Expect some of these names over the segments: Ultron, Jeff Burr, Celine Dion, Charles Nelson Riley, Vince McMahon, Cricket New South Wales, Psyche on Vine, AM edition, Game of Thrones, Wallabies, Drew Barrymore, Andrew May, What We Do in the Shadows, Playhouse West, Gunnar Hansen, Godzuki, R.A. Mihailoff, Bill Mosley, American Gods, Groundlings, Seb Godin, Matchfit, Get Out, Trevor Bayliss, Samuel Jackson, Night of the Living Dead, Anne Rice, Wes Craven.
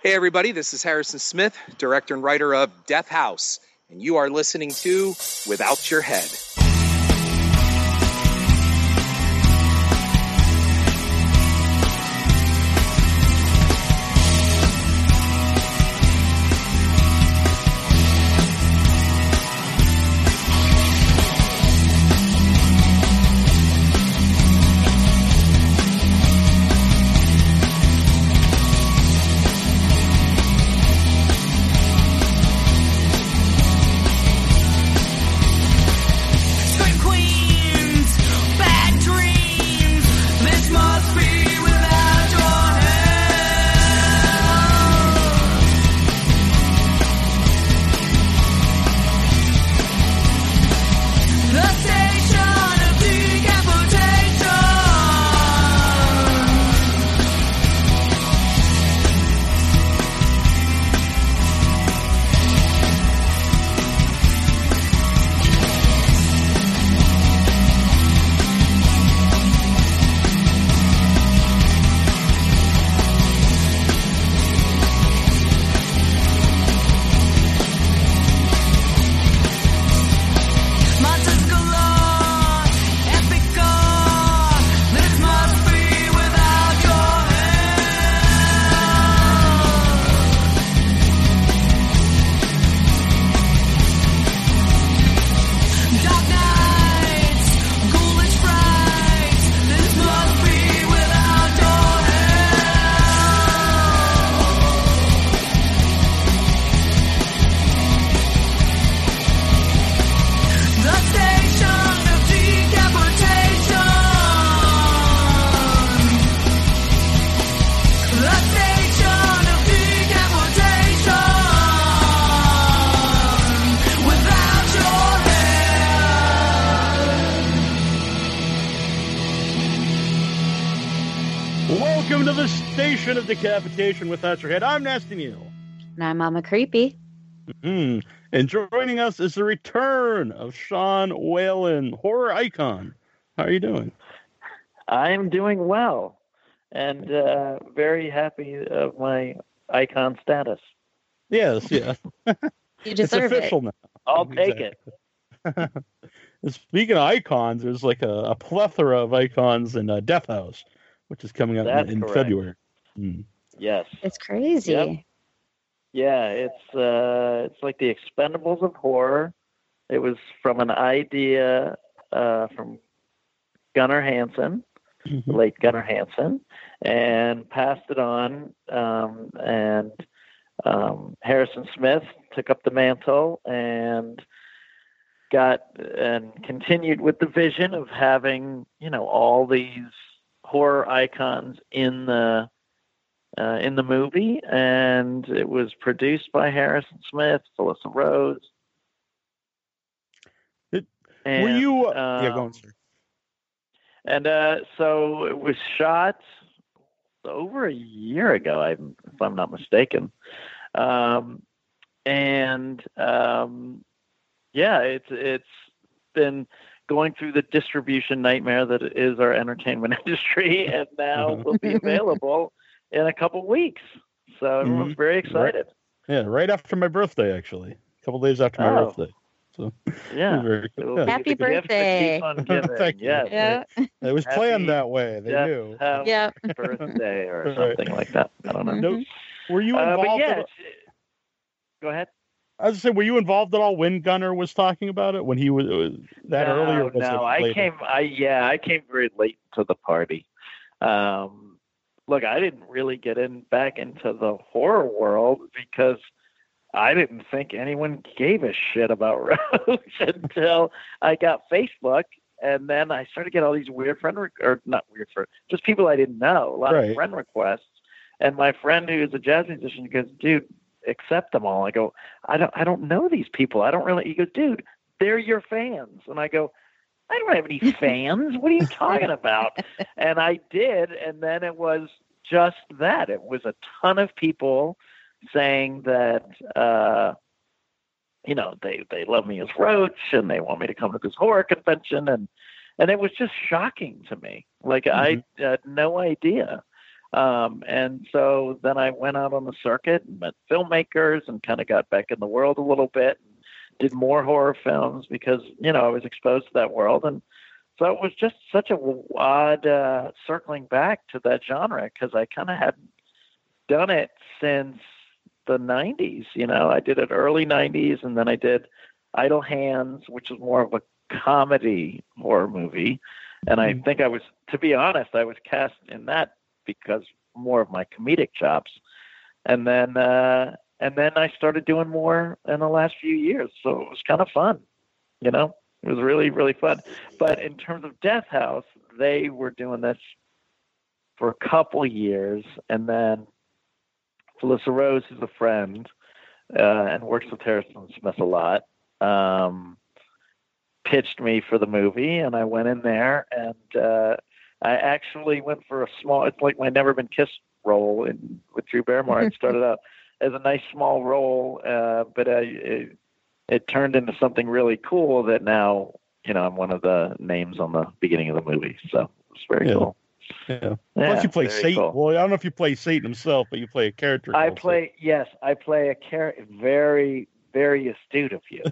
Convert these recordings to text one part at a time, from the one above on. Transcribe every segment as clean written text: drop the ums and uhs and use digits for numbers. Hey everybody, this is Harrison Smith, director and writer of Death House, and you are listening to Without Your Head. Of decapitation without your head. I'm Nasty Neil. And I'm Mama Creepy. Mm-hmm. And joining us is the return of Sean Whalen, horror icon. How are you doing? I'm doing well, and very happy of my icon status. Yes, yeah. You deserve it's official it. Now. I'll exactly. Take it. Speaking of icons, there's like a plethora of icons in Death House, which is coming out in February. Mm. Yes, it's crazy. Yep. Yeah, it's like the Expendables of horror. It was from an idea from Gunnar Hansen, the late Gunnar Hansen, and passed it on. And Harrison Smith took up the mantle and continued with the vision of having all these horror icons in the movie, and it was produced by Harrison Smith, Felissa Rose. Go on, sir. And so it was shot over a year ago, if I'm not mistaken. It's been going through the distribution nightmare that is our entertainment industry, and now will be available in a couple weeks. So everyone's very excited. Right after my birthday, actually. A couple days after my birthday. So yeah. Happy birthday. Thank you. Yeah. It was planned that way. They knew. Yeah. Birthday or something like that. I don't know. No, were you involved? Go ahead. I was going to say, were you involved at all when Gunnar was talking about it? When he was that earlier? I came very late to the party. Look, I didn't really get back into the horror world because I didn't think anyone gave a shit about Rose until I got Facebook, and then I started getting all these weird just people I didn't know, a lot of friend requests. And my friend who is a jazz musician goes, "Dude, accept them all." I go, "I don't know these people. I don't really." He goes, "Dude, they're your fans." And I go, "I don't have any fans. What are you talking about?" And I did. And then it was just that. It was a ton of people saying that, they love me as Roach and they want me to come to this horror convention. And it was just shocking to me. I had no idea. And so then I went out on the circuit and met filmmakers and kind of got back in the world a little bit, and did more horror films because, you know, I was exposed to that world. And so it was just such a odd circling back to that genre because I kind of hadn't done it since the 90s. You know, I did it early 90s, and then I did Idle Hands, which is more of a comedy horror movie. And I think I was, to be honest, I was cast in that because more of my comedic chops. And then I started doing more in the last few years. So it was kind of fun, you know? It was really, really fun. But in terms of Death House, they were doing this for a couple of years. And then Felissa Rose, who's a friend and works with Harrison Smith a lot, pitched me for the movie. And I went in there and I actually went for a small, it's like my Never Been Kissed role with Drew Barrymore. It started out as a nice small role, but it turned into something really cool that now, you know, I'm one of the names on the beginning of the movie. So it's very cool. Yeah. Plus you play Satan. Cool. Well, I don't know if you play Satan himself, but you play a character. I play a character. Very, very astute of you.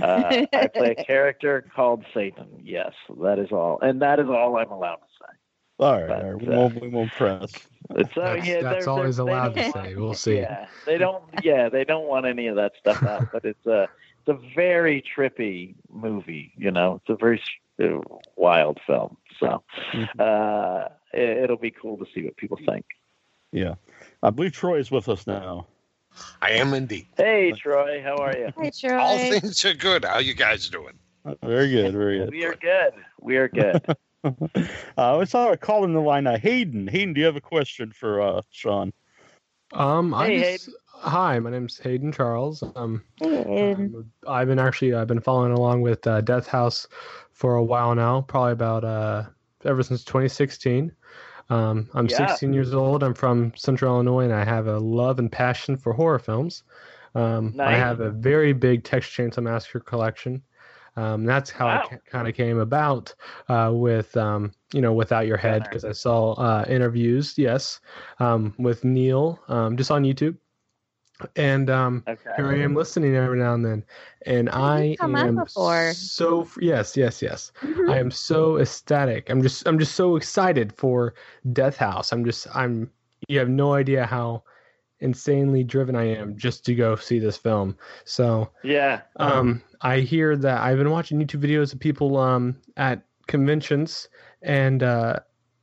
I play a character called Satan. Yes, that is all. And that is all I'm allowed to say. All right. We won't press. That's always allowed to say. We'll see. Yeah, they don't want any of that stuff out. But it's a very trippy movie. You know, it's a very wild film. So it'll be cool to see what people think. Yeah, I believe Troy is with us now. I am indeed. Hey, Troy, how are you? Hey, Troy. All things are good. How you guys doing? Very good. Very good. We are good. I saw a call in the line. Hayden. Hayden, do you have a question for Sean? Hi, my name's Hayden Charles. I've been following along with Death House for a while now, probably about ever since 2016. I'm 16 years old. I'm from Central Illinois, and I have a love and passion for horror films. Nice. I have a very big Texas Chainsaw Massacre collection. That's how it kind of came about with, Without Your Head, because I saw interviews, with Neil just on YouTube. And here I am listening every now and then. And Yes. Mm-hmm. I am so ecstatic. I'm just so excited for Death House. You have no idea how insanely driven I am just to go see this film. So I hear that I've been watching YouTube videos of people at conventions and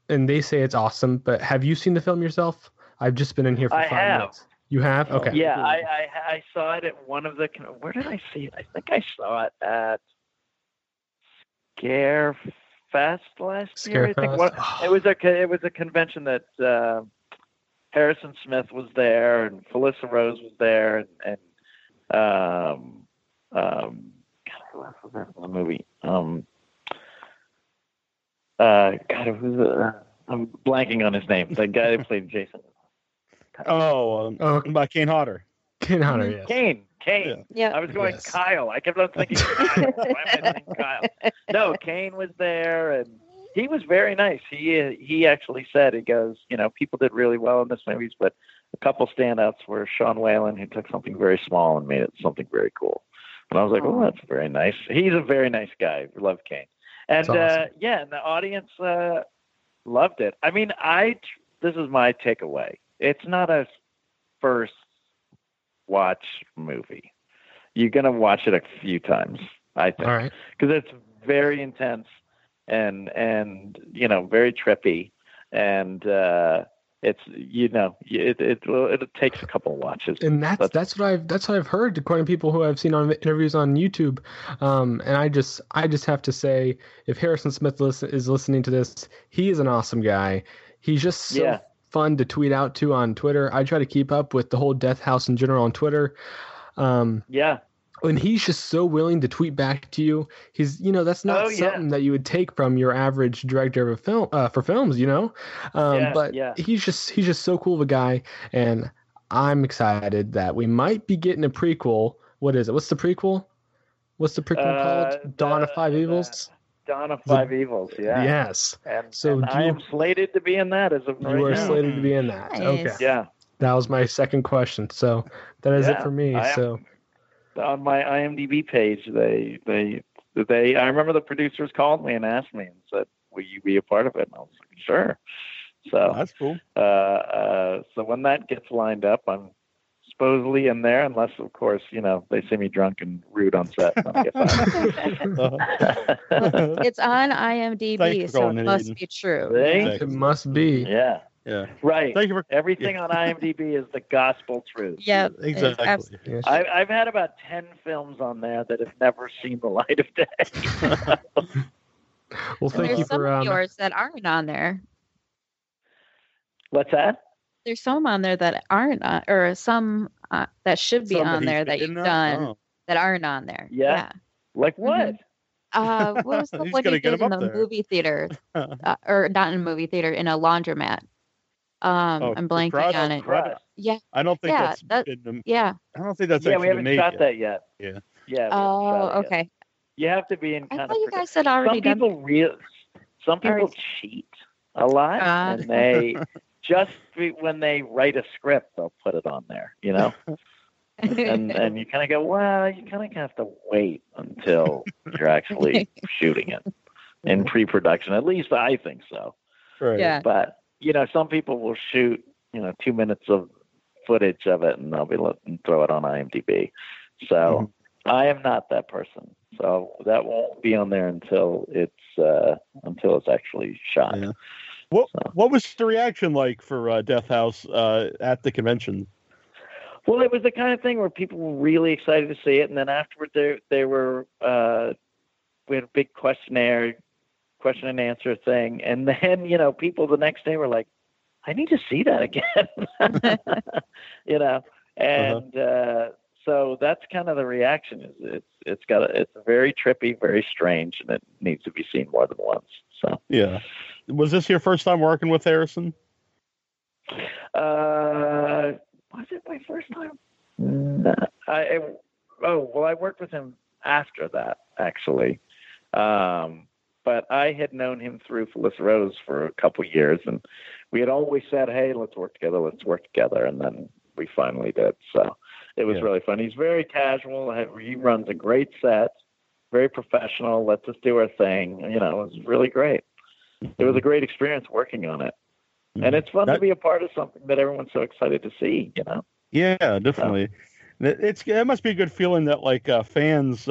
they say it's awesome, but have you seen the film yourself? I've just been in here for 5 minutes. You have? Okay. Yeah, I saw it at one of the, where did I see it? I think I saw it at Scare Fest last year. I think it was a convention that Harrison Smith was there, and Felissa Rose was there, and who else was there in the movie? I'm blanking on his name. The guy who played Jason. By Kane Hodder. Kane Hodder, yes. Kane. Yeah. I was going Kyle. I kept on thinking Kyle. Why am I thinking Kyle? No, Kane was there, and he was very nice. He actually said, he goes, you know, people did really well in this movie, but a couple standouts were Sean Whalen, who took something very small and made it something very cool. And I was like, oh, that's very nice. He's a very nice guy. We love Kane. And awesome. And the audience loved it. I mean, this is my takeaway. It's not a first watch movie. You're going to watch it a few times, I think. All right. Because it's very intense. And you know, very trippy, and it takes a couple of watches. And that's what I've heard, according to people who I've seen on interviews on YouTube. And I just have to say, if Harrison Smith is listening to this, he is an awesome guy. He's just so fun to tweet out to on Twitter. I try to keep up with the whole Death House in general on Twitter. And he's just so willing to tweet back to you. He's, you know, that's not something that you would take from your average director of a film for films, you know. He's just so cool of a guy, and I'm excited that we might be getting a prequel. What is it? What's the prequel called? Dawn of Five Evils. Dawn of Five Evils, yeah. Yes. And so and I am slated to be in that as of right now. You are slated to be in that. Nice. Okay. Yeah. That was my second question. So that is it for me. On my IMDb page, they I remember the producers called me and asked me and said, "Will you be a part of it?" And I was like, "Sure." So that's cool. So when that gets lined up, I'm supposedly in there, unless of course they see me drunk and rude on set. It's on IMDb, so it must be true. It must be. Yeah. Yeah. Right. Thank you for, everything on IMDb is the gospel truth. Yeah, exactly. I've had about 10 films on there that have never seen the light of day. Well, thank you for yours that aren't on there. What's that? There's some on there that aren't on, or some that should be on there that you've done that aren't on there. Yeah. Like what? What was the one you did in the movie theater? Or not in a movie theater, in a laundromat. I'm blanking on it. Crust. Yeah. I don't think that's been, I don't think that's actually we haven't made shot that yet. Yeah. Yeah. Oh, okay. You have to be in kind of you guys had already done. Some people cheat a lot and they just when they write a script, they'll put it on there, and you kind of go, well, you kind of have to wait until you're actually shooting it in pre-production. At least I think so. Right. Yeah. But some people will shoot, 2 minutes of footage of it and they'll be and throw it on IMDb. So I am not that person. So that won't be on there until it's actually shot. Yeah. What was the reaction like for Death House at the convention? Well, it was the kind of thing where people were really excited to see it, and then afterward, they were we had a big question and answer thing, and then people the next day were like, "I need to see that again," and so that's kind of the reaction. It's very trippy, very strange, and it needs to be seen more than once. So yeah, was this your first time working with Harrison? Was it my first time? No. I worked with him after that, actually. But I had known him through Felissa Rose for a couple of years, and we had always said, hey, let's work together. And then we finally did. So it was really fun. He's very casual. He runs a great set, very professional, lets us do our thing. It was really great. It was a great experience working on it. And it's fun to be a part of something that everyone's so excited to see, Yeah, definitely. So. It must be a good feeling that fans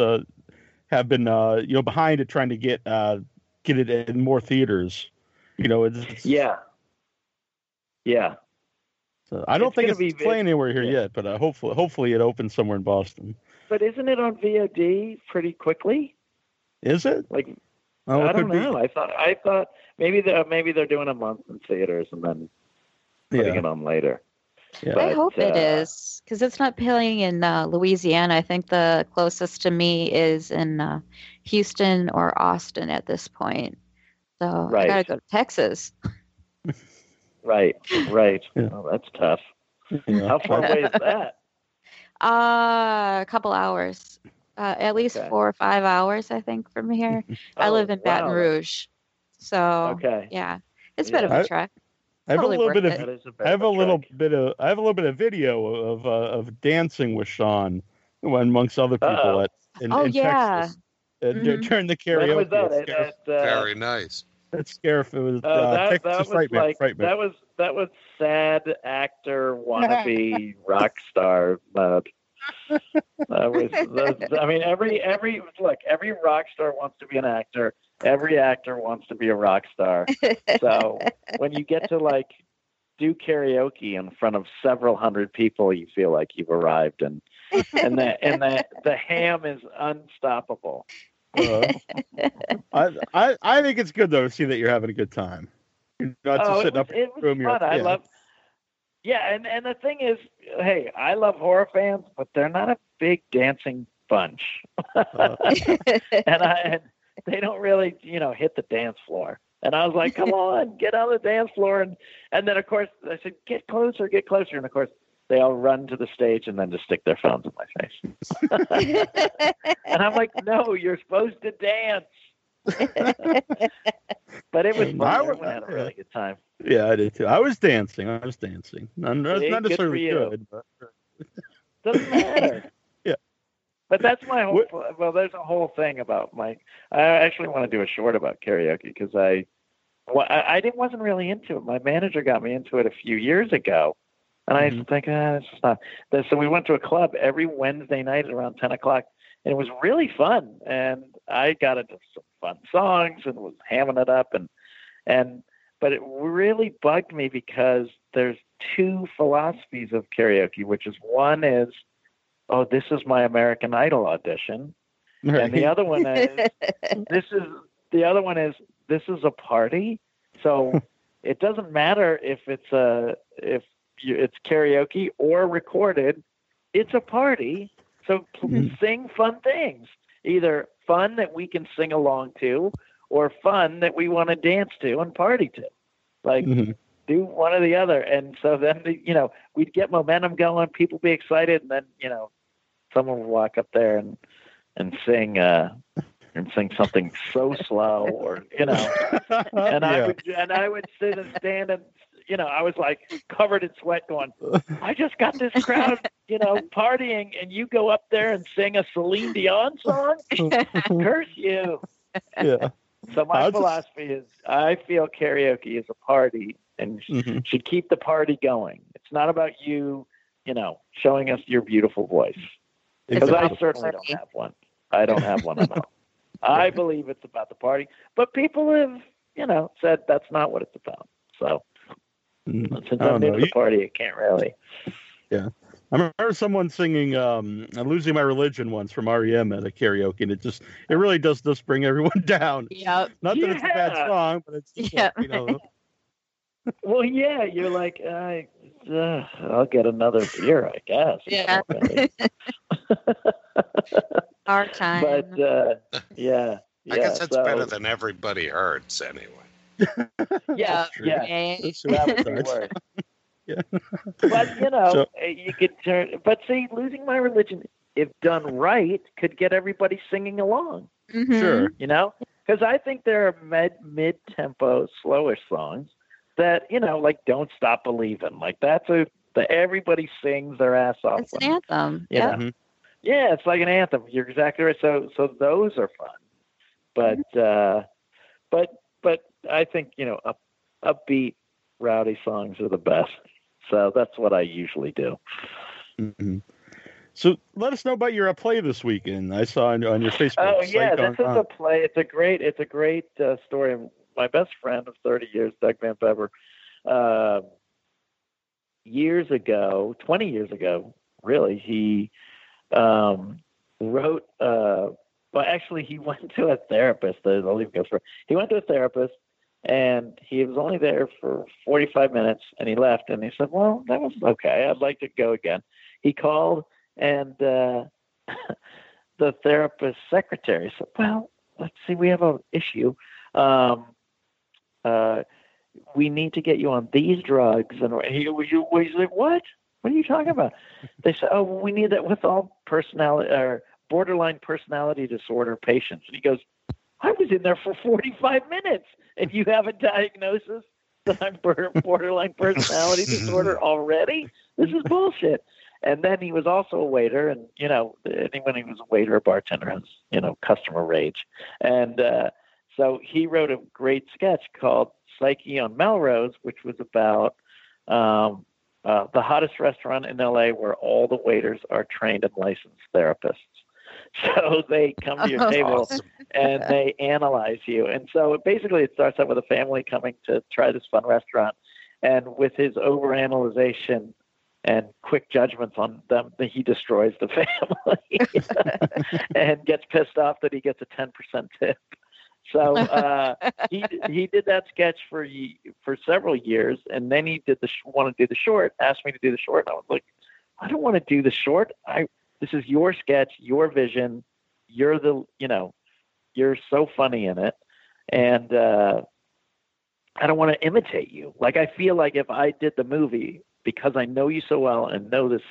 have been behind it, trying to get it in more theaters. Yeah. So I don't think it's playing anywhere here yet, but hopefully it opens somewhere in Boston. But isn't it on VOD pretty quickly? Is it I don't know. I thought maybe they're doing a month in theaters and then putting it on later. Yeah. But I hope it is, because it's not playing in Louisiana. I think the closest to me is in Houston or Austin at this point. So I gotta go to Texas. Right. Yeah. Oh, that's tough. Yeah. How far away is that? A couple hours. At least 4 or 5 hours, I think, from here. I live in Baton Rouge, so it's a bit of a trek. I have a little bit of video of dancing with Sean, amongst other people in Texas during the karaoke. Was that? Very nice. That's Scarif. It was Texas Frightmare. That was sad actor wannabe rock star mode. Every rock star wants to be an actor. Every actor wants to be a rock star. So when you get to do karaoke in front of several hundred people, you feel like you've arrived, and the ham is unstoppable. I think it's good though to see that you're having a good time. You're not just sitting up in the room. And the thing is, hey, I love horror fans, but they're not a big dancing bunch. And they don't really, hit the dance floor. And I was like, come on, get on the dance floor. And then, of course, I said, get closer. And, of course, they all run to the stage and then just stick their phones in my face. And I'm like, no, you're supposed to dance. But it was fun. I had a really good time. Yeah, I did too. I was dancing. Not necessarily good, but doesn't matter. Yeah. But that's my whole. Well, there's a whole thing about my. I actually want to do a short about karaoke because I wasn't really into it. My manager got me into it a few years ago, and I used to think, it's just not. So we went to a club every Wednesday night at around 10 o'clock, and it was really fun. And I got into some fun songs and was hamming it up, but it really bugged me because there's two philosophies of karaoke, which is one is, oh, this is my American Idol audition. Right. And the other one is, this is a party. So it doesn't matter if it's karaoke or recorded, it's a party. So sing fun things, either fun that we can sing along to, or fun that we want to dance to and party to, like do one or the other. And so then, we'd get momentum going, people be excited. And then, someone would walk up there and sing, something so slow I would sit and stand and, I was like covered in sweat going, I just got this crowd, partying and you go up there and sing a Celine Dion song. Curse you. Yeah. So my philosophy is I feel karaoke is a party and should keep the party going. It's not about you, showing us your beautiful voice. Because I certainly don't have one. I don't have one at all. I believe it's about the party. But people have, said that's not what it's about. So since I'm into the party, it can't really. Yeah. I remember someone singing "I'm Losing My Religion" once from R.E.M. at a karaoke, and it really does just bring everyone down. Yep. Not that it's a bad song, but it's just Well, yeah, you're like, I'll get another beer, I guess. Yeah. Our time. But, I guess it's better than Everybody Hurts, anyway. Yeah. That's true. That was the word. Yeah. But you could turn. But see, "Losing My Religion," if done right, could get everybody singing along. Mm-hmm. Sure, because I think there are mid-tempo, slower songs that like "Don't Stop Believin'." Like that's everybody sings their ass off. It's an anthem. Yeah, yeah, it's like an anthem. You're exactly right. So those are fun. But but I think upbeat, rowdy songs are the best. So that's what I usually do. Mm-hmm. So let us know about your play this weekend. I saw on your Facebook. Oh yeah, this is a play. It's a great story. My best friend of 30 years, Doug Van Bever, 20 years ago, really, he wrote. Well, actually, he went to a therapist. He went to a therapist. And he was only there for 45 minutes, and he left. And he said, "Well, that was okay. I'd like to go again." He called, and the therapist's secretary said, "Well, let's see. We have an issue. We need to get you on these drugs." And he said, "What? What are you talking about?" They said, "Oh, we need that with all personality or borderline personality disorder patients." And he goes, "I was in there for 45 minutes, and you have a diagnosis that I'm borderline personality disorder already? This is bullshit." And then he was also a waiter, and, when he was a waiter or bartender, has customer rage. And so he wrote a great sketch called "Psyche on Melrose," which was about the hottest restaurant in L.A. where all the waiters are trained and licensed therapists. So they come to your table and they analyze you. And so it starts out with a family coming to try this fun restaurant. And with his overanalyzation and quick judgments on them, he destroys the family and gets pissed off that he gets a 10% tip. So he did that sketch for several years. And then he asked me to do the short. And I was like, I don't want to do the short. This is your sketch, your vision. You're you're so funny in it. And I don't want to imitate you. Like, I feel like if I did the movie, because I know you so well and know this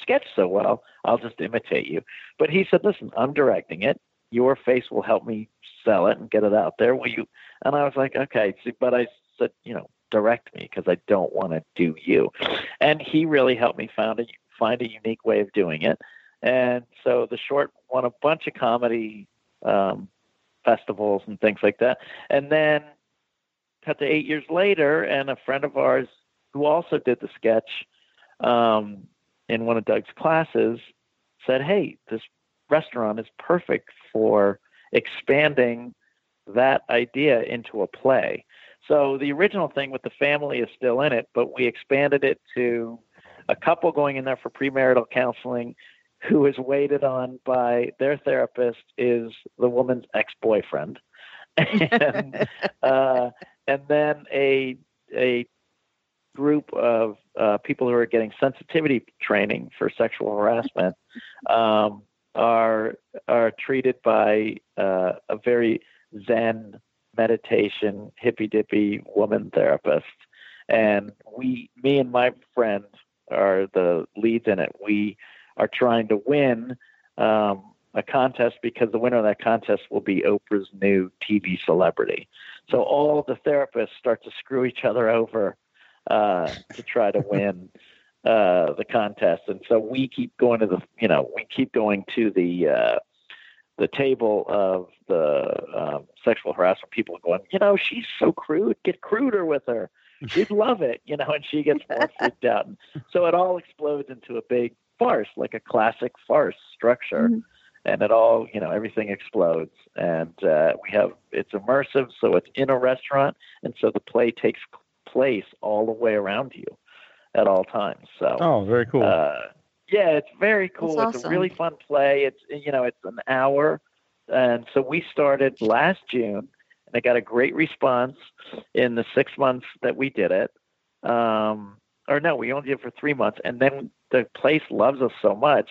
sketch so well, I'll just imitate you. But he said, "Listen, I'm directing it. your face will help me sell it and get it out there. Will you? And I was like, okay. See, but I said, you know, direct me, because I don't want to do you. And he really helped me find a unique way of doing it. And so the short won a bunch of comedy festivals and things like that. And then cut to 8 years later, and a friend of ours who also did the sketch in one of Doug's classes said, hey, this restaurant is perfect for expanding that idea into a play. So the original thing with the family is still in it, but we expanded it to a couple going in there for premarital counseling who is waited on by their therapist is the woman's ex-boyfriend. And then a group of people who are getting sensitivity training for sexual harassment are treated by a very Zen meditation hippy dippy woman therapist. And me and my friend are the leads in it. We are trying to win a contest, because the winner of that contest will be Oprah's new TV celebrity. So all the therapists start to screw each other over to try to win the contest. And so we keep going to the table of the sexual harassment people, going, you know, she's so crude, get cruder with her. She'd love it, you know, and she gets more freaked out. And so it all explodes into a big farce, like a classic farce structure. Mm-hmm. And it all, you know, everything explodes. And it's immersive, so it's in a restaurant. And so the play takes place all the way around you at all times. So, oh, very cool. Yeah, it's very cool. That's awesome. It's a really fun play. It's an hour. And so we started last June, and it got a great response in the 6 months that we did it. We only did it for 3 months. And then the place loves us so much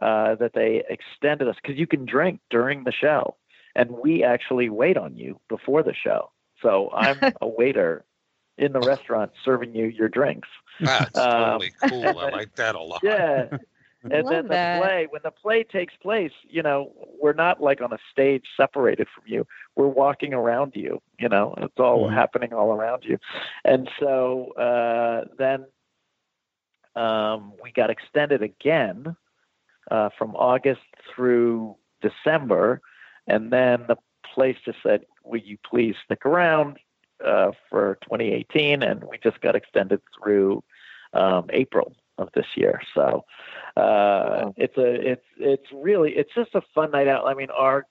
that they extended us, because you can drink during the show, and we actually wait on you before the show. So I'm a waiter in the restaurant serving you your drinks. That's totally cool. I like that a lot. Yeah. And then when the play takes place, you know, we're not like on a stage separated from you. We're walking around you, you know, it's all happening all around you. And so then we got extended again from August through December. And then the place just said, will you please stick around for 2018, and we just got extended through April of this year. So it's just a fun night out. I mean, our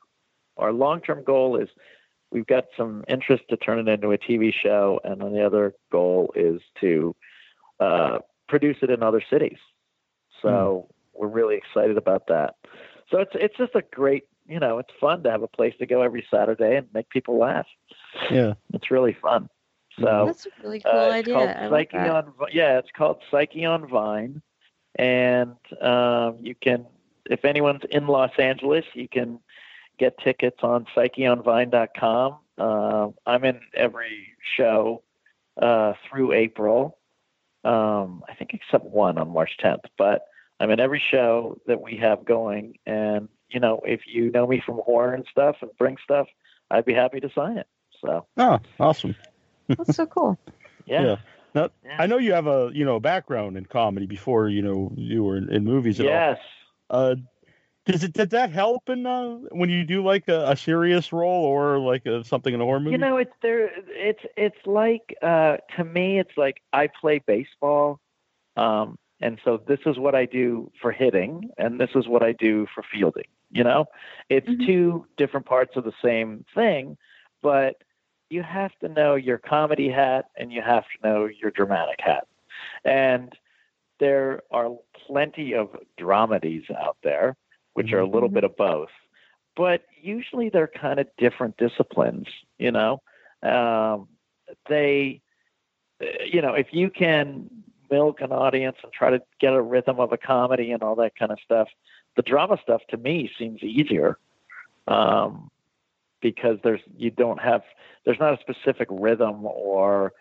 long-term goal is we've got some interest to turn it into a TV show, and then the other goal is to produce it in other cities. So we're really excited about that. So it's just a great, you know, it's fun to have a place to go every Saturday and make people laugh. Yeah. It's really fun. So that's a really cool idea. It's called Psyche on Vine. And you can, if anyone's in Los Angeles, you can get tickets on psycheonvine.com. I'm in every show through April. I think except one on March 10th, but I'm in every show that we have going. And, you know, if you know me from horror and stuff and bring stuff, I'd be happy to sign it. So. Oh, awesome. That's so cool. Yeah. Now, I know you have a, you know, background in comedy before, you know, you were in movies at all. Yes. Did that help in when you do like a serious role or like something in a horror movie? You know, it's like to me, it's like I play baseball. And so this is what I do for hitting, and this is what I do for fielding. You know, it's two different parts of the same thing, but you have to know your comedy hat and you have to know your dramatic hat. And there are plenty of dramedies out there, which are a little bit of both, but usually they're kind of different disciplines. You know, you know, if you can milk an audience and try to get a rhythm of a comedy and all that kind of stuff, the drama stuff to me seems easier because there's not a specific rhythm, or,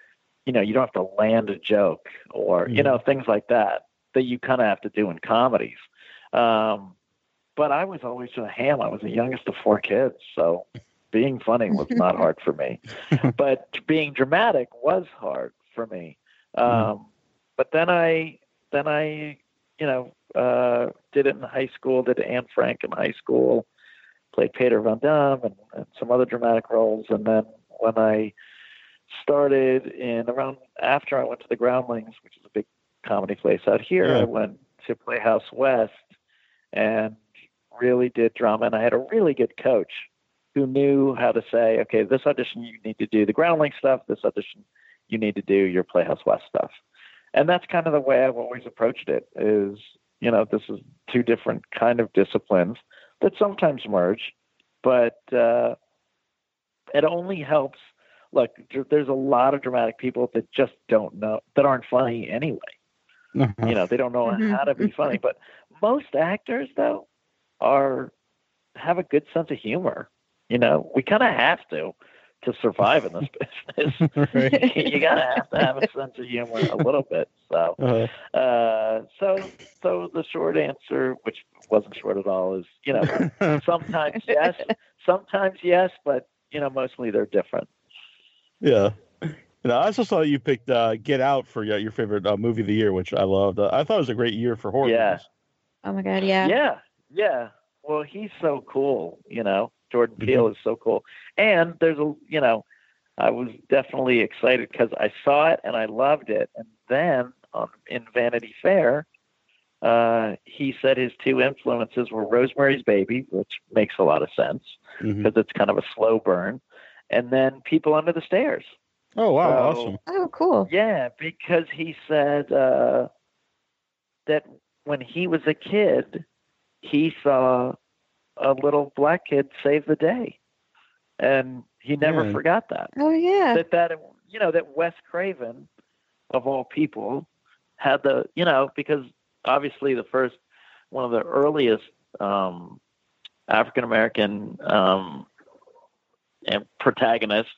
you know, you don't have to land a joke or, you know, things like that you kind of have to do in comedies. But I was always a ham. I was the youngest of four kids, so being funny was not hard for me. But being dramatic was hard for me. But then I, did it in high school, did Anne Frank in high school, played Peter Van Damme and some other dramatic roles. And then when I started after I went to the Groundlings, which is a big comedy place out here, yeah. I went to Playhouse West and really did drama. And I had a really good coach who knew how to say, okay, this audition, you need to do the Groundling stuff. This audition, you need to do your Playhouse West stuff. And that's kind of the way I've always approached it is, this is two different kind of disciplines that sometimes merge, but it only helps. Look, there's a lot of dramatic people that just don't know, that aren't funny anyway. They don't know how to be funny, but most actors though have a good sense of humor. We kind of have to survive in this business. Right. You gotta have to have a sense of humor a little bit. So, so the short answer, which wasn't short at all, is, sometimes yes, but mostly they're different. Yeah. And I also saw you picked Get Out for your favorite movie of the year, which I loved. I thought it was a great year for horror movies. Oh my God. Yeah. Yeah. Yeah. Well, he's so cool. Jordan Peele is so cool. And there's I was definitely excited because I saw it and I loved it. And then in Vanity Fair, he said his two influences were Rosemary's Baby, which makes a lot of sense because it's kind of a slow burn. And then People Under the Stairs. Oh, wow. So, awesome. Oh, cool. Yeah. Because he said, that when he was a kid, he saw a little black kid save the day. And he never forgot that. Oh yeah. That Wes Craven of all people had because obviously one of the earliest, African-American, and protagonist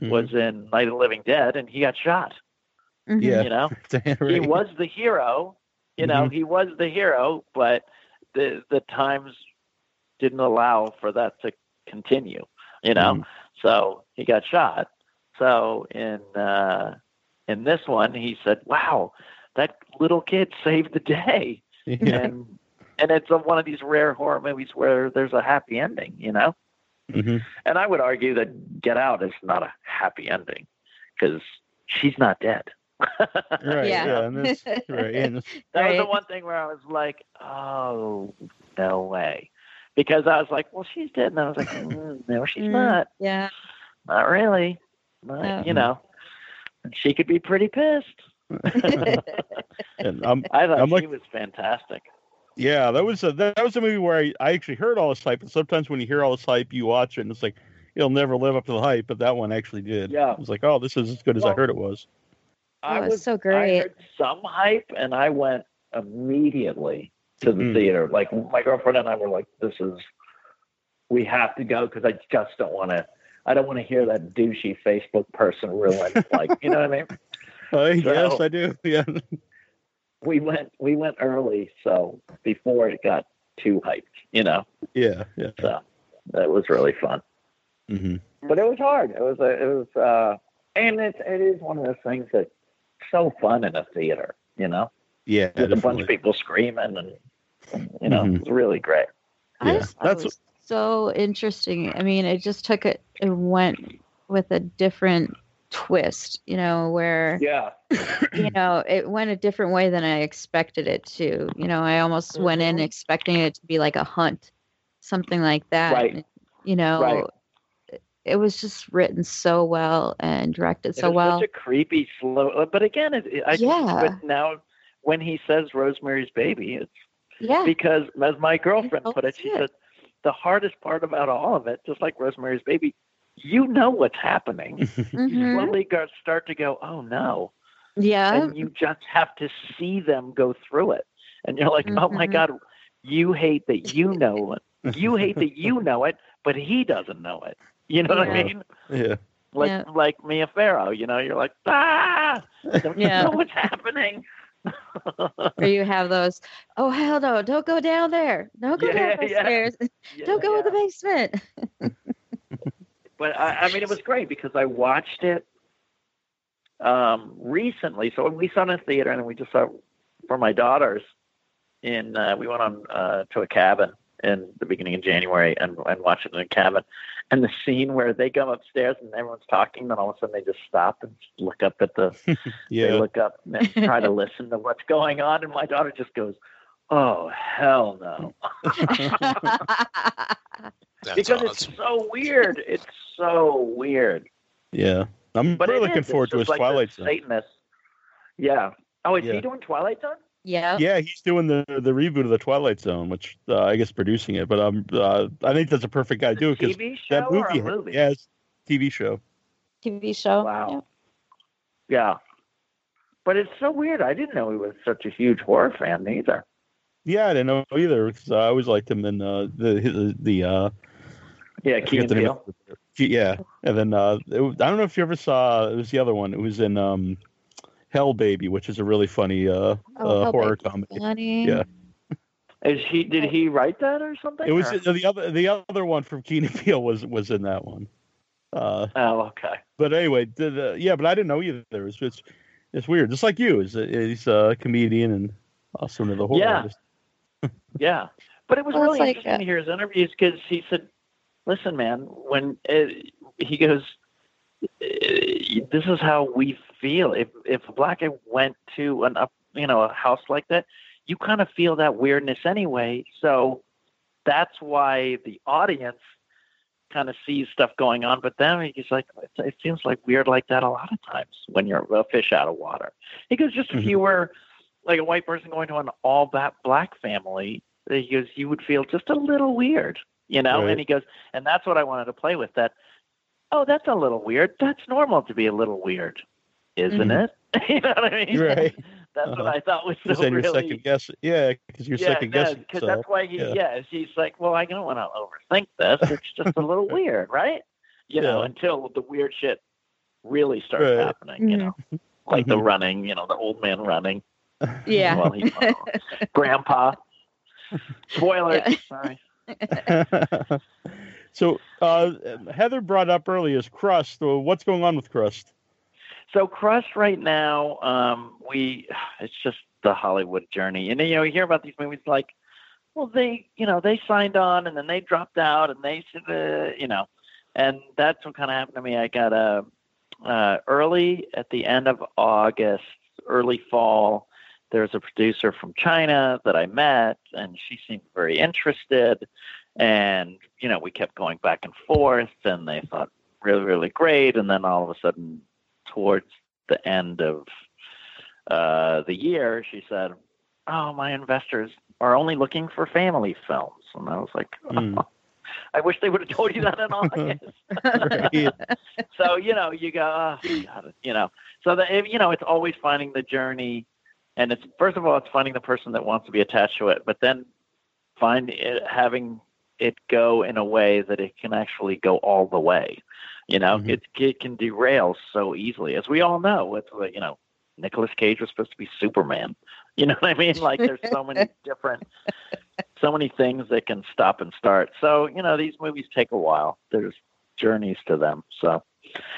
was in Night of the Living Dead, and he got shot. Yeah, he was the hero. He was the hero, but the times didn't allow for that to continue. So he got shot. So in this one, he said, "Wow, that little kid saved the day," and it's one of these rare horror movies where there's a happy ending. And I would argue that Get Out is not a happy ending because she's not dead. That was the one thing where I was like, "Oh, no way," because I was like, "Well, she's dead," and I was like, "No, she's not. Yeah, not really. Not, she could be pretty pissed." And I thought she was fantastic. Yeah, that was a movie where I actually heard all this hype, and sometimes when you hear all this hype, you watch it, and it's like, it'll never live up to the hype, but that one actually did. Yeah. I was like, oh, this is as good as I heard it was. It was so great. I heard some hype, and I went immediately to the theater. Like, my girlfriend and I were like, we have to go, because I just don't want to hear that douchey Facebook person ruin, like, you know what I mean? Yes, I do, yeah. We went early, so before it got too hyped, Yeah. So that was really fun. But it was hard. And it is one of those things that's so fun in a theater, Yeah. With a bunch of people screaming and it was really great. Yeah. I just thought it was so interesting. I mean, it just took it and went with a different twist, where it went a different way than I expected it to. I almost went in expecting it to be like a hunt, something like that. Right. And, it was just written so well and directed so well. Such a creepy slow, but again, but now when he says Rosemary's Baby, it's because as my girlfriend put it, she said the hardest part about all of it, just like Rosemary's Baby, what's happening. You slowly start to go, oh no. Yeah. And you just have to see them go through it. And you're like, oh my God, you hate that you know it, but he doesn't know it. You know what I mean? Yeah. Like Mia Farrow, you're like, ah, don't know what's happening. Or you have those, oh, hell no, don't go down there. Don't go down the stairs. Yeah, don't go in the basement. But, I mean, it was great because I watched it recently. So we saw it in a theater, and we just saw it for my daughters. In we went on to a cabin in the beginning of January and watched it in a cabin. And the scene where they come upstairs and everyone's talking, then all of a sudden they just stop and look up at the they look up and try to listen to what's going on. And my daughter just goes, oh, hell no. Because awesome. It's so weird. It's so weird. Yeah. I'm but really looking forward to his like Twilight Zone. Satanist. Yeah. Oh, is he doing Twilight Zone? Yeah. Yeah, he's doing the reboot of the Twilight Zone, which I guess producing it. But I think that's a perfect guy to do it because that movie, yeah, it's a TV show. TV show. Wow. Yeah. But it's so weird. I didn't know he was such a huge horror fan either. Yeah, I didn't know either because I always liked him in Key and Peele. Yeah, and then I don't know if you ever saw. It was the other one. It was in. Hell Baby, which is a really funny horror comedy. Funny. Yeah, is he? Did he write that or something? It was the other one from Keen and Peele was in that one. Okay. But anyway, but I didn't know either. It's weird. Just like you, he's a comedian and also another horror artist. Yeah, but it was really interesting to hear his interviews because he said, "Listen, man, when he goes." This is how we feel. If a black guy went to a house like that, you kind of feel that weirdness anyway. So that's why the audience kind of sees stuff going on. But then he's like, it seems like weird like that a lot of times when you're a fish out of water. He goes, just if you were like a white person going to an all black family, he goes, you would feel just a little weird, Right. And he goes, and that's what I wanted to play with that. Oh, that's a little weird. That's normal to be a little weird, isn't it? You know what I mean? Right. That's what I thought was so really. Second guess. Yeah, because you're second guessing. Yeah, because that's why he's like, well, I don't want to overthink this. It's just a little weird, right? You know, until the weird shit really starts happening, like the running, the old man running. Yeah. Well, grandpa. Spoilers. Sorry. So Heather brought up earlier is Crust. What's going on with Crust? So Crust right now, it's just the Hollywood journey. And, you hear about these movies like, well, they signed on and then they dropped out and they, and that's what kind of happened to me. I got early at the end of August, early fall. There was a producer from China that I met and she seemed very interested. And, we kept going back and forth and they thought really, really great. And then all of a sudden towards the end of the year, she said, oh, my investors are only looking for family films. And I was like, I wish they would have told you that in August. So, you go, oh, God, so that, it's always finding the journey. And it's, first of all, it's finding the person that wants to be attached to it, but then having it go in a way that it can actually go all the way, it can derail so easily, as we all know. It's Nicolas Cage was supposed to be Superman, like there's so many so many things that can stop and start. So these movies take a while, there's journeys to them. So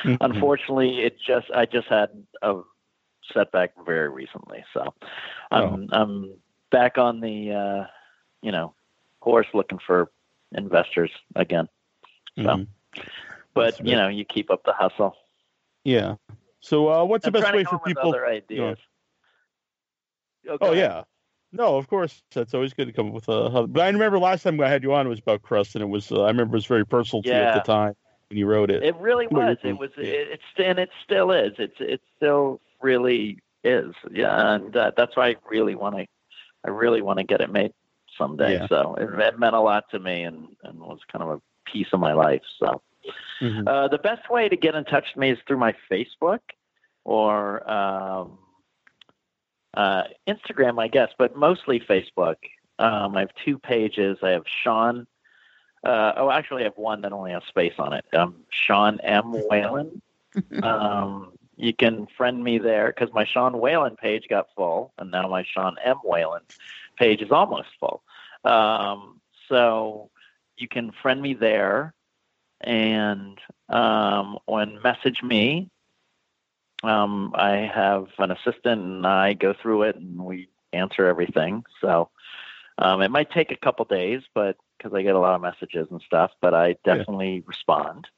unfortunately I just had a setback very recently, so I'm back on the horse looking for investors again. So, but you keep up the hustle. Yeah. So what's the best way for people? Other ideas. Yeah. Okay. Oh yeah. No, of course. That's always good to come up with a. But I remember last time I had you on, it was about Crust, and it was I remember it was very personal to you at the time when you wrote it. It really was. It was. It's and it still is. It still really is. Yeah, and that's why I really want to get it made someday. Yeah. So it meant a lot to me and was kind of a piece of my life. So the best way to get in touch with me is through my Facebook or Instagram, I guess, but mostly Facebook. I have two pages. I have Sean. Actually I have one that only has space on it. Sean M. Whalen. You can friend me there because my Sean Whalen page got full, and now my Sean M. Whalen page is almost full. So you can friend me there and message me. I have an assistant, and I go through it, and we answer everything. So it might take a couple days, but because I get a lot of messages and stuff, but I definitely respond.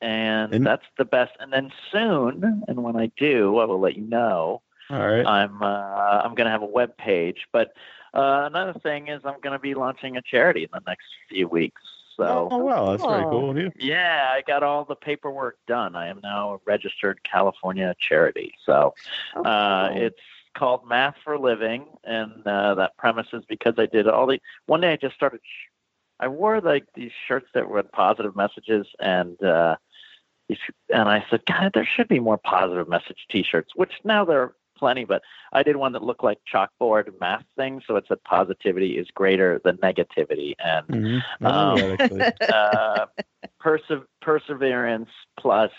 And that's the best. And then soon, and when I do, I will let you know. All right. I'm going to have a web page. But another thing is I'm going to be launching a charity in the next few weeks. So, oh, wow. That's very cool of you. Yeah, I got all the paperwork done. I am now a registered California charity. So it's called Math for Living. And that premise is because I did all the – one day I just started I wore like these shirts that were positive messages, and I said, God, there should be more positive message T-shirts, which now there are plenty, but I did one that looked like chalkboard math thing. So it said positivity is greater than negativity. And perseverance plus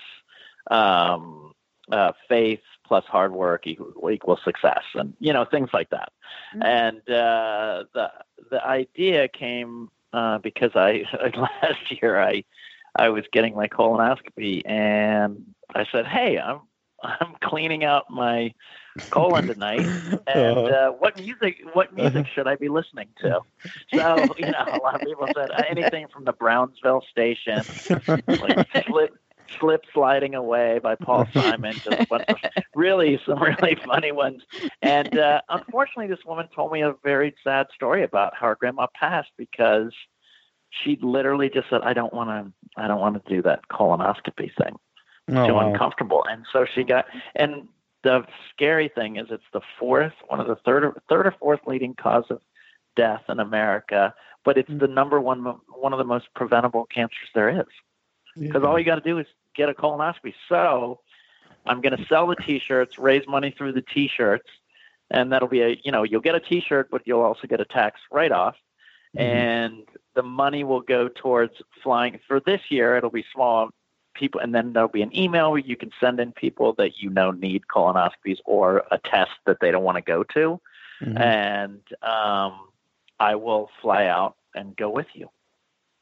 faith plus hard work equals success, and, you know, things like that. Mm-hmm. And the idea came because last year I was getting my colonoscopy, and I said, hey, I'm cleaning out my colon tonight, and what music should I be listening to? So, you know, a lot of people said anything from the Brownsville station, like Slip Sliding Away by Paul Simon, just some really funny ones. And unfortunately, this woman told me a very sad story about how her grandma passed, because she literally just said, I don't want to do that colonoscopy thing. Too uncomfortable. And so she got, and the scary thing is it's the third or fourth leading cause of death in America, but it's the number one of the most preventable cancers there is. Because all you got to do is get a colonoscopy. So I'm going to sell the T-shirts, raise money through the T-shirts, and that'll be you'll get a T-shirt, but you'll also get a tax write-off. Mm-hmm. And the money will go towards flying. For this year, it'll be small people, and then there'll be an email where you can send in people that you know need colonoscopies or a test that they don't want to go to. Mm-hmm. And I will fly out and go with you.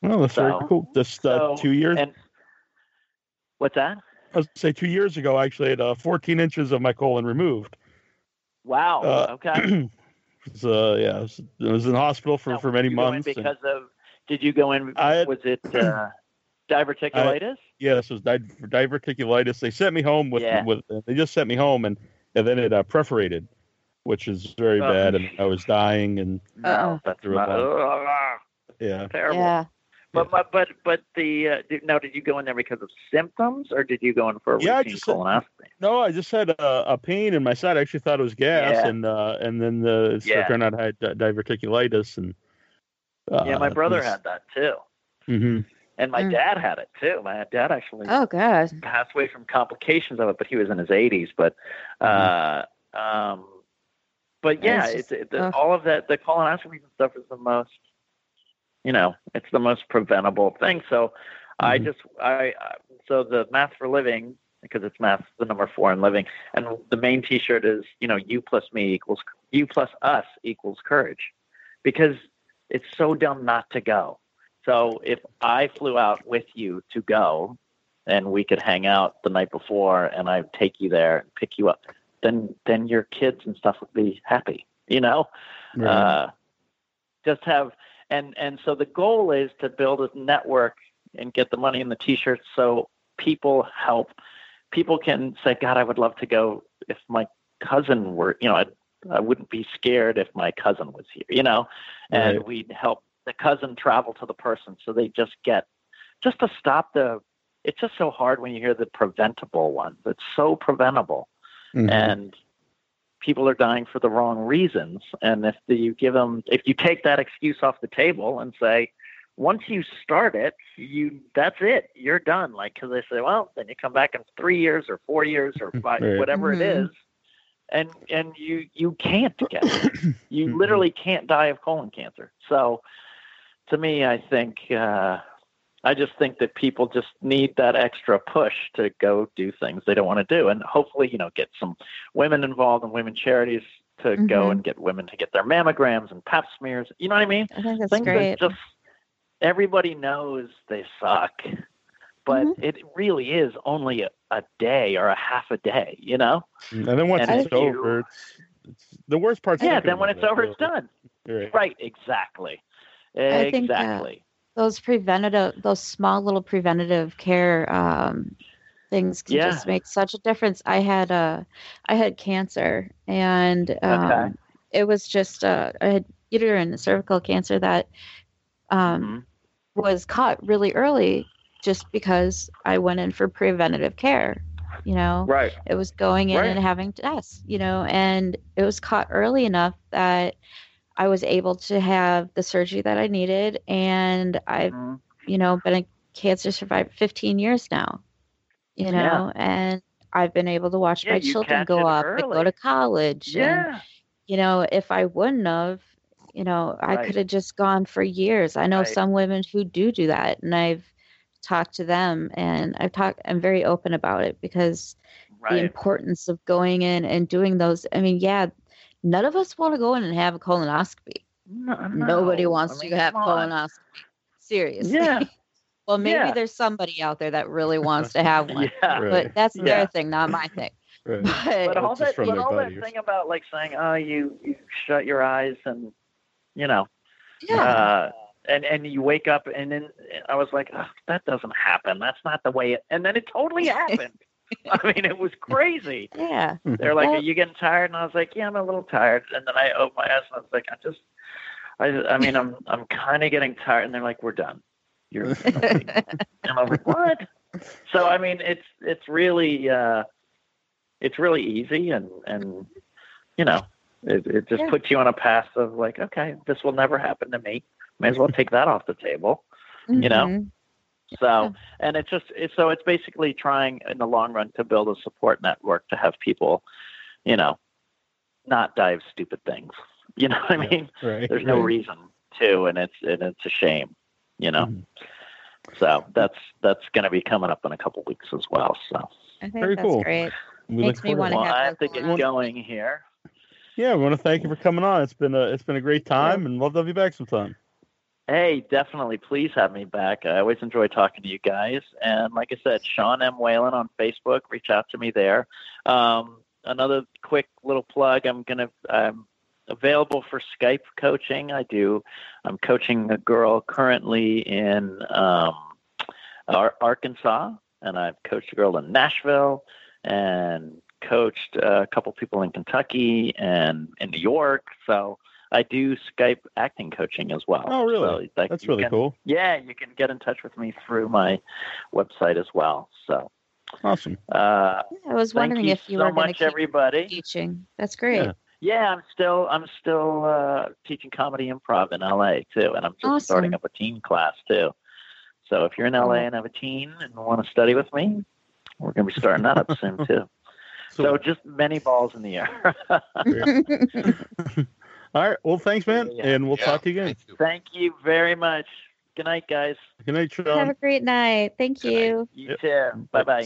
Well, that's very cool. Just 2 years. And, what's that? I was going to say 2 years ago, I actually had 14 inches of my colon removed. Wow. Okay. It was in the hospital for many months. Did you go in? Was it diverticulitis? Yes, it was diverticulitis. They sent me home they just sent me home, and then it perforated, which is very bad, and I was dying. And terrible. Yeah. But the did you go in there because of symptoms, or did you go in for a routine colonoscopy? No, I just had a pain in my side. I actually thought it was gas, and then it turned out I had diverticulitis, and my brother had that too, mm-hmm. and my dad had it too. My dad actually passed away from complications of it, but he was in his 80s. But all of that, the colonoscopy and stuff is the most. You know, it's the most preventable thing. So so the Math for Living, because it's math, the number 4 in living. And the main T-shirt is, you plus us equals courage, because it's so dumb not to go. So if I flew out with you to go, and we could hang out the night before, and I take you there and pick you up, then your kids and stuff would be happy, you know, just have. And so the goal is to build a network and get the money in the T-shirts so people help. People can say, God, I would love to go if my cousin were, I wouldn't be scared if my cousin was here, and we'd help the cousin travel to the person. So they just to stop it's just so hard when you hear the preventable ones. It's so preventable. Mm-hmm. And people are dying for the wrong reasons. And if you take that excuse off the table and say, once you start it, that's it, you're done. Like, cause they say, well, then you come back in 3 years or 4 years or 5, whatever it is. And you can't get it. You literally can't die of colon cancer. So to me, I think, I just think that people just need that extra push to go do things they don't want to do. And hopefully, you know, get some women involved in women charities to mm-hmm. go and get women to get their mammograms and pap smears. You know what I mean? I think that's things great. That just everybody knows they suck, but mm-hmm. it really is only a day or a half a day, you know? And then once and it's over, it's the worst part. Yeah. Then when it's over, it's done. Right. Right. Exactly. I think exactly. Those preventative, those small little preventative care things can just make such a difference. I had cancer, and it was just I had uterine and cervical cancer that was caught really early, just because I went in for preventative care. You know, right? It was going in and having tests. You know, and it was caught early enough that I was able to have the surgery that I needed, and I've, you know, been a cancer survivor 15 years now, you know, and I've been able to watch my children grow up and go to college. Yeah. And, you know, if I wouldn't have, you know, I could have just gone for years. I know some women who do that, and I've talked to them, and I'm very open about it, because the importance of going in and doing those, I mean, none of us want to go in and have a colonoscopy. No. Nobody wants to have colonoscopy. Seriously. Yeah. Well, maybe there's somebody out there that really wants to have one. But that's their thing, not my thing. But all that thing about like saying, oh, you shut your eyes and, you know. Yeah. And you wake up, and then I was like, oh, that doesn't happen. That's not the way it. And then it totally happened. I mean, it was crazy. Yeah. They're like, are you getting tired? And I was like, yeah, I'm a little tired. And then I opened my eyes, and I was like, I'm kind of getting tired. And they're like, we're done. You're okay. And I was like, what? So, I mean, it's really easy. And you know, it just puts you on a path of like, okay, this will never happen to me. May as well take that off the table, you know? So, and it's basically trying in the long run to build a support network to have people, you know, not die of stupid things. You know what I mean? Right, there's no reason to, and it's a shame, you know? Mm-hmm. So that's going to be coming up in a couple weeks as well. So I think very cool. Great. Makes me want to have to get going here. Yeah. We want to thank you for coming on. It's been a great time and love to have you back sometime. Hey, definitely. Please have me back. I always enjoy talking to you guys. And like I said, Sean M. Whalen on Facebook. Reach out to me there. Another quick little plug. I'm available for Skype coaching. I'm coaching a girl currently in Arkansas, and I've coached a girl in Nashville, and coached a couple people in Kentucky and in New York. So I do Skype acting coaching as well. Oh, really? So that's really cool. Yeah, you can get in touch with me through my website as well. So awesome. I was wondering if you were going to keep teaching. That's great. Yeah, I'm still teaching comedy improv in L.A. too, and I'm just starting up a teen class too. So if you're in L.A. and have a teen and want to study with me, we're going to be starting that up soon too. So just many balls in the air. All right. Well, thanks, man. And we'll talk to you again. Thank you very much. Good night, guys. Good night, Sean. Have a great night. Thank you. You too. Bye-bye.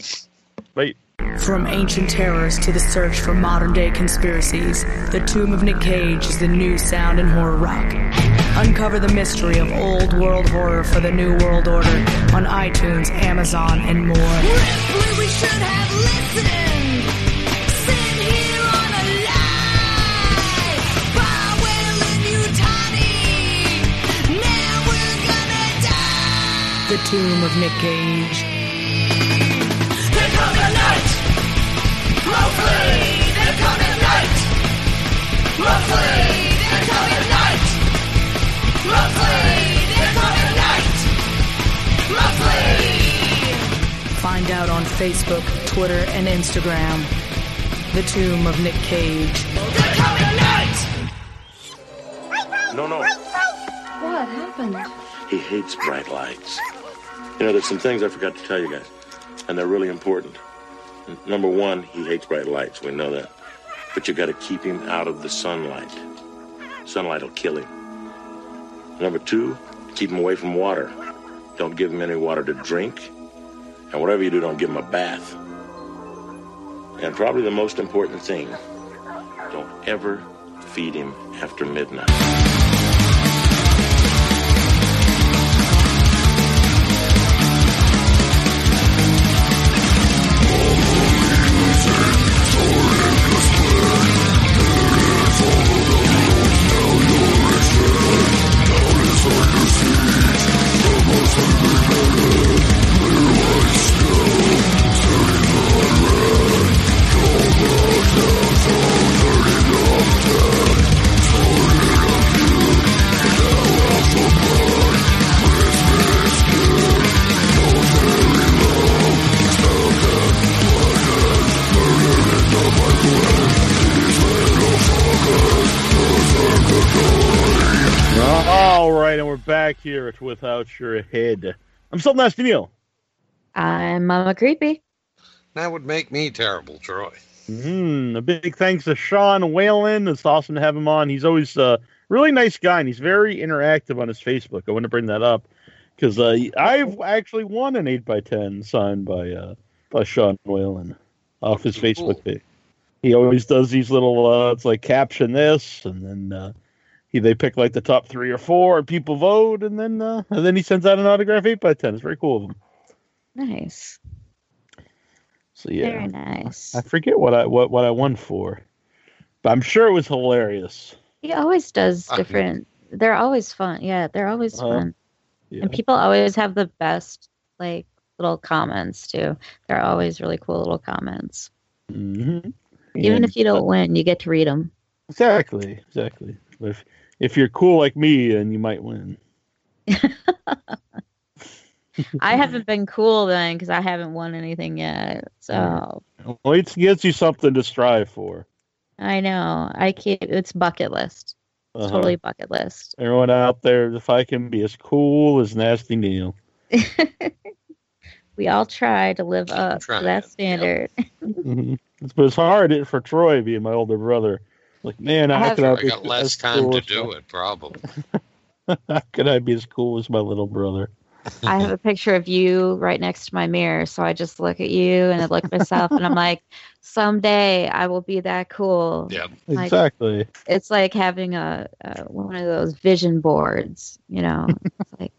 Bye. From ancient terrors to the search for modern-day conspiracies, The Tomb of Nick Cage is the new sound in horror rock. Uncover the mystery of old-world horror for the new world order on iTunes, Amazon, and more. Ripley, we should have listened. The Tomb of Nick Cage. They're coming night! Mostly! They're coming night! Mostly! They're coming night! Mostly! They're coming night! Mostly! Find out on Facebook, Twitter, and Instagram. The Tomb of Nick Cage. They're coming night! No. What happened? He hates bright lights. You know, there's some things I forgot to tell you guys, and they're really important. Number one, he hates bright lights. We know that. But you got to keep him out of the sunlight. Sunlight will kill him. Number two, keep him away from water. Don't give them any water to drink. And whatever you do, don't give them a bath. And probably the most important thing, don't ever feed him after midnight. Here at Without Your Head. I'm Sultan Espanil. I'm Mama Creepy. That would make me terrible, Troy. A big thanks to Sean Whalen. It's awesome to have him on. He's always a really nice guy, and he's very interactive on his Facebook. I want to bring that up because I've actually won an 8x10 signed by Sean Whalen off his Facebook page. He always does these little, it's like caption this, and then they pick like the top 3 or 4, and people vote, and then he sends out an autograph 8x10. It's very cool of him. Nice. So yeah, very nice. I forget what I won for, but I'm sure it was hilarious. He always does different. They're always fun. Yeah, they're always fun. Yeah. And people always have the best like little comments too. They're always really cool little comments. Mm-hmm. Even if you don't win, you get to read them. Exactly. Exactly. If you're cool like me, then you might win. I haven't been cool then because I haven't won anything yet. So well, it gets you something to strive for. I know. I can't. It's bucket list. It's totally bucket list. Everyone out there, if I can be as cool as Nasty Neil. We all try to live up to that standard. Mm-hmm. But it's hard for Troy being my older brother. Like, man, I got less time to do it, probably. How could I be as cool as my little brother? I have a picture of you right next to my mirror, so I just look at you and I look at myself, and I'm like, someday I will be that cool. Yeah, like, exactly. It's like having a one of those vision boards, you know. It's like,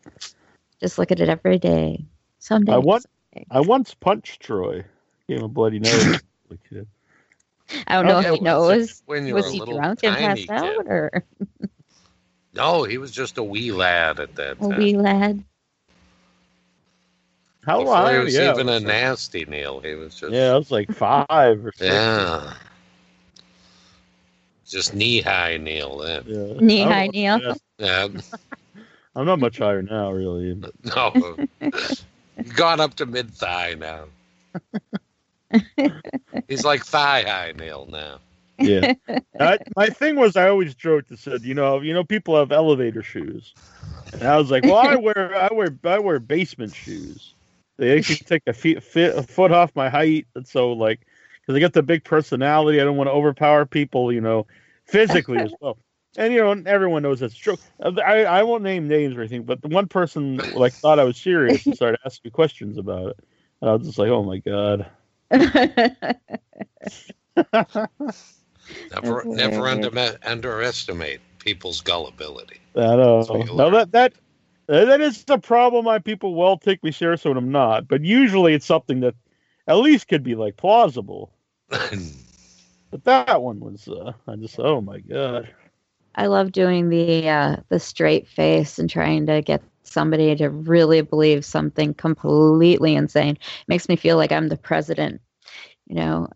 just look at it every day. Someday. I once punched Troy. Gave him a bloody nose. I don't know if he knows. Was he drunk and passed out? Or? No, he was just a wee lad at that time. A wee lad. How old? He was even a Nasty Neil. He was just. Yeah, I was like 5 or 6. Yeah. Just knee-high Neil then. Yeah. Knee-high Neil? Yeah. I'm not much higher now, really. But. No. Gone up to mid-thigh now. He's like thigh high Neil now. Yeah, my thing was I always joked and said, you know, people have elevator shoes, and I was like, well, I wear basement shoes. They actually take a foot off my height, and so like, because I got the big personality, I don't want to overpower people, you know, physically as well. And you know, everyone knows that's true. I won't name names or anything, but the one person like thought I was serious and started asking me questions about it, and I was just like, oh my god. never underestimate people's gullibility. I know. Now that is the problem. My people will take me seriously when I'm not, but usually it's something that at least could be like plausible. But that one was, I just, oh my god. I love doing the straight face and trying to get somebody to really believe something completely insane. It makes me feel like I'm the president. You know,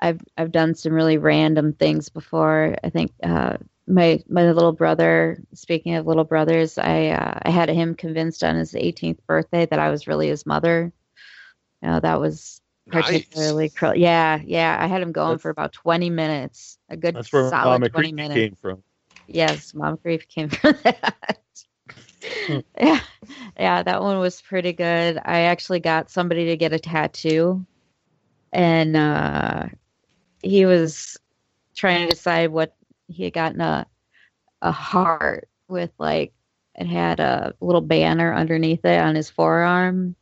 I've done some really random things before. I think my little brother, speaking of little brothers, I had him convinced on his 18th birthday that I was really his mother. You know, that was particularly cool. Nice. Yeah. I had him going for about 20 minutes. A good solid 20 minutes. That's where Mama Creepy came from. Yes, Mama Creepy came from that. Yeah, that one was pretty good. I actually got somebody to get a tattoo, and he was trying to decide what he had gotten a heart with like It had a little banner underneath it on his forearm,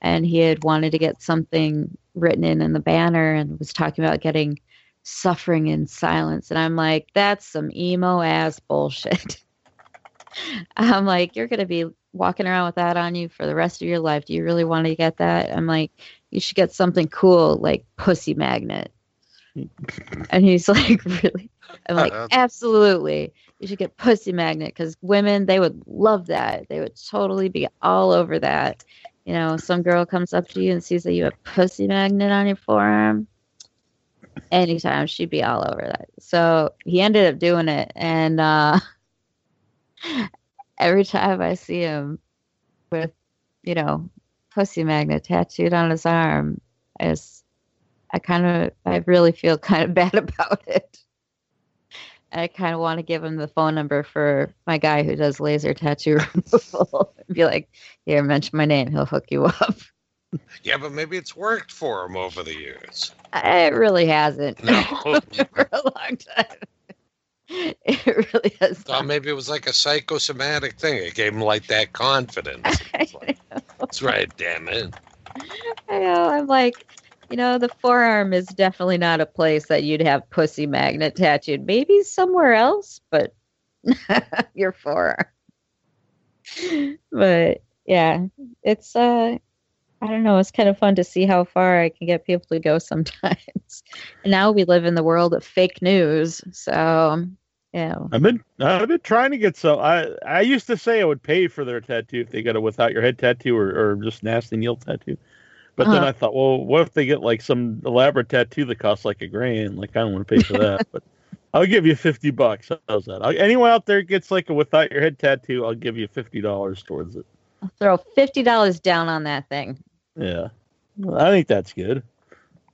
and he had wanted to get something written in the banner and was talking about getting suffering in silence. And I'm like, that's some emo ass bullshit. I'm like, you're going to be walking around with that on you for the rest of your life. Do you really want to get that? I'm like, you should get something cool like Pussy Magnet. And he's like, really? I'm like, absolutely. You should get Pussy Magnet because women, they would love that. They would totally be all over that. You know, some girl comes up to you and sees that you have Pussy Magnet on your forearm. Anytime, she'd be all over that. So he ended up doing it. And every time I see him with, you know, Pussy Magnet tattooed on his arm, I really feel kind of bad about it. I kind of want to give him the phone number for my guy who does laser tattoo removal. Be like, here, mention my name. He'll hook you up. Yeah, but maybe it's worked for him over the years. It really hasn't. No. For a long time. It really has. Well, maybe it was like a psychosomatic thing. It gave him like that confidence. Like, that's right, damn it. I know. I'm like, you know, the forearm is definitely not a place that you'd have Pussy Magnet tattooed. Maybe somewhere else, but your forearm. But yeah, it's I don't know. It's kind of fun to see how far I can get people to go sometimes. And now we live in the world of fake news, so yeah. I've been trying to get some. I used to say I would pay for their tattoo if they got a without your head tattoo or just nasty Neil tattoo. But then I thought, well, what if they get like some elaborate tattoo that costs like $1,000? Like, I don't want to pay for that, but I'll give you $50. How's that? Anyone out there gets like a without your head tattoo, I'll give you $50 towards it. I'll throw $50 down on that thing. Yeah. Well, I think that's good.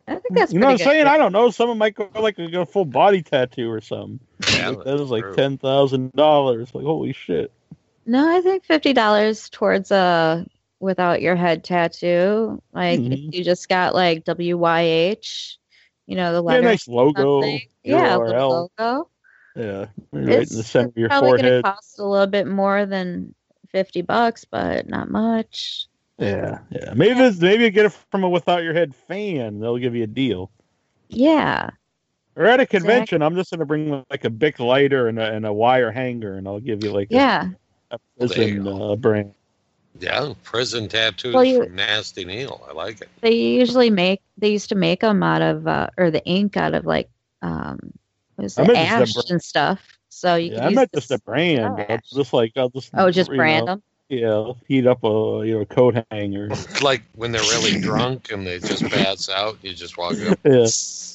I think that's, you know what I'm saying? Good. I don't know. Someone might go like a full body tattoo or something. Yeah, that is like $10,000. Like, holy shit. No, I think $50 towards a without your head tattoo, like if you just got like WYH, you know, the letter, nice logo, URL. Logo, right in the center of your probably forehead. Gonna cost a little bit more than $50, but not much. Yeah. Maybe you get it from a without your head fan. They'll give you a deal. Yeah. Or at a convention, I'm just gonna bring like a Bic lighter and a wire hanger, and I'll give you like a prison brand. Yeah, prison tattoos from Nasty Neil. I like it. They used to make them out of, or the ink out of like, ash and stuff. So you can. I'm not just a brand. I'll just brand them. Yeah, heat up a coat hanger. Like when they're really drunk and they just pass out, you just walk up. Yeah,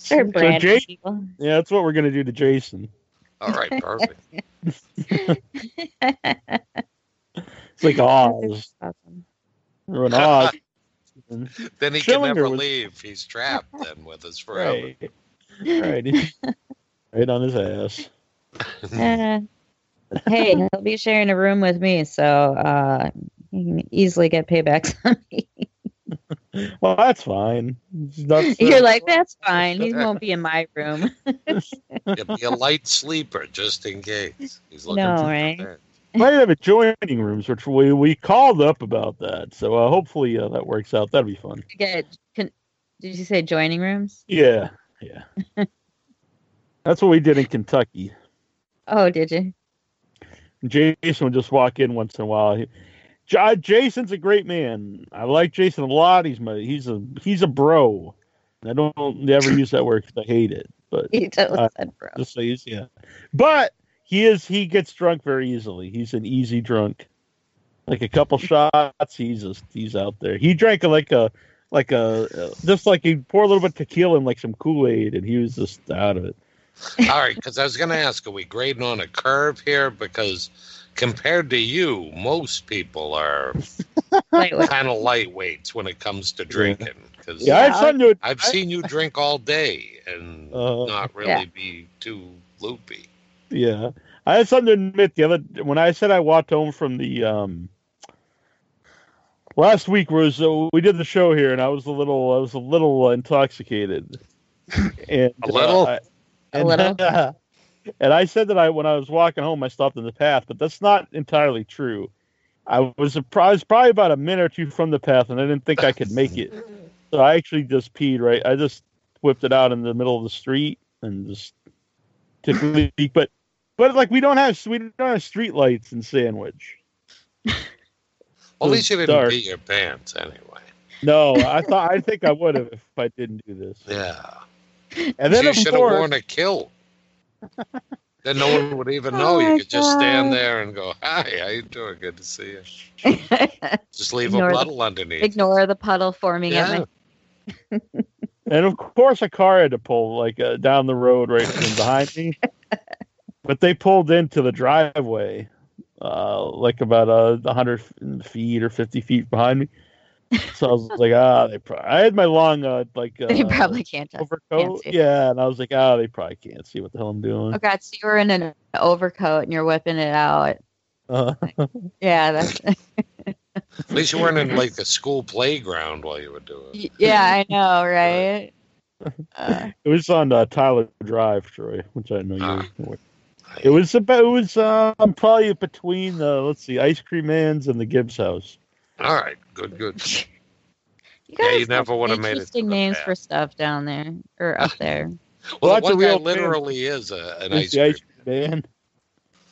they're brand people. Yeah, that's what we're gonna do to Jason. All right, perfect. It's like Oz. We're in Oz. Then he can never leave. He's trapped then with us forever. Right. Right on his ass. Hey, he'll be sharing a room with me, so he can easily get paybacks on me. Well, that's fine. You're like, that's fine. He won't be in my room. He'll be a light sleeper just in case. He's looking for that. Might have adjoining rooms, which we called up about that. So hopefully that works out. That'll be fun. Did you say joining rooms? Yeah. That's what we did in Kentucky. Oh, did you? Jason would just walk in once in a while. Jason's a great man. I like Jason a lot. He's a bro. I don't ever use that word because I hate it. But he totally said bro. Just so but. He gets drunk very easily. He's an easy drunk. Like a couple shots, he's out there. He drank he poured a little bit of tequila and like some Kool-Aid, and he was just out of it. All right, because I was going to ask, are we grading on a curve here? Because compared to you, most people are kind of lightweights when it comes to drinking. Cause I've seen you drink all day and not really be too loopy. Yeah, I had something to admit when I said I walked home from the last week was we did the show here, and I was a little intoxicated, and a little, And I said that when I was walking home, I stopped in the path, but that's not entirely true. I was surprised, probably about a minute or two from the path, and I didn't think I could make it. So I actually just peed, right? I just whipped it out in the middle of the street and just took a leak. But like, we don't have street lights in Sandwich. At least you didn't pee your pants anyway. No, I think I would have if I didn't do this. Yeah. And then you should have worn a kilt. Then no one would even know. Oh, you could just stand there and go, "Hi, how you doing? Good to see you." Just leave a puddle underneath. Ignore the puddle forming. Yeah. And of course, a car had to pull down the road right from behind me, but they pulled into the driveway, about 100 feet or 50 feet behind me. So I was like, I had my long, they probably can't overcoat. Yeah, and I was like, they probably can't see what the hell I'm doing. Oh God, so you were in an overcoat and you're whipping it out. Yeah, that's. At least you weren't in the school playground while you were doing it. Yeah, I know, right? It was on Tyler Drive, Troy, which I know you were. It was about. It was probably between Ice Cream Man's and the Gibbs house. All right, good. You guys you never would have made it. Interesting names for stuff down there or up there. Well, the real literally is an ice cream man.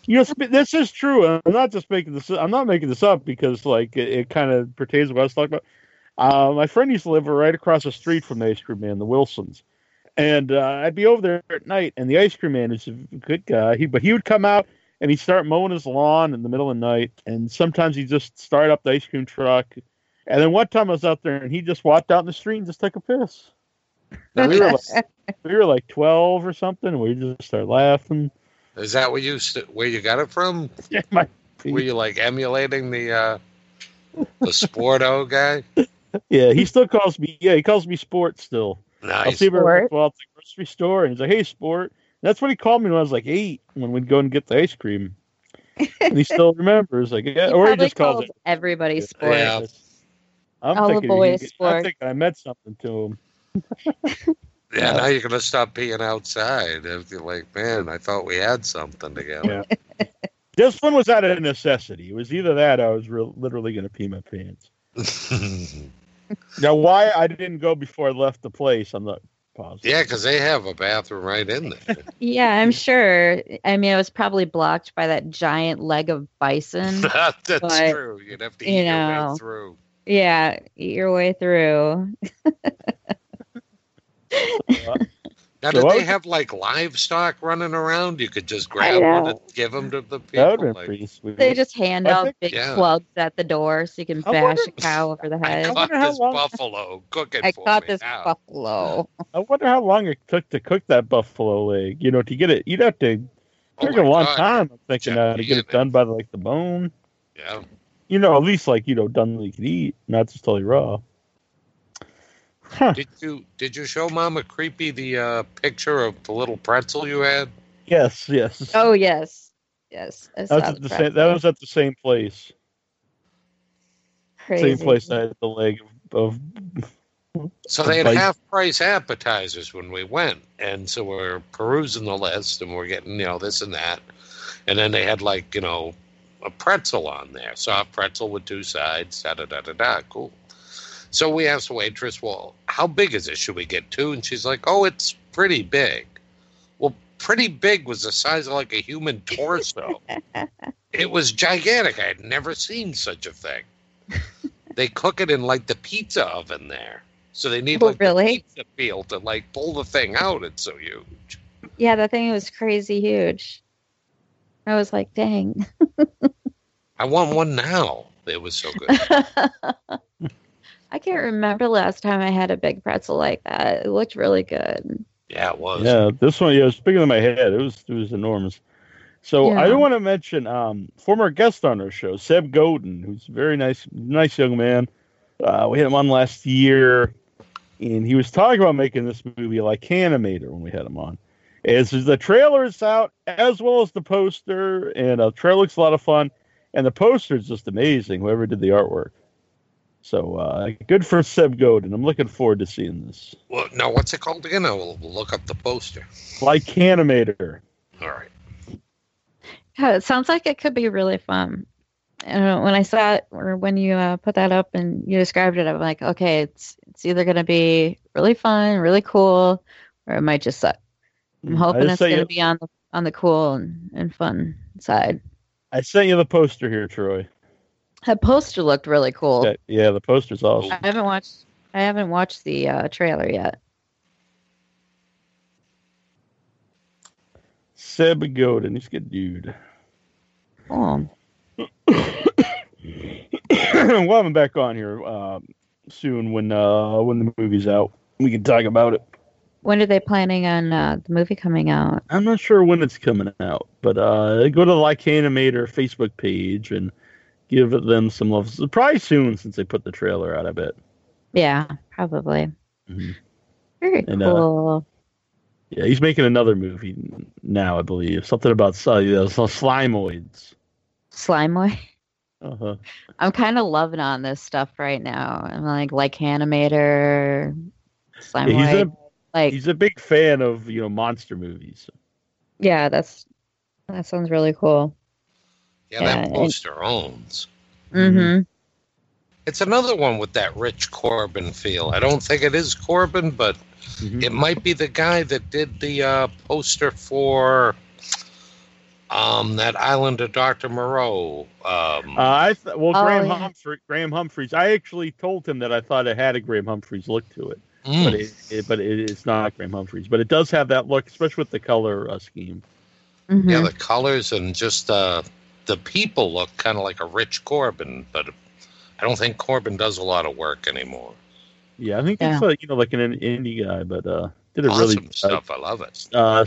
You know, this is true. I'm not just making this. I'm not making this up because it kind of pertains to what I was talking about. My friend used to live right across the street from the Ice Cream Man, the Wilsons, and I'd be over there at night. And the Ice Cream Man is a good guy, but he would come out. And he'd start mowing his lawn in the middle of the night. And sometimes he'd just start up the ice cream truck. And then one time I was out there and he just walked out in the street and just took a piss. And we were like 12 or something. And we just started laughing. Is that where you got it from? Yeah, were you emulating the Sporto guy? Yeah, he calls me Sport still. Nice. I'll see him at the grocery store and he's like, "Hey, Sport." That's what he called me when I was 8, when we'd go and get the ice cream. And he still remembers. Or he just calls everybody Sport. Yeah. All the boys Sport. I think I meant something to him. Yeah, now you're going to stop peeing outside. You're like, man, I thought we had something together. Yeah. This one was out of necessity. It was either that or I was literally going to pee my pants. Now, why I didn't go before I left the place, I'm not... Positive. Yeah, because they have a bathroom right in there. Yeah, I'm sure. I mean, it was probably blocked by that giant leg of bison. That's true. You'd have to eat your way through. Yeah, eat your way through. Now, did they have livestock running around? You could just grab one and give them to the people. That would be pretty sweet. They just hand out big clubs at the door so you can bash a cow over the head. I caught this buffalo. Cook it for me. I caught this buffalo. I wonder how long it took to cook that buffalo leg. You know, to get it, you'd have to take a long time. I'm thinking to get it done by the bone. Yeah. You know, at least done that you could eat, not just totally raw. Huh. Did you show Mama Creepy the picture of the little pretzel you had? Yes. Oh yes. That was at the same place. Crazy. Same place I had the leg of. So they had half-price appetizers when we went, and so we're perusing the list, and we're getting this and that, and then they had a pretzel on there, soft pretzel with two sides, da da da da da, cool. So we asked the waitress, well, how big is it? Should we get two? And she's like, oh, it's pretty big. Well, pretty big was the size of a human torso. It was gigantic. I had never seen such a thing. They cook it in the pizza oven there. So they need the pizza peel to pull the thing out. It's so huge. Yeah, that thing was crazy huge. I was like, dang. I want one now. It was so good. I can't remember last time I had a big pretzel like that. It looked really good. Yeah, it was. Yeah, this one, it was bigger than my head. It was enormous. So yeah. I do want to mention former guest on our show, Seb Godin, who's a very nice young man. We had him on last year, and he was talking about making this movie Lycanimator when we had him on. And so the trailer is out, as well as the poster, and the trailer looks a lot of fun, and the poster is just amazing, whoever did the artwork. So good for Seb Godin. I'm looking forward to seeing this. Well, no, what's it called again? We'll look up the poster. Lycanimator. All right. Yeah, it sounds like it could be really fun. And when I saw it, or when you put that up and you described it, I'm like, okay, it's either going to be really fun, really cool, or it might just suck. I'm hoping it's going to be on the cool and fun side. I sent you the poster here, Troy. That poster looked really cool. Yeah, the poster's awesome. I haven't watched the trailer yet. Seb Godin, he's a good dude. Oh. We'll have him back on here soon when the movie's out. We can talk about it. When are they planning on the movie coming out? I'm not sure when it's coming out, but go to the Lycanimator Facebook page and give them some love. Probably soon, since they put the trailer out, I bet. Yeah, probably. Mm-hmm. Very cool. Yeah, he's making another movie now, I believe. Something about Slimoids. Slimoid? Uh-huh. I'm kind of loving on this stuff right now. I'm like Animator, Slimoid. Yeah, he's a big fan of, monster movies. Yeah, that sounds really cool. Yeah, that poster owns. Mm-hmm. It's another one with that Rich Corbin feel. I don't think it is Corbin, but it might be the guy that did the poster for that Island of Dr. Moreau. Graham Humphreys. I actually told him that I thought it had a Graham Humphreys look to it, but it's not Graham Humphreys. But it does have that look, especially with the color scheme. Mm-hmm. Yeah, the colors and just the people look kind of like a Rich Corbin, but I don't think Corbin does a lot of work anymore. Yeah, I think he's like an indie guy, but did it awesome really stuff. I love it.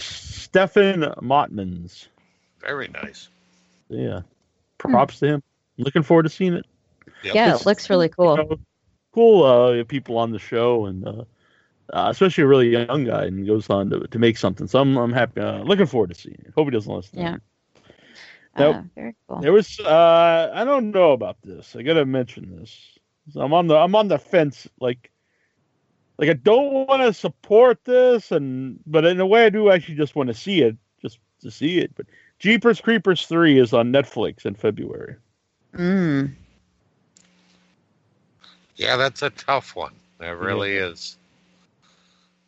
Stefan Mottmans. Very nice. Yeah, props to him. Looking forward to seeing it. Yep. Yeah, it looks really cool. Cool people on the show, and especially a really young guy, and goes on to make something. So I'm happy. Looking forward to seeing it. Hope he doesn't listen. Yeah. Now, very cool. There was I don't know about this. I gotta mention this. So I'm on the fence. Like I don't want to support this, but in a way I do actually just want to see it, just to see it. But Jeepers Creepers 3 is on Netflix in February. Mm. Yeah, that's a tough one. That really is.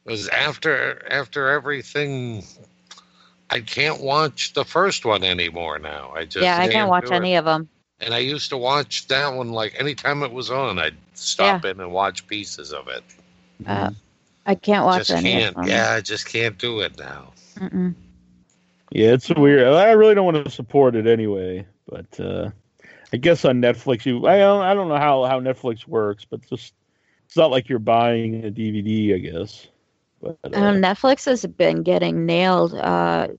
It was after everything. I can't watch the first one anymore now. I can't watch any of them. And I used to watch that one anytime it was on, I'd stop in and watch pieces of it. I can't watch any of them. Yeah, I just can't do it now. Mm-mm. Yeah, it's weird. I really don't want to support it anyway, but I guess on Netflix, I don't know how Netflix works, but it's not like you're buying a DVD, I guess. But, Netflix has been getting nailed.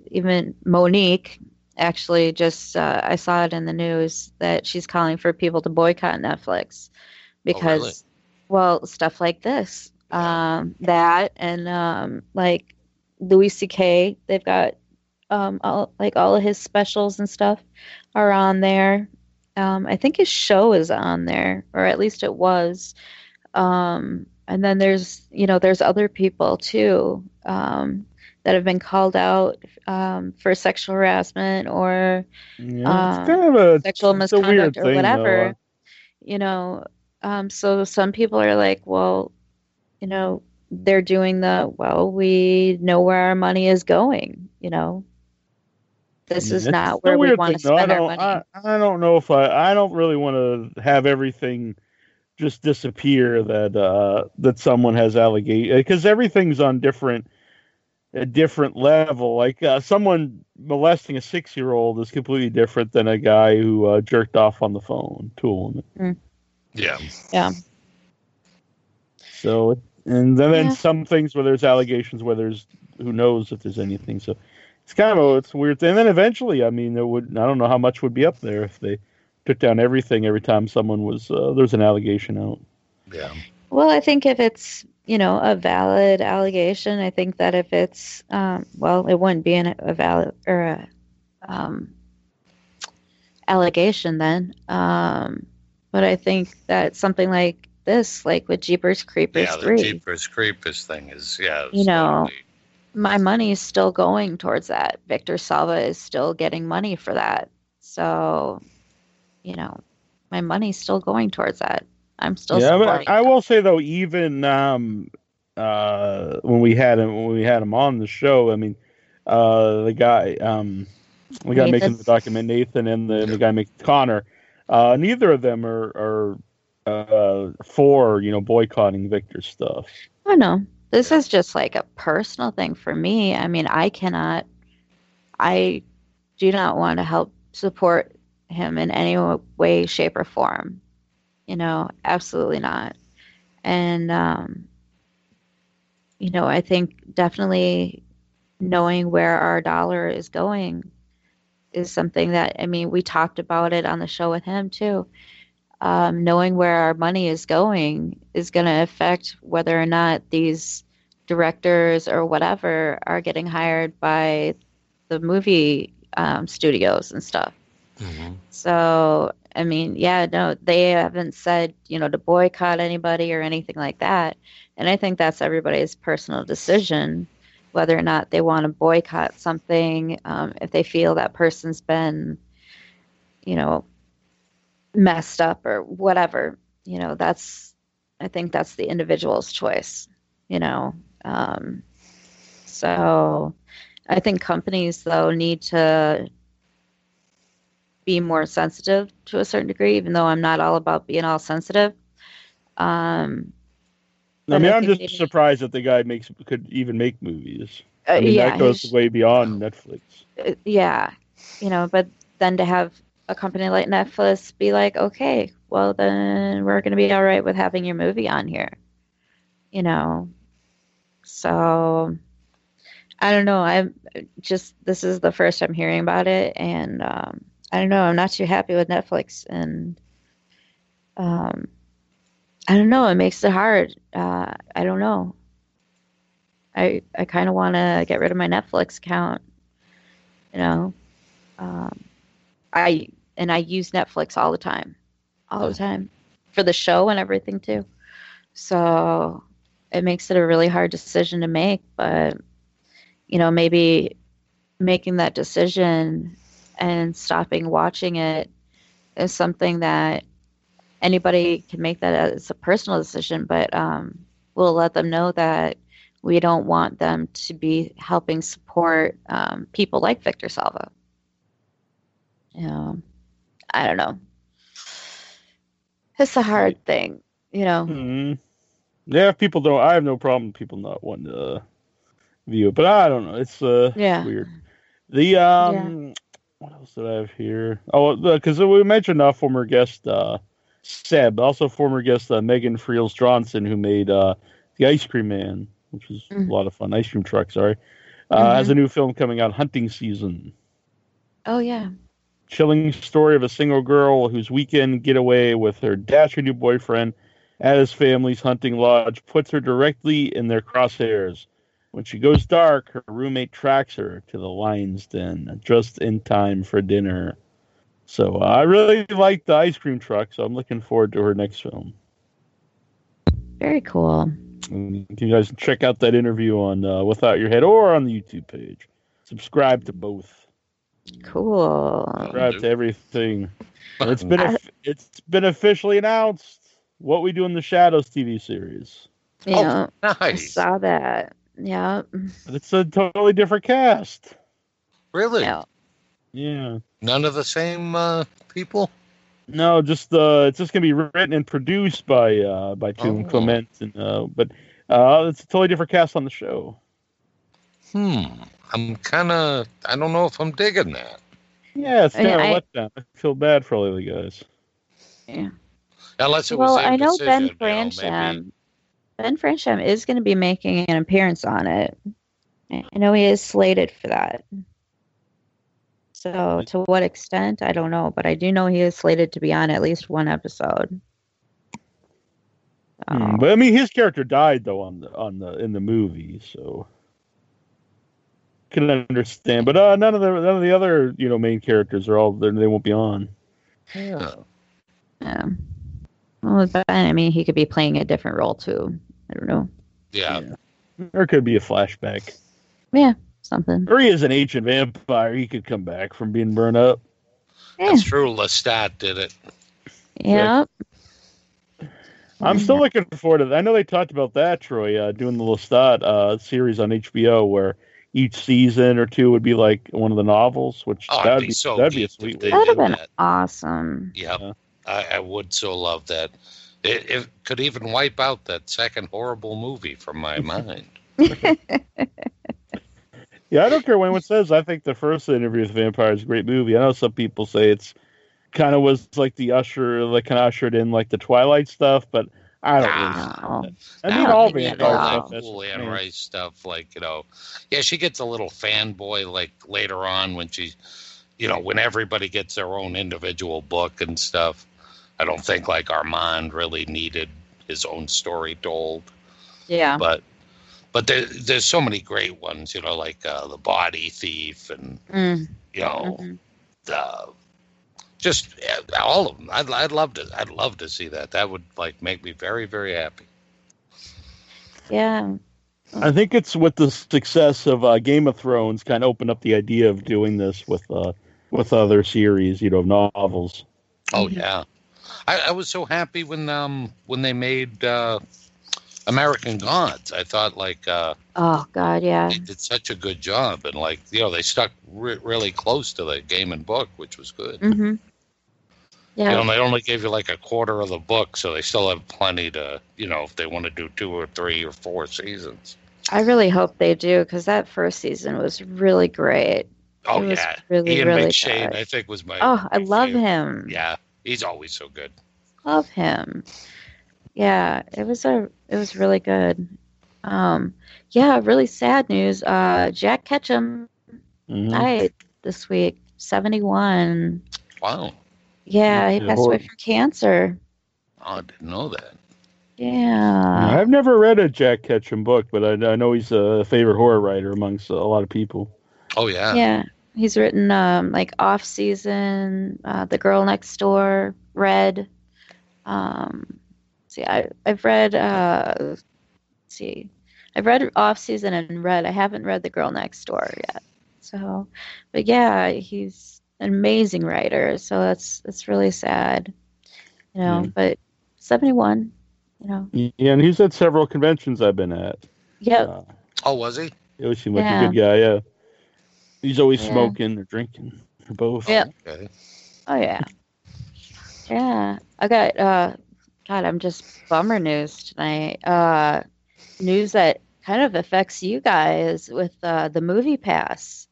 Even Monique, actually, just I saw it in the news that she's calling for people to boycott Netflix because, stuff like this, that, and like Louis C.K. They've got all of his specials and stuff are on there. I think his show is on there, or at least it was. And then there's other people too that have been called out for sexual harassment or sexual misconduct or whatever. So some people are like, well, they're doing we know where our money is going. This is not where we want to spend our money. I don't know if I don't really want to have everything just disappear that someone has allegated, because everything's on a different level. Someone molesting a 6-year-old is completely different than a guy who jerked off on the phone to a woman. Mm. Yeah. So, and then some things where there's allegations, where there's who knows if there's anything. So it's kind of a weird thing. And then eventually, I don't know how much would be up there if they took down everything every time someone was there's an allegation out. Yeah. Well, I think if it's a valid allegation, I think that if it's it wouldn't be a valid or a allegation then. But I think that something like this, like with Jeepers Creepers 3, the Jeepers Creepers thing is totally my money is still going towards that. Victor Salva is still getting money for that. So, you know, my money's still going towards that. I'm still supporting. But I will say though, even when we had him on the show, I mean, the guy making the document, Nathan, and the guy making Connor, neither of them are for, you know, boycotting Victor's stuff. I know. This is just like a personal thing for me. I mean, I do not want to help support him in any way, shape, or form. You know, absolutely not. And, you know, I think definitely knowing where our dollar is going is something that, I mean, we talked about it on the show with him too. Knowing where our money is going is going to affect whether or not these directors or whatever are getting hired by the movie studios and stuff. Mm-hmm. So, I mean, they haven't said, you know, to boycott anybody or anything like that. And I think that's everybody's personal decision, whether or not they want to boycott something, if they feel that person's been, you know, messed up or whatever. You know, I think that's the individual's choice, you know. So I think companies though need to be more sensitive to a certain degree, even though I'm not all about being all sensitive. I mean, I'm just surprised that the guy could even make movies. I mean, that goes way beyond Netflix. You know, but then to have a company like Netflix be like, okay, well then we're going to be all right with having your movie on here, you know? So I don't know. This is the first I'm hearing about it. And, I don't know. I'm not too happy with Netflix, and, I don't know. It makes it hard. I don't know. I kind of want to get rid of my Netflix account, you know? I use Netflix all the time for the show and everything too. So it makes it a really hard decision to make, but you know, maybe making that decision and stopping watching it is something that anybody can make that as a personal decision, but we'll let them know that we don't want them to be helping support people like Victor Salva. I don't know. It's a hard thing, you know. Mm-hmm. Yeah, I have no problem with people not wanting to view it, but I don't know. It's weird. The what else did I have here? Oh, because we mentioned our former guest Seb, also former guest Megan Friels Johnson, who made the Ice Cream Man, which was a lot of fun. Ice Cream Truck, sorry, has a new film coming out, Hunting Season. Oh yeah. Chilling story of a single girl whose weekend getaway with her dashing new boyfriend at his family's hunting lodge puts her directly in their crosshairs. When she goes dark, her roommate tracks her to the lion's den just in time for dinner. So I really like the Ice Cream Truck, so I'm looking forward to her next film. Very cool. And you guys can check out that interview on Without Your Head or on the YouTube page. Subscribe to both. Cool. Subscribe to everything. It's been officially announced what we do in the Shadows TV series. Yeah, oh, nice. I saw that. Yeah, it's a totally different cast. Really? Yeah. None of the same people. No, just it's just gonna be written and produced by Toon Clement, and but it's a totally different cast on the show. I don't know if I'm digging that. Yeah, it's kind of a letdown. I feel bad for all of the guys. Yeah. Unless it was I know Ben Fransham. Ben Fransham is going to be making an appearance on it. I know he is slated for that. So to what extent, I don't know. But I do know he is slated to be on at least one episode. But I mean, his character died though in the movie, so. Can understand, but none of the other, you know, main characters are all there. They won't be on. Yeah. Well, but, I mean, he could be playing a different role too. I don't know. Yeah. Or it could be a flashback. Yeah, something. Or he is an ancient vampire. He could come back from being burned up. Yeah. That's true. Lestat did it. Yep. Yeah. I'm still looking forward to that. I know they talked about that, Troy, doing the Lestat series on HBO where each season or two would be like one of the novels, which that'd be a sweet way. That would have been awesome. Yep. Yeah. I would so love that. It could even wipe out that second horrible movie from my mind. Yeah, I don't care what anyone says. I think the first Interview with the Vampire is a great movie. I know some people say it's kind of was like the usher, like kind of ushered in like the Twilight stuff, but I don't really see that. I mean, all vampire stuff. Cool Anne Rice stuff, like, you know. Yeah, she gets a little fanboy, like, later on when she, you know, when everybody gets their own individual book and stuff. I don't think, like, Armand really needed his own story told. Yeah. But there's so many great ones, you know, like The Body Thief and, you know, just all of them. I'd love to see that. That would, like, make me very, very happy. Yeah. I think it's with the success of Game of Thrones kind of opened up the idea of doing this with other series, you know, novels. Oh, yeah. I was so happy when they made American Gods. I thought, like, oh god, yeah, they did such a good job, and, like, you know, they stuck really close to the game and book, which was good. Mm-hmm. Yeah, you know, they only gave you like a quarter of the book, so they still have plenty to, you know, if they want to do 2 or 3 or 4 seasons. I really hope they do, because that first season was really great. Oh yeah, really, Ian really McShane, good. I think was my I love him. Yeah. He's always so good. Love him. Yeah, it was really good. Yeah, really sad news. Jack Ketchum died this week, 71. Wow. Yeah, he passed away from cancer. Oh, I didn't know that. Yeah. I've never read a Jack Ketchum book, but I know he's a favorite horror writer amongst a lot of people. Oh, yeah. Yeah. He's written, like, Off-Season, The Girl Next Door, Red. I've read Off-Season and Red. I haven't read The Girl Next Door yet. So, but yeah, he's an amazing writer. So that's really sad, you know. Mm-hmm. But 71, you know. Yeah, and he's at several conventions I've been at. Yep. Oh, was he? He seemed like a good guy. Yeah. He's always smoking or drinking or both. Yeah. Okay. Oh, yeah. Yeah. I got, God, I'm just bummer news tonight. News that kind of affects you guys with the Movie Pass.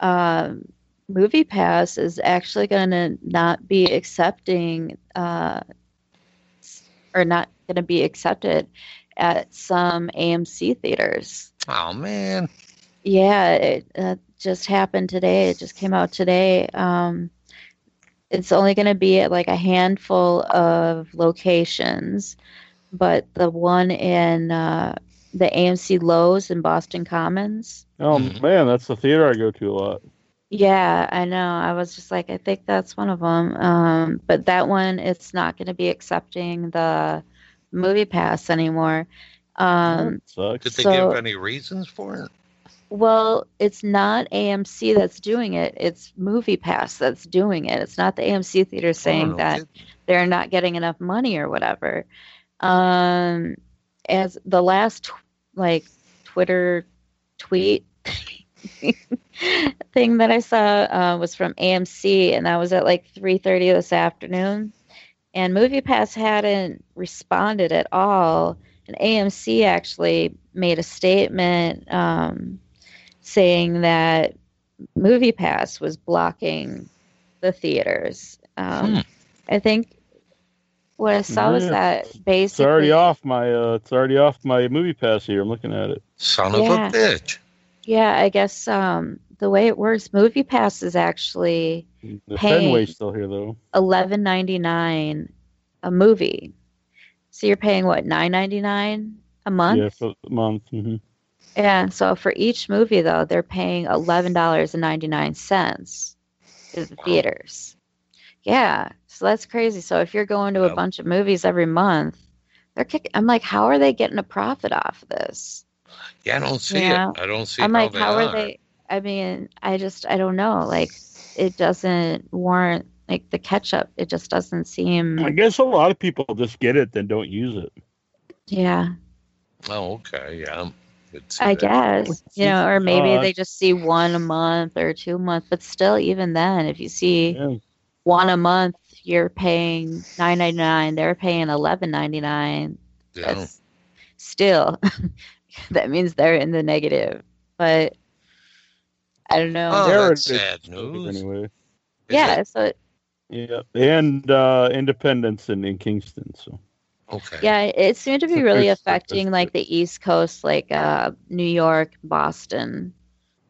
Movie Pass is actually going to not be accepting or not going to be accepted at some AMC theaters. Oh, man. Yeah, it just happened today. It just came out today. It's only going to be at like a handful of locations, but the one in the AMC Lowe's in Boston Commons. Oh, man, that's the theater I go to a lot. Yeah, I know. I was just like, I think that's one of them. But that one, it's not going to be accepting the Movie Pass anymore. Sucks. Did they give any reasons for it? Well, it's not AMC that's doing it. It's Movie Pass that's doing it. It's not the AMC theater saying that they're not getting enough money or whatever. As the last Twitter tweet thing that I saw was from AMC, and that was at like 3:30 this afternoon. And Movie Pass hadn't responded at all. And AMC actually made a statement saying that Movie Pass was blocking the theaters. I think what I saw was that basically it's already off my Movie Pass here. I'm looking at it. Son of a bitch. Yeah, I guess the way it works, Movie Pass is actually Fenway's still here though. $11.99 a movie. So you're paying what, $9.99 a month? Yeah, for a month. Mm-hmm. Yeah, so for each movie, though, they're paying $11.99 to the theaters. Yeah, so that's crazy. So if you're going to a bunch of movies every month, I'm like, how are they getting a profit off of this? Yeah, I don't see it. I don't see. I'm like, how are they? I mean, I don't know. Like, it doesn't warrant like the ketchup. It just doesn't seem. I guess a lot of people just get it, then don't use it. Yeah. Oh, okay. Yeah. I guess, you know, or maybe they just see one a month or 2 months, but still, even then, if you see one a month, you're paying $9.99. They're paying $11.99. That's still, that means they're in the negative. But I don't know. Oh, that's sad news. Anyway. Yeah. And Independence in Kingston. So. Okay. Yeah, it seemed to be really affecting like the East Coast, like New York, Boston.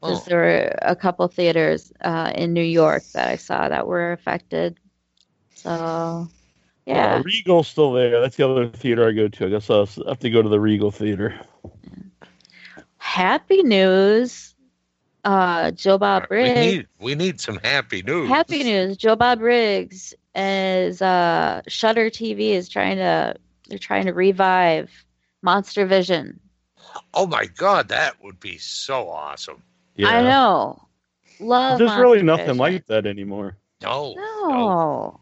Because there were a couple theaters in New York that I saw that were affected. So, yeah. Regal's still there. That's the other theater I go to. I guess I'll have to go to the Regal Theater. Happy news. Joe Bob Briggs. We need some happy news. Happy news. Joe Bob Briggs is Shutter TV is trying to revive Monster Vision. Oh my God, that would be so awesome! Yeah. I know. Love. There's Monster really nothing Vision. Like that anymore. No.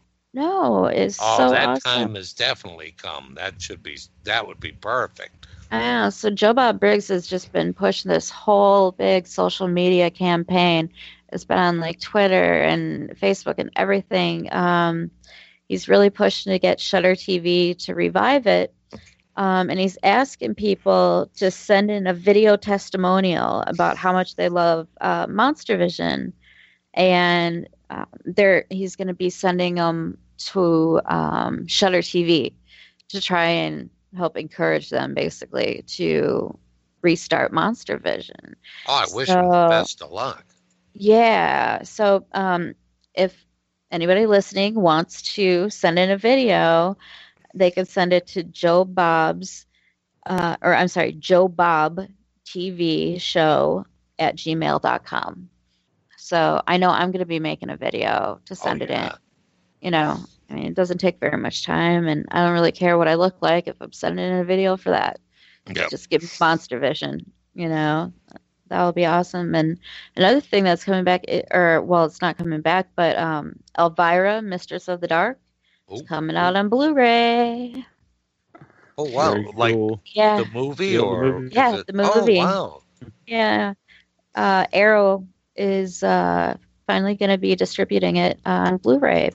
It's so that awesome. Time has definitely come. That would be perfect. Yeah. So Joe Bob Briggs has just been pushing this whole big social media campaign. It's been on like Twitter and Facebook and everything. He's really pushing to get Shutter TV to revive it. And he's asking people to send in a video testimonial about how much they love Monster Vision. And he's going to be sending them to Shutter TV to try and help encourage them basically to restart Monster Vision. Oh, I wish him the best of luck. Yeah, so if anybody listening wants to send in a video, they can send it to Joe Bob TV show at gmail.com. So I know I'm going to be making a video to send it in. You know, I mean, it doesn't take very much time, and I don't really care what I look like if I'm sending in a video for that. Yep. Just give me Monster Vision, you know. That will be awesome. And another thing that's coming back, it's not coming back, but Elvira, Mistress of the Dark, is coming out on Blu-ray. Oh, wow. Like the movie? Or yeah, the movie. Oh, wow. Yeah. Arrow is finally going to be distributing it on Blu-ray.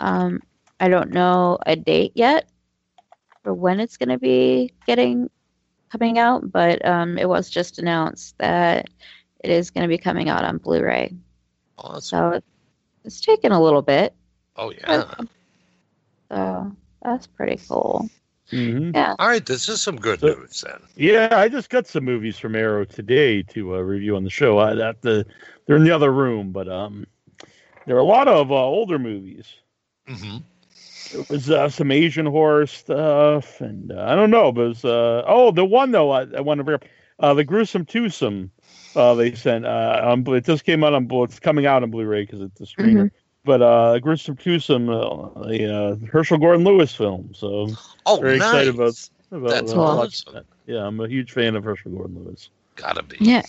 I don't know a date yet for when it's going to be coming out, but it was just announced that it is going to be coming out on Blu-ray. Awesome. So it's taken a little bit. Oh, yeah. So that's pretty cool. Mm-hmm. Yeah. All right, this is some good news then. Yeah, I just got some movies from Arrow today to review on the show. They're in the other room, but there are a lot of older movies. Mm-hmm. It was some Asian horror stuff, and I don't know, but it was, the one, though, I want to bring up, The Gruesome Twosome, they sent, it just came out it's coming out on Blu-ray because it's a screener, but Gruesome Twosome, Herschel Gordon Lewis film, so very excited about that's awesome. That. Yeah, I'm a huge fan of Herschel Gordon Lewis. Gotta be. Yeah,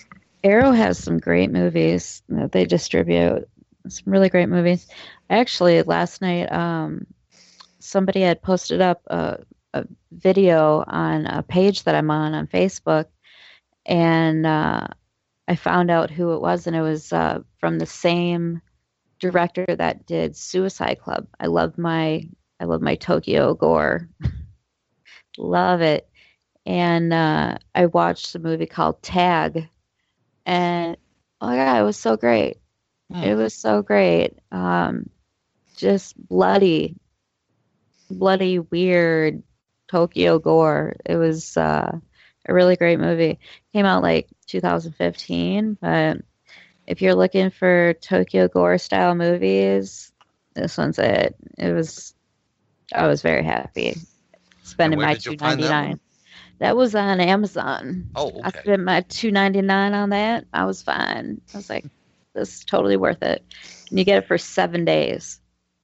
Arrow has some great movies that they distribute, some really great movies. Actually, last night, somebody had posted up a video on a page that I'm on Facebook, and I found out who it was, and it was from the same director that did Suicide Club. I love my Tokyo Gore. Love it. And I watched a movie called Tag, and oh my God, it was so great. Oh. It was so great. Just bloody weird Tokyo Gore. It was a really great movie. Came out like 2015, but if you're looking for Tokyo Gore style movies, this one's it. It was. I was very happy spending my $2.99. That was on Amazon. Oh, okay. I spent my $2.99 on that. I was fine. I was like, this is totally worth it. And you get it for 7 days.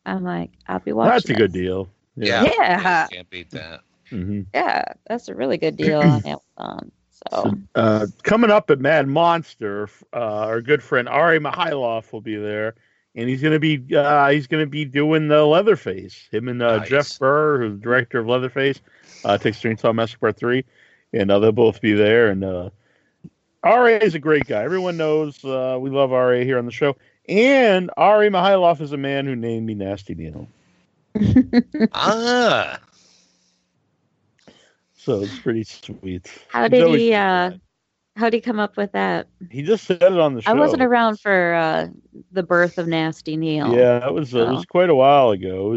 I'm like, I'll be watching. That's a good deal. Yeah. Yeah. Can't beat that. Mm-hmm. Yeah, that's a really good deal on Amazon. So So, coming up at Mad Monster, our good friend R.A. Mihailoff will be there, and he's gonna be doing the Leatherface. Him and nice. Jeff Burr, who's the director of Leatherface, Texas Chainsaw Massacre Part 3, and they'll both be there. And R.A. is a great guy. Everyone knows we love R.A. here on the show. And R.A. Mihailoff is a man who named me Nasty Needle. Ah. So it's pretty sweet. How did he come up with that? He just said it on the show. I wasn't around for the birth of Nasty Neil. Yeah, that was it was quite a while ago.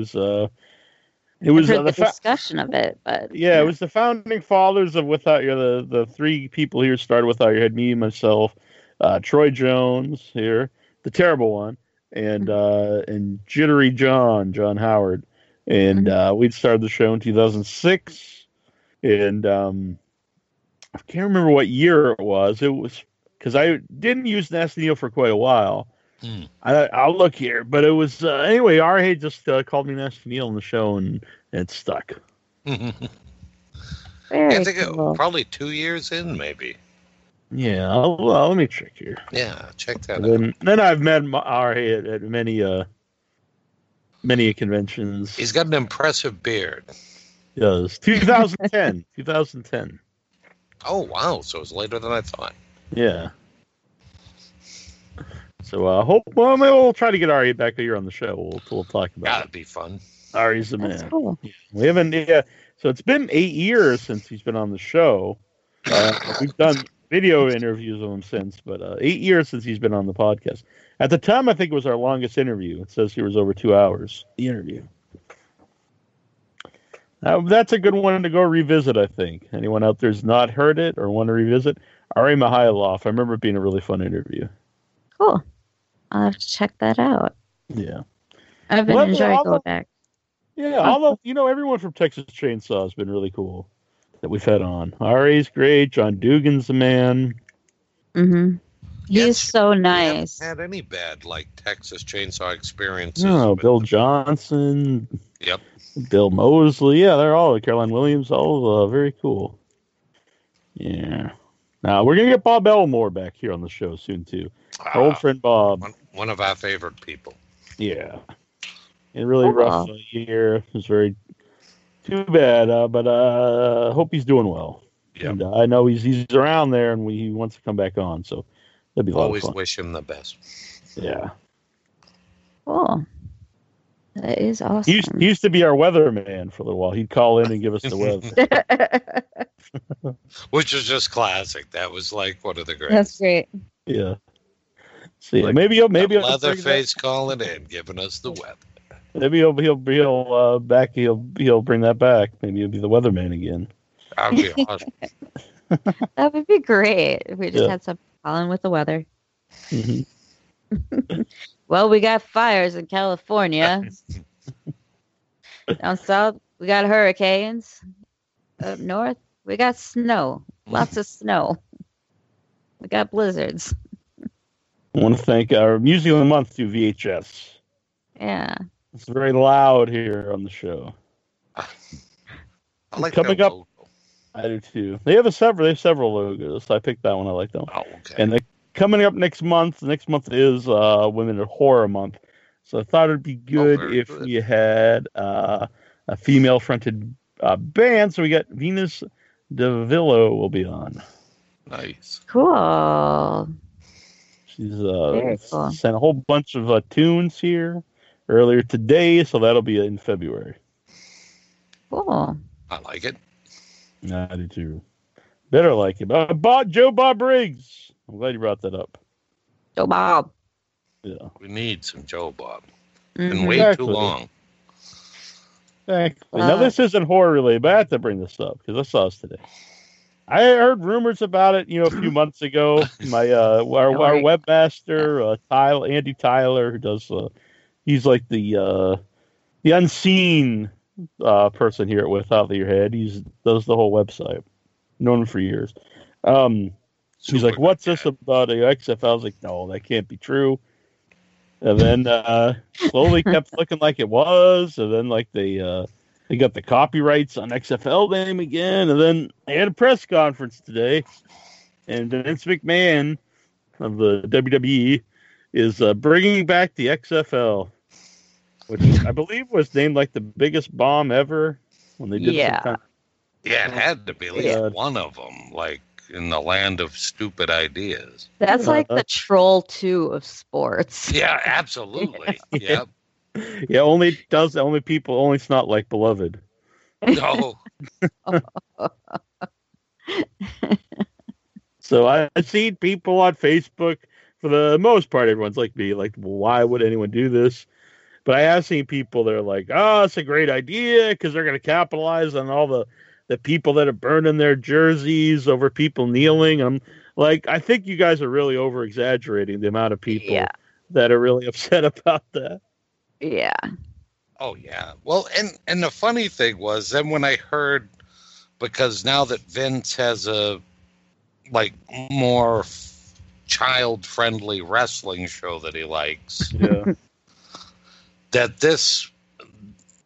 It was the discussion of it, but yeah, it was the founding fathers of Without Your the three people here started Without Your Head, me, myself, Troy Jones here, the terrible one, and Jittery John Howard, and we'd started the show in 2006. And I can't remember what year it was. It was because I didn't use Nasty Neil for quite a while. I'll look here, but it was anyway. R.A. just called me Nasty Neil on the show, and it stuck. I think cool. It probably 2 years in, maybe. Yeah, let me check here. Yeah, check that out. Then I've met R.A. at many conventions. He's got an impressive beard. Does 2010. Oh wow, so it's later than I thought. Yeah. So I hope we'll try to get Ari back here on the show. We'll talk about it. That'd be fun. Ari's the That's man. Cool. We haven't so it's been 8 years since he's been on the show. We've done video interviews of him since, but 8 years since he's been on the podcast. At the time I think it was our longest interview. It says here was over 2 hours, the interview. That's a good one to go revisit, I think. Anyone out there's not heard it or want to revisit? R.A. Mihailoff. I remember it being a really fun interview. Cool. I'll have to check that out. Yeah. I've been enjoying going back. Yeah. Everyone from Texas Chainsaw has been really cool that we've had on. R.A.'s great. John Dugan's the man. Mm-hmm. He's so nice. We haven't had any bad, Texas Chainsaw experiences. No, Bill Johnson. Yep. Bill Mosley, yeah, they're all Caroline Williams, all very cool. Yeah. Now we're gonna get Bob Elmore back here on the show soon too. Our old friend Bob, one of our favorite people. Yeah. And really rough year. It was very too bad, but hope he's doing well. Yeah. And I know he's around there, and he wants to come back on, so that'd be a lot of fun. Always wish him the best. Yeah. Cool. That is awesome. He used to be our weatherman for a little while. He'd call in and give us the weather. Which was just classic. That was one of the greats. That's great. Yeah. See, maybe Leatherface calling in, giving us the weather. Maybe he'll bring that back. Maybe he'll be the weatherman again. That would be awesome. That would be great if we just had something calling with the weather. Mm-hmm. Well, we got fires in California. Down south, we got hurricanes. Up north, we got snow. Lots of snow. We got blizzards. I want to thank our Music of the Month through VHS. Yeah. It's very loud here on the show. I like coming up. Logo. I do too. They have several logos. I picked that one. I like that one. Oh, okay. And coming up next month is Women in Horror Month. So I thought it'd be good if we had a female-fronted band. So we got Venus DeVillo will be on. Nice. Cool. She's sent a whole bunch of tunes here earlier today, so that'll be in February. Cool. I like it. I do too. Better like it. Joe Bob Briggs. I'm glad you brought that up. Joe Bob. Yeah. We need some Joe Bob. Been way too long. Exactly. Now, this isn't horror related, but I have to bring this up because I saw this today. I heard rumors about it, a few months ago. My our webmaster, Andy Tyler, who does, he's like the unseen person here at Without Your Head. He does the whole website. Known him for years. He's like, what's this about XFL? I was like, no, that can't be true. And then slowly kept looking like it was. And then They got the copyrights on XFL name again. And then they had a press conference today. And Vince McMahon of the WWE is bringing back the XFL, which I believe was named like the biggest bomb ever when they did some kind of... Yeah, it had to be at least one of them, like in the land of stupid ideas. That's like the Troll 2 of sports. Yeah, absolutely. Yeah. Yep. Yeah, only it's not like Beloved. No. So I've seen people on Facebook, for the most part, everyone's like me, like, why would anyone do this? But I have seen people that are like, oh, it's a great idea because they're going to capitalize on all the people that are burning their jerseys over people kneeling. I'm like, I think you guys are really over-exaggerating the amount of people that are really upset about that. Yeah. Oh, yeah. Well, and the funny thing was, then when I heard, because now that Vince has a, like, more child-friendly wrestling show that he likes... Yeah. That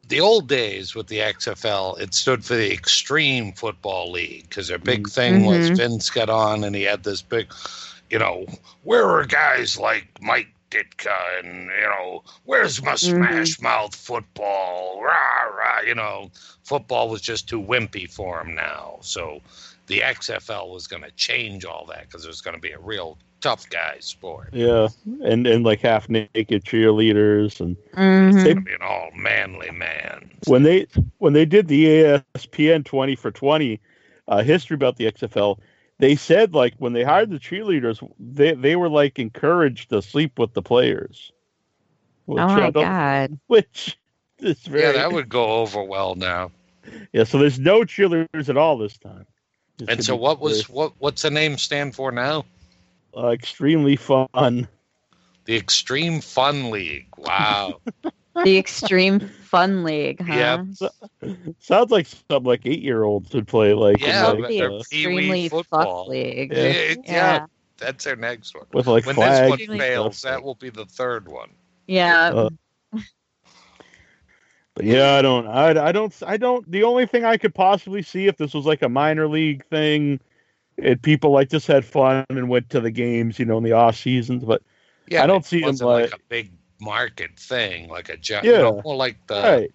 the old days with the XFL, it stood for the Extreme Football League, because their big thing was Vince got on and he had this big, you know, where are guys like Mike Ditka and, you know, where's my Smash Mouth football? Rah, rah, you know, football was just too wimpy for him now. So the XFL was going to change all that because it was going to be a real tough guy sport. Yeah, and like half-naked cheerleaders. And they be an all-manly man. When they did the ESPN 20 for 20 history about the XFL, they said, like, when they hired the cheerleaders, they were, like, encouraged to sleep with the players. Oh, my God. Which is very... Yeah, that would go over well now. Yeah, so there's no cheerleaders at all this time. It's and so what's the name stand for now? Extremely Fun. The Extreme Fun League. Wow. The Extreme Fun League, huh? Yeah. So, sounds like something like 8-year-olds would play. Like, yeah, like, the Extremely Football League. Yeah. Yeah, that's their next one. With, like, when flags, this one fails, that will be the third one. Yeah. But yeah, I don't. The only thing I could possibly see if this was like a minor league thing, and people like just had fun and went to the games, you know, in the off seasons. But yeah, I don't see them like a big market thing, like a giant, you know, more like the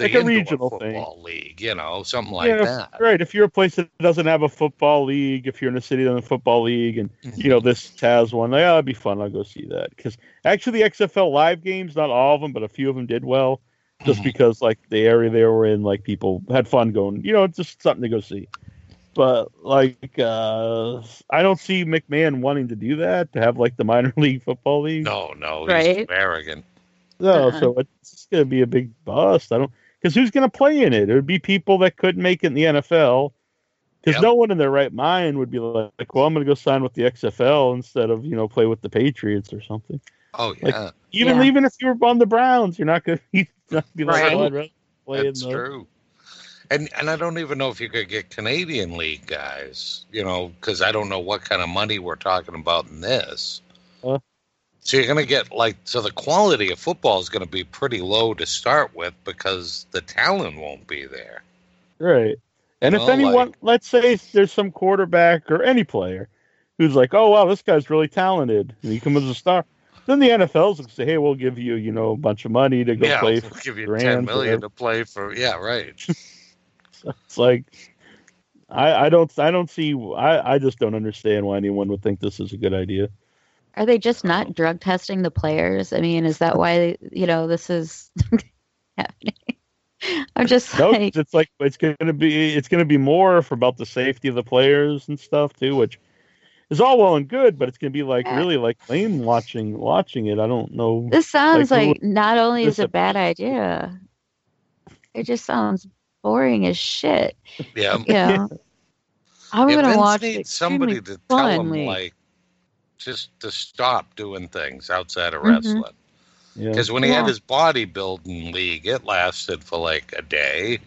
like a regional football thing. League, you know, something like that. Right. If you're a place that doesn't have a football league, if you're in a city that doesn't have a football league, and you know this has one, yeah, that'd be fun. I'll go see that because actually the XFL live games, not all of them, but a few of them did well. Just because, like, the area they were in, like, people had fun going, you know, it's just something to go see. But, like, I don't see McMahon wanting to do that, to have, like, the minor league football league. No, right? He's arrogant. No, so it's going to be a big bust. Because who's going to play in it? It would be people that couldn't make it in the NFL. Because no one in their right mind would be like, well, I'm going to go sign with the XFL instead of, you know, play with the Patriots or something. Oh, yeah. Like, even if you were on the Browns, you're not going to... Right. That's true. And I don't even know if you could get Canadian League guys, you know, because I don't know what kind of money we're talking about in this. So you're going to get, like, so the quality of football is going to be pretty low to start with because the talent won't be there. Right. And if anyone, like, let's say there's some quarterback or any player who's like, oh, wow, this guy's really talented, and he comes as a star. Then the NFL's going to say, hey, we'll give you, you know, a bunch of money to go play for. Yeah, we'll give you $10 million to play for. Yeah, right. So it's like, I just don't understand why anyone would think this is a good idea. Are they just not drug testing the players? I mean, is that why, you know, this is happening? I'm just it's like, it's going to be more for about the safety of the players and stuff too, which it's all well and good, but it's going to be like really like lame watching it. I don't know. This sounds like not only is it a bad idea, it just sounds boring as shit. Yeah. Yeah. I'm going to watch it. Somebody to tell him, like, just to stop doing things outside of wrestling. Because when he had his bodybuilding league, it lasted for like a day.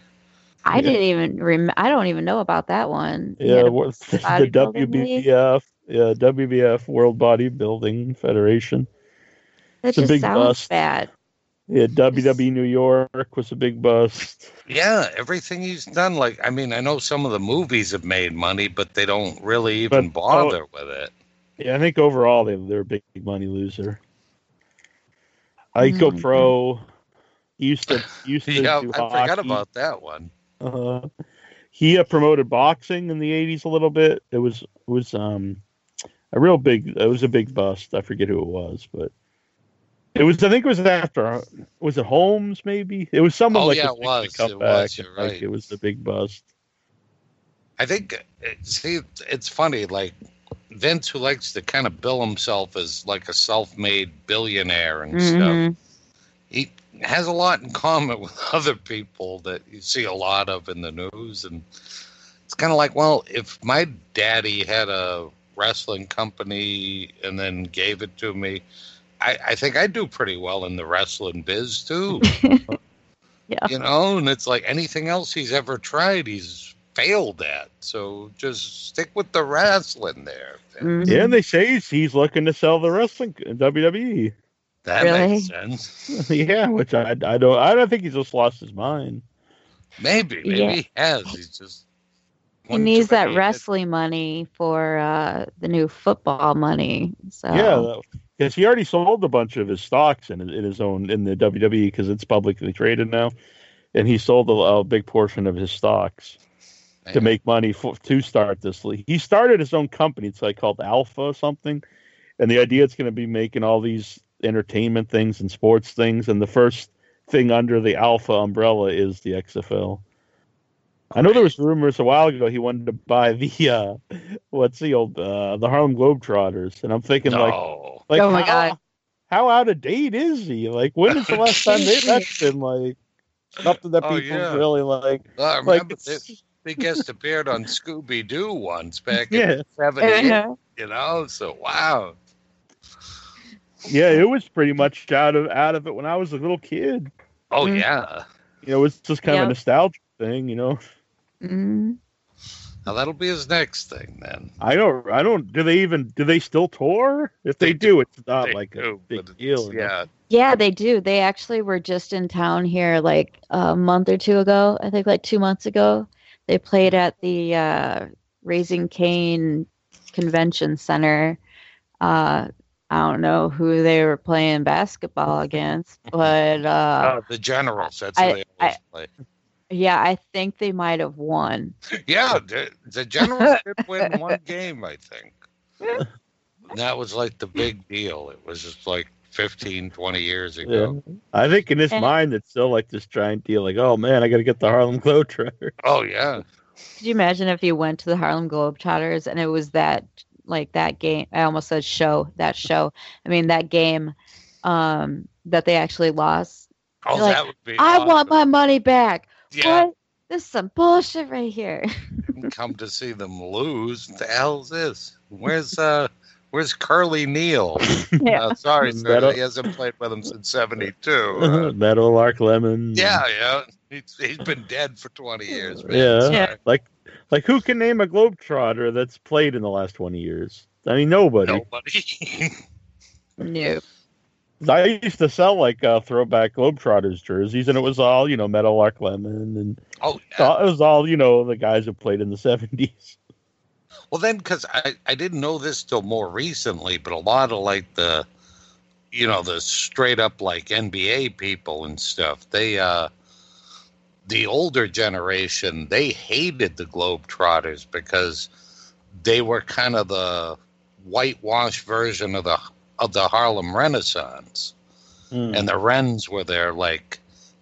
I didn't even I don't even know about that one. Yeah, the WBF. Yeah, WBF World Bodybuilding Federation. That it's just a big sounds bust. Bad. Yeah, WW New York was a big bust. Yeah, everything he's done. Like, I mean, I know some of the movies have made money, but they don't really even bother with it. Yeah, I think overall they're a big money loser. Ico Pro used to do hockey. I forgot about that one. He promoted boxing in the 80s a little bit. It was a real big. It was a big bust. I forget who it was, but. It was. I think it was after. Was it Holmes? Maybe it was someone it was. You're right. Like it was the big bust. I think. See, it's funny. Like Vince, who likes to kind of bill himself as like a self-made billionaire and stuff, he has a lot in common with other people that you see a lot of in the news, and it's kind of like, well, if my daddy had a wrestling company and then gave it to me. I think I do pretty well in the wrestling biz, too. Yeah. You know, and it's like anything else he's ever tried, he's failed at. So just stick with the wrestling there. Mm-hmm. Yeah, and they say he's looking to sell the wrestling in WWE. That makes sense. Yeah, which I don't think he's just lost his mind. Maybe he has. He's just... He needs that wrestling money for the new football money. So. Yeah, because he already sold a bunch of his stocks in the WWE because it's publicly traded now, and he sold a big portion of his stocks to make money to start this league. He started his own company. It's like called Alpha or something, and the idea it's going to be making all these entertainment things and sports things, and the first thing under the Alpha umbrella is the XFL. I know there was rumors a while ago he wanted to buy the the Harlem Globetrotters, and I'm thinking like oh my God, how out of date is he? Like, when is the last time that's been like something that people really like? Well, I remember they guest appeared on Scooby Doo once back in the '70s, you know. So wow, yeah, it was pretty much out of it when I was a little kid. Oh yeah, you know, it's just kind of a nostalgia thing, you know. Now that'll be his next thing then. I don't do they still tour? If they do, it's not like a big deal. Yeah, they do. They actually were just in town here like a month or two ago. I think like 2 months ago. They played at the Raising Cane Convention Center. I don't know who they were playing basketball against, but the Generals, that's who they always play. Yeah, I think they might have won. Yeah, the Generals did win one game, I think. And that was like the big deal. It was just like 15, 20 years ago. Yeah. I think in his mind, it's still like this giant deal. Like, oh man, I got to get the Harlem Globetrotters. Oh, yeah. Could you imagine if you went to the Harlem Globetrotters and it was that game? I almost said show, I mean, that game that they actually lost. Oh, that would be awesome. Want my money back. Yeah. What? This is some bullshit right here. Come to see them lose. What the hell's this? Where's Curly Neal? Yeah. Sorry, sir. He hasn't played with him since 72. Metal Lark Lemon. Yeah. He's been dead for 20 years. Man. Yeah. Like who can name a Globetrotter that's played in the last 20 years? I mean, nobody. Nope. I used to sell like throwback Globetrotters jerseys, and it was all, you know, Metal Lark Lemon, and it was all, you know, the guys who played in the 70s. Well, then, because I didn't know this till more recently, but a lot of like the, you know, the straight up like NBA people and stuff, they, the older generation, they hated the Globetrotters because they were kind of the whitewashed version of the Harlem Renaissance. And the Wrens were there, like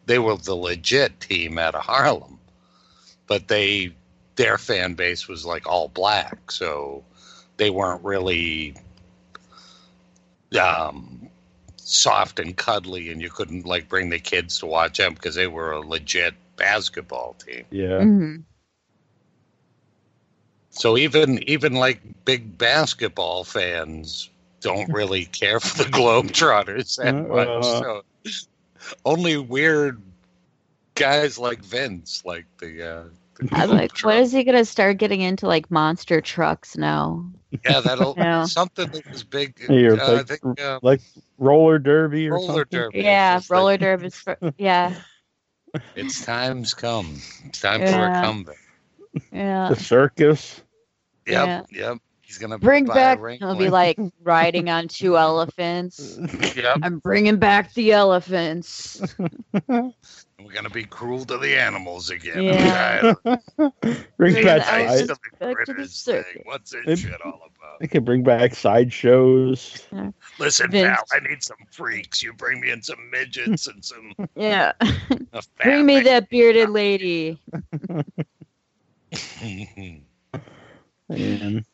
they were the legit team out of Harlem, but their fan base was like all black, so they weren't really soft and cuddly, and you couldn't like bring the kids to watch them because they were a legit basketball team. So even like big basketball fans don't really care for the Globetrotters that much. So only weird guys like Vince, like the I'm like, what is he going to start getting into, like, monster trucks now? Yeah, that'll something that was big. Here, like roller derby or something. Derby. Yeah, roller like, derby. Yeah. It's time's come. It's time for a comeback. Yeah. The circus. Yep, yep. He's going to bring back. He'll be like riding on two elephants. Yep. I'm bringing back the elephants. We're going to be cruel to the animals again. Yeah. Bring back what's this shit all about? They can bring back sideshows. Listen, pal, I need some freaks. You bring me in some midgets and some. Yeah. Bring me that bearded lady. And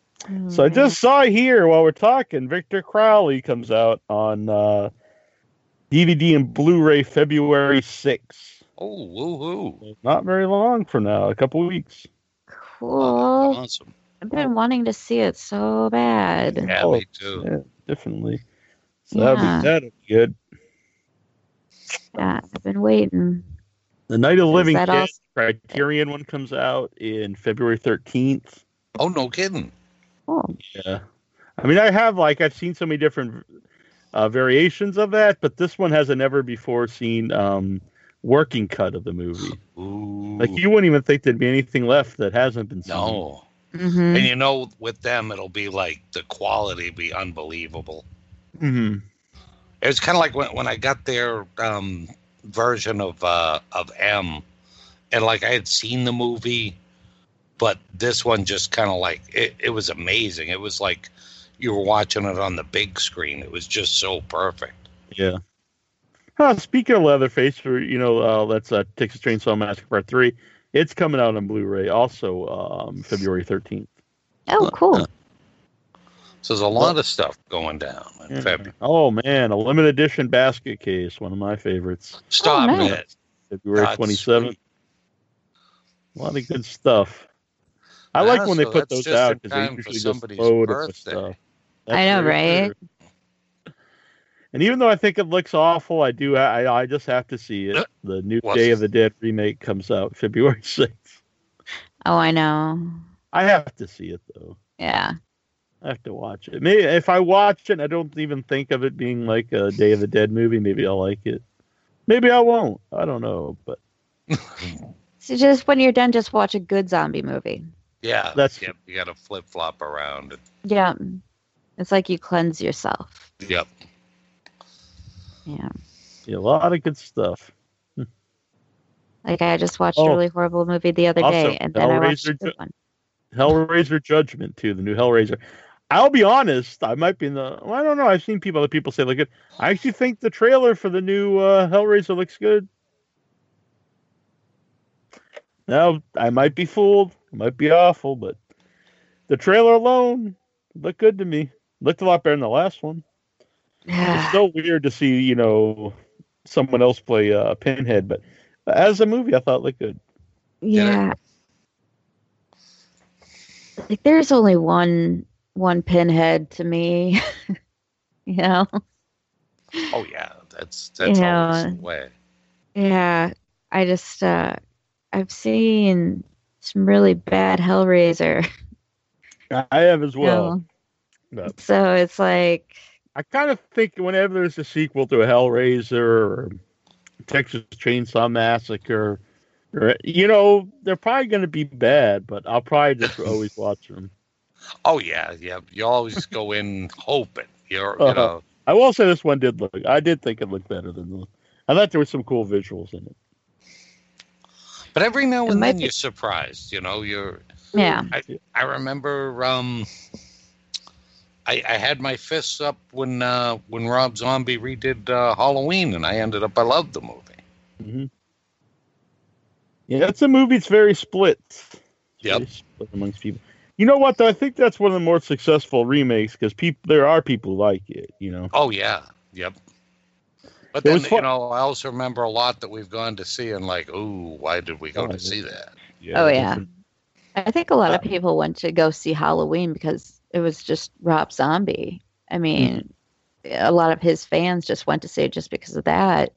so I just saw here while we're talking, Victor Crowley comes out on DVD and Blu-ray February 6th. Oh, woohoo! Not very long from now, a couple weeks. Cool. Oh, awesome. I've been wanting to see it so bad. Yeah, me too. Yeah, definitely. So that'll be good. Yeah, I've been waiting. The Night of the Living Dead Criterion one comes out in February 13th. Oh, no kidding. Oh. Yeah. I mean, I've seen so many different variations of that, but this one has a never-before-seen working cut of the movie. Ooh. Like, you wouldn't even think there'd be anything left that hasn't been seen. No. Mm-hmm. And you know, with them, it'll be like, the quality be unbelievable. Mm-hmm. It was kind of like when I got their version of M, and, like, I had seen the movie, but this one just kind of like, it was amazing. It was like you were watching it on the big screen. It was just so perfect. Yeah. Speaking of Leatherface, that's Texas Chainsaw Massacre Part 3. It's coming out on Blu-ray also February 13th. Oh, cool. So there's a lot of stuff going down in February. Oh, man. A limited edition basket case. One of my favorites. Stop it. February 27th. Sweet. A lot of good stuff. I like when they put those out because they usually just load it with stuff. I know, right? Weird. And even though I think it looks awful, I just have to see it. The new Day of the Dead remake comes out February 6th. Oh, I know. I have to see it, though. Yeah. I have to watch it. Maybe if I watch it, I don't even think of it being like a Day of the Dead movie. Maybe I'll like it. Maybe I won't. I don't know, but... So just when you're done, just watch a good zombie movie. Yeah, you got to flip flop around. Yeah, it's like you cleanse yourself. Yep. Yeah. Yeah, a lot of good stuff. Like I just watched a really horrible movie the other day, and then I watched this one. Hellraiser Judgment too, the new Hellraiser. I'll be honest, I might be in the. Well, I don't know. I've seen other people say like it. I actually think the trailer for the new Hellraiser looks good. Now, I might be fooled. It might be awful, but the trailer alone looked good to me. Looked a lot better than the last one. Yeah. It's so weird to see, someone else play Pinhead, but as a movie, I thought it looked good. Yeah. Like, there's only one Pinhead to me, Oh, yeah. That's always the way. Yeah. I just... I've seen some really bad Hellraiser. I have as well. No. So it's like... I kind of think whenever there's a sequel to a Hellraiser or Texas Chainsaw Massacre, or, they're probably going to be bad, but I'll probably just always watch them. Oh, yeah, yeah. You always go in hoping. I will say this one did look... I did think it looked better than the... I thought there were some cool visuals in it. But every now and then you're surprised, you're... Yeah. I remember I had my fists up when Rob Zombie redid Halloween, and I loved the movie. Mm-hmm. Yeah, it's a movie that's very split. Yep. Very split amongst people. You know what, though? I think that's one of the more successful remakes, because there are people who like it, Oh, yeah. Yep. But then, I also remember a lot that we've gone to see and like, ooh, why did we go to see that? Yeah. Oh, yeah. I think a lot of people went to go see Halloween because it was just Rob Zombie. I mean, a lot of his fans just went to see it just because of that.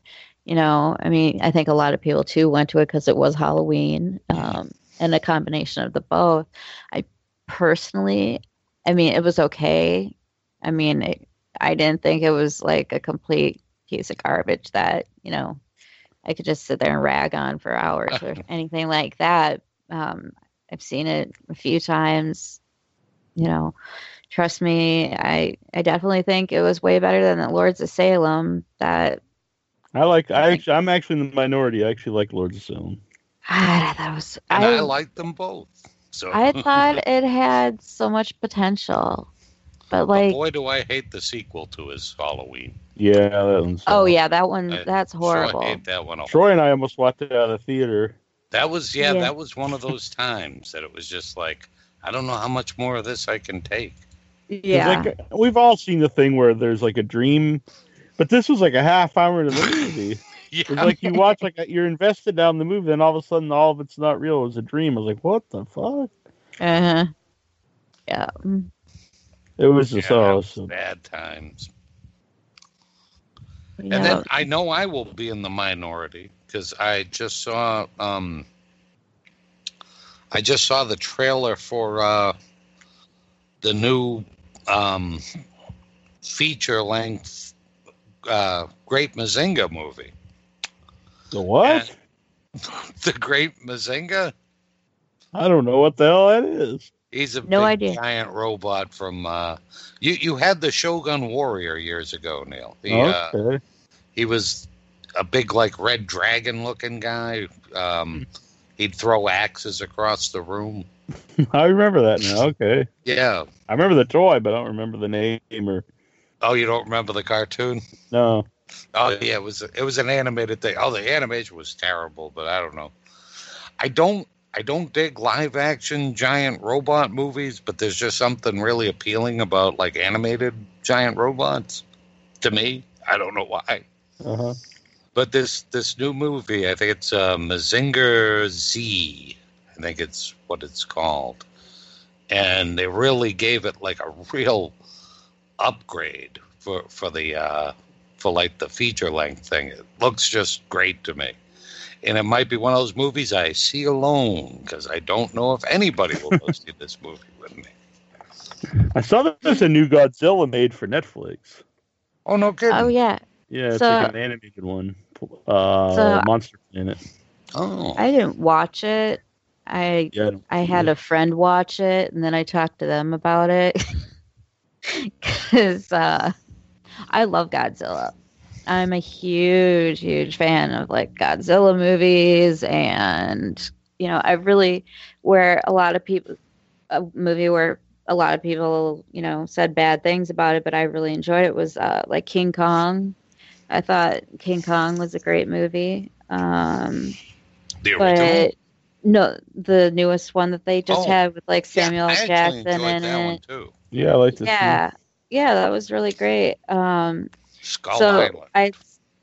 I mean, I think a lot of people, too, went to it because it was Halloween. and a combination of the both. I personally, I mean, it was okay. I mean, I didn't think it was like a complete piece of garbage that, you know, I could just sit there and rag on for hours or anything like that. I've seen it a few times, you know, trust me. I definitely think it was way better than the Lords of Salem that I'm actually in the minority. I actually like Lords of Salem. I like them both. So I thought it had so much potential, but like, boy, do I hate the sequel to his Halloween. Yeah, that one's. Oh yeah, that one. That's horrible. I hate that one. Troy and I almost walked out of the theater. That was that was one of those times that it was just like, I don't know how much more of this I can take. Yeah, like, we've all seen the thing where there's like a dream, but this was like a half hour into the movie. Yeah. It's like you watch, like you're invested down the movie, then all of a sudden, all of it's not real. It was a dream. I was like, what the fuck? Uh huh. Yeah. It was just awesome. Bad times. Yeah. And then I know I will be in the minority because I just saw the trailer for the new feature-length Great Mazinga movie. The what? The Great Mazinga? I don't know what the hell that is. He's a big giant robot from... You had the Shogun Warrior years ago, Neil. He was a big, like, red dragon-looking guy. He'd throw axes across the room. I remember that now, okay. Yeah. I remember the toy, but I don't remember the name. Or... Oh, you don't remember the cartoon? No. Oh, yeah, it was an animated thing. Oh, the animation was terrible, but I don't know. I don't dig live-action giant robot movies, but there's just something really appealing about, like, animated giant robots to me. I don't know why. Uh-huh. But this new movie, I think it's Mazinger Z. I think it's what it's called. And they really gave it, like, a real upgrade for like, the feature-length thing. It looks just great to me. And it might be one of those movies I see alone, because I don't know if anybody will go see this movie with me. I saw that there's a new Godzilla made for Netflix. Oh, no kidding. Oh, yeah. Yeah, it's like an animated one. Monster in it. Oh. I didn't watch it. I had a friend watch it, and then I talked to them about it. Because I love Godzilla. I'm a huge, huge fan of, like, Godzilla movies, and, you know, I really, a movie where a lot of people, you know, said bad things about it, but I really enjoyed it was, like, King Kong. I thought King Kong was a great movie. The original? No, the newest one that they just had with, like, Samuel Jackson in that one, too. Yeah, I like this one. Yeah, that was really great. Skull Island.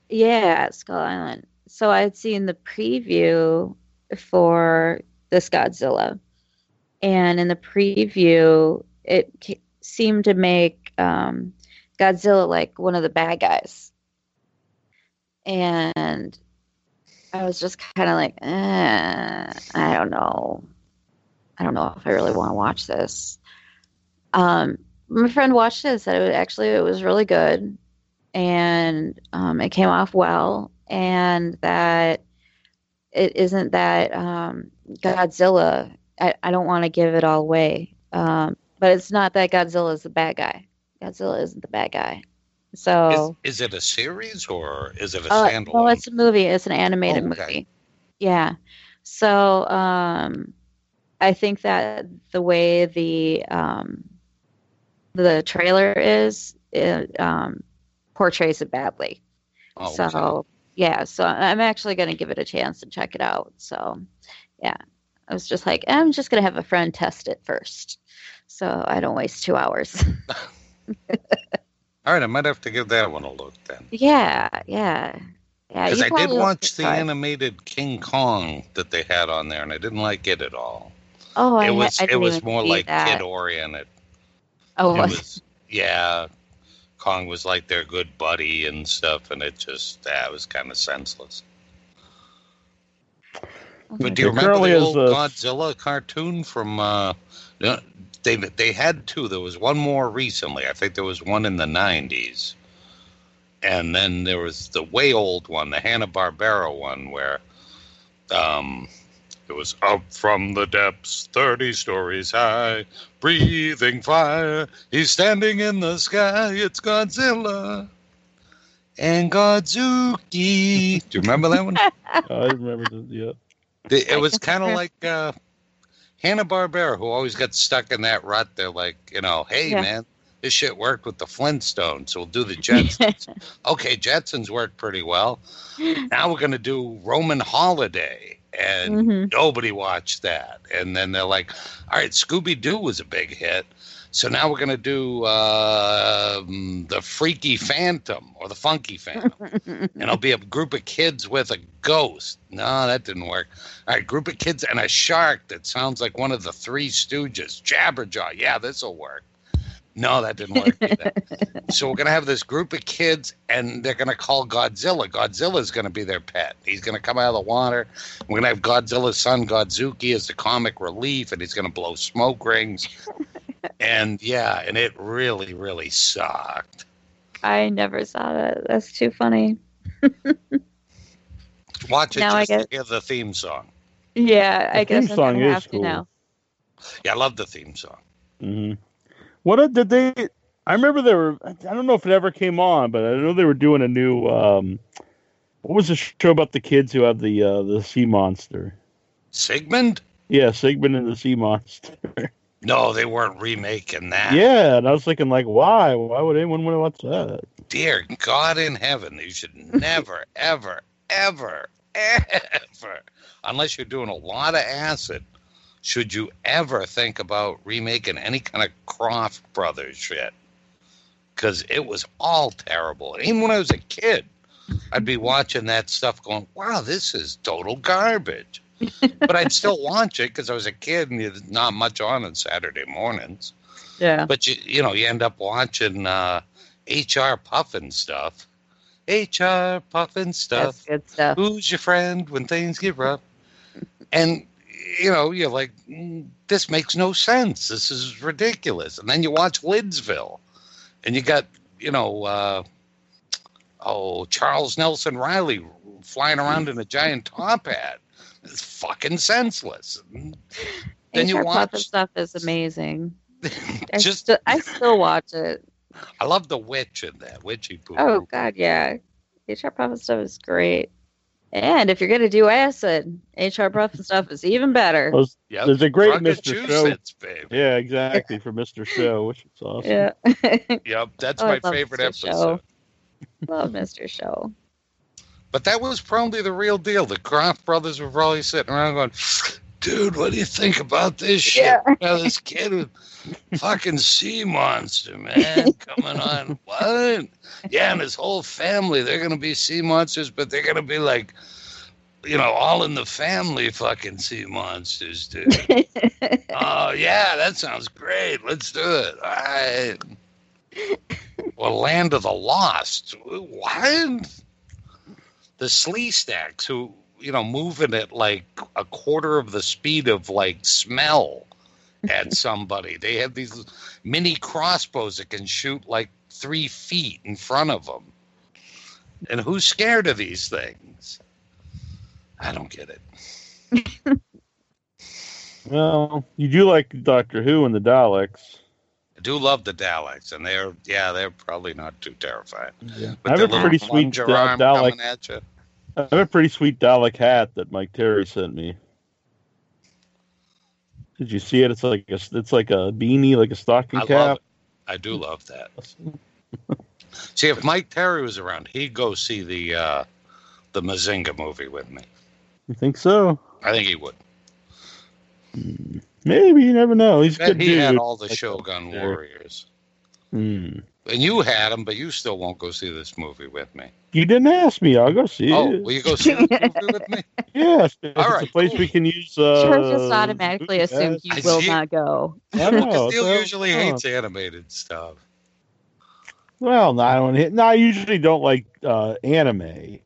Skull Island. So I'd seen the preview for this Godzilla, and in the preview, it seemed to make Godzilla like one of the bad guys, and I was just kind of like, I don't know if I really want to watch this. My friend watched it and said it was really good. And it came off well, and that it isn't that Godzilla. I don't want to give it all away, but it's not that Godzilla is the bad guy. Godzilla isn't the bad guy. So is it a series or is it a standalone? Well, it's a movie. It's an animated movie. Yeah. So I think that the way the trailer is. Portrays it badly. Oh, so okay. So I'm actually going to give it a chance and check it out. So yeah, I was just like, I'm just going to have a friend test it first, so I don't waste 2 hours. All right, I might have to give that one a look then. Yeah. Because I did watch the animated King Kong that they had on there, and I didn't like it at all. Oh, it was more like kid oriented. Oh, it was yeah. Kong was like their good buddy and stuff, and it was kind of senseless. But do you remember the old Godzilla cartoon from? They had two. There was one more recently. I think there was one in the 90s, and then there was the way old one, the Hanna-Barbera one, where it was up from the depths, 30 stories high, breathing fire. He's standing in the sky. It's Godzilla. And Godzuki. Do you remember that one? I remember that, yeah. It was kind of like Hanna-Barbera, who always got stuck in that rut. They're like, you know, hey, man, this shit worked with the Flintstones, so we'll do the Jetsons. Okay, Jetsons worked pretty well. Now we're going to do Roman Holiday. And nobody watched that. And then they're like, all right, Scooby-Doo was a big hit. So now we're going to do the Freaky Phantom or the Funky Phantom. And it'll be a group of kids with a ghost. No, that didn't work. All right, group of kids and a shark that sounds like one of the Three Stooges. Jabberjaw. Yeah, this will work. No, that didn't work either. So we're going to have this group of kids, and they're going to call Godzilla. Godzilla's going to be their pet. He's going to come out of the water. We're going to have Godzilla's son, Godzuki, as the comic relief, and he's going to blow smoke rings. And, yeah, and it really, really sucked. I never saw that. That's too funny. Watch it now, just to hear the theme song. Yeah, I guess I'm going to have to now. Yeah, I love the theme song. Mm-hmm. What did they? I remember they were. I don't know if it ever came on, but I know they were doing a new. What was the show about the kids who have the sea monster? Sigmund. Yeah, Sigmund and the Sea Monster. No, they weren't remaking that. Yeah, and I was thinking, like, why? Why would anyone want to watch that? Dear God in heaven, you should never, ever, ever, ever, unless you're doing a lot of acid. Should you ever think about remaking any kind of Croft Brothers shit? Because it was all terrible. And even when I was a kid, I'd be watching that stuff going, wow, this is total garbage. But I'd still watch it because I was a kid and there's not much on Saturday mornings. Yeah. But, you know, you end up watching H.R. Puffin stuff. H.R. Puffin stuff. That's good stuff. Who's your friend when things get rough? And... you know, you're like, this makes no sense. This is ridiculous. And then you watch Lidsville, and you got, you know, Charles Nelson Riley flying around in a giant top hat. It's fucking senseless. And then you watch stuff is amazing. I still watch it. I love the witch in that witchy poo. Oh God, yeah, HR Puffin stuff is great. And if you're going to do acid, H.R. Puffin stuff is even better. Well, yep. There's a great Mr. Show. Baby. Yeah, exactly, for Mr. Show, which is awesome. Yeah. Yep, that's my favorite episode. Love Mr. Show. But that was probably the real deal. The Croft brothers were probably sitting around going, dude, what do you think about this shit? Yeah. About this kid with fucking sea monster, man, coming on. What? Yeah, and his whole family, they're going to be sea monsters, but they're going to be like, you know, all in the family fucking sea monsters, dude. Oh, yeah, that sounds great. Let's do it. All right. Well, Land of the Lost. What? The Sleestacks, who... you know, moving at like a quarter of the speed of like smell at somebody. They have these mini crossbows that can shoot like 3 feet in front of them. And who's scared of these things? I don't get it. Well, you do like Doctor Who and the Daleks. I do love the Daleks, and they're probably not too terrifying. Yeah. But I have a pretty sweet Dalek. Coming at you. I have a pretty sweet Dalek hat that Mike Terry sent me. Did you see it? It's like a beanie, like a stocking cap. Love it. I do love that. See, if Mike Terry was around, he'd go see the Mazinga movie with me. You think so? I think he would. Maybe, you never know. He's good. He had all the Shogun Warriors. And you had them, but you still won't go see this movie with me. You didn't ask me. I'll go see it. Oh, will you go see this movie with me? Yes. All right. It's a place we can use... George just automatically assumed he will not go. I don't know. Steele usually hates animated stuff. Well, I usually don't like anime.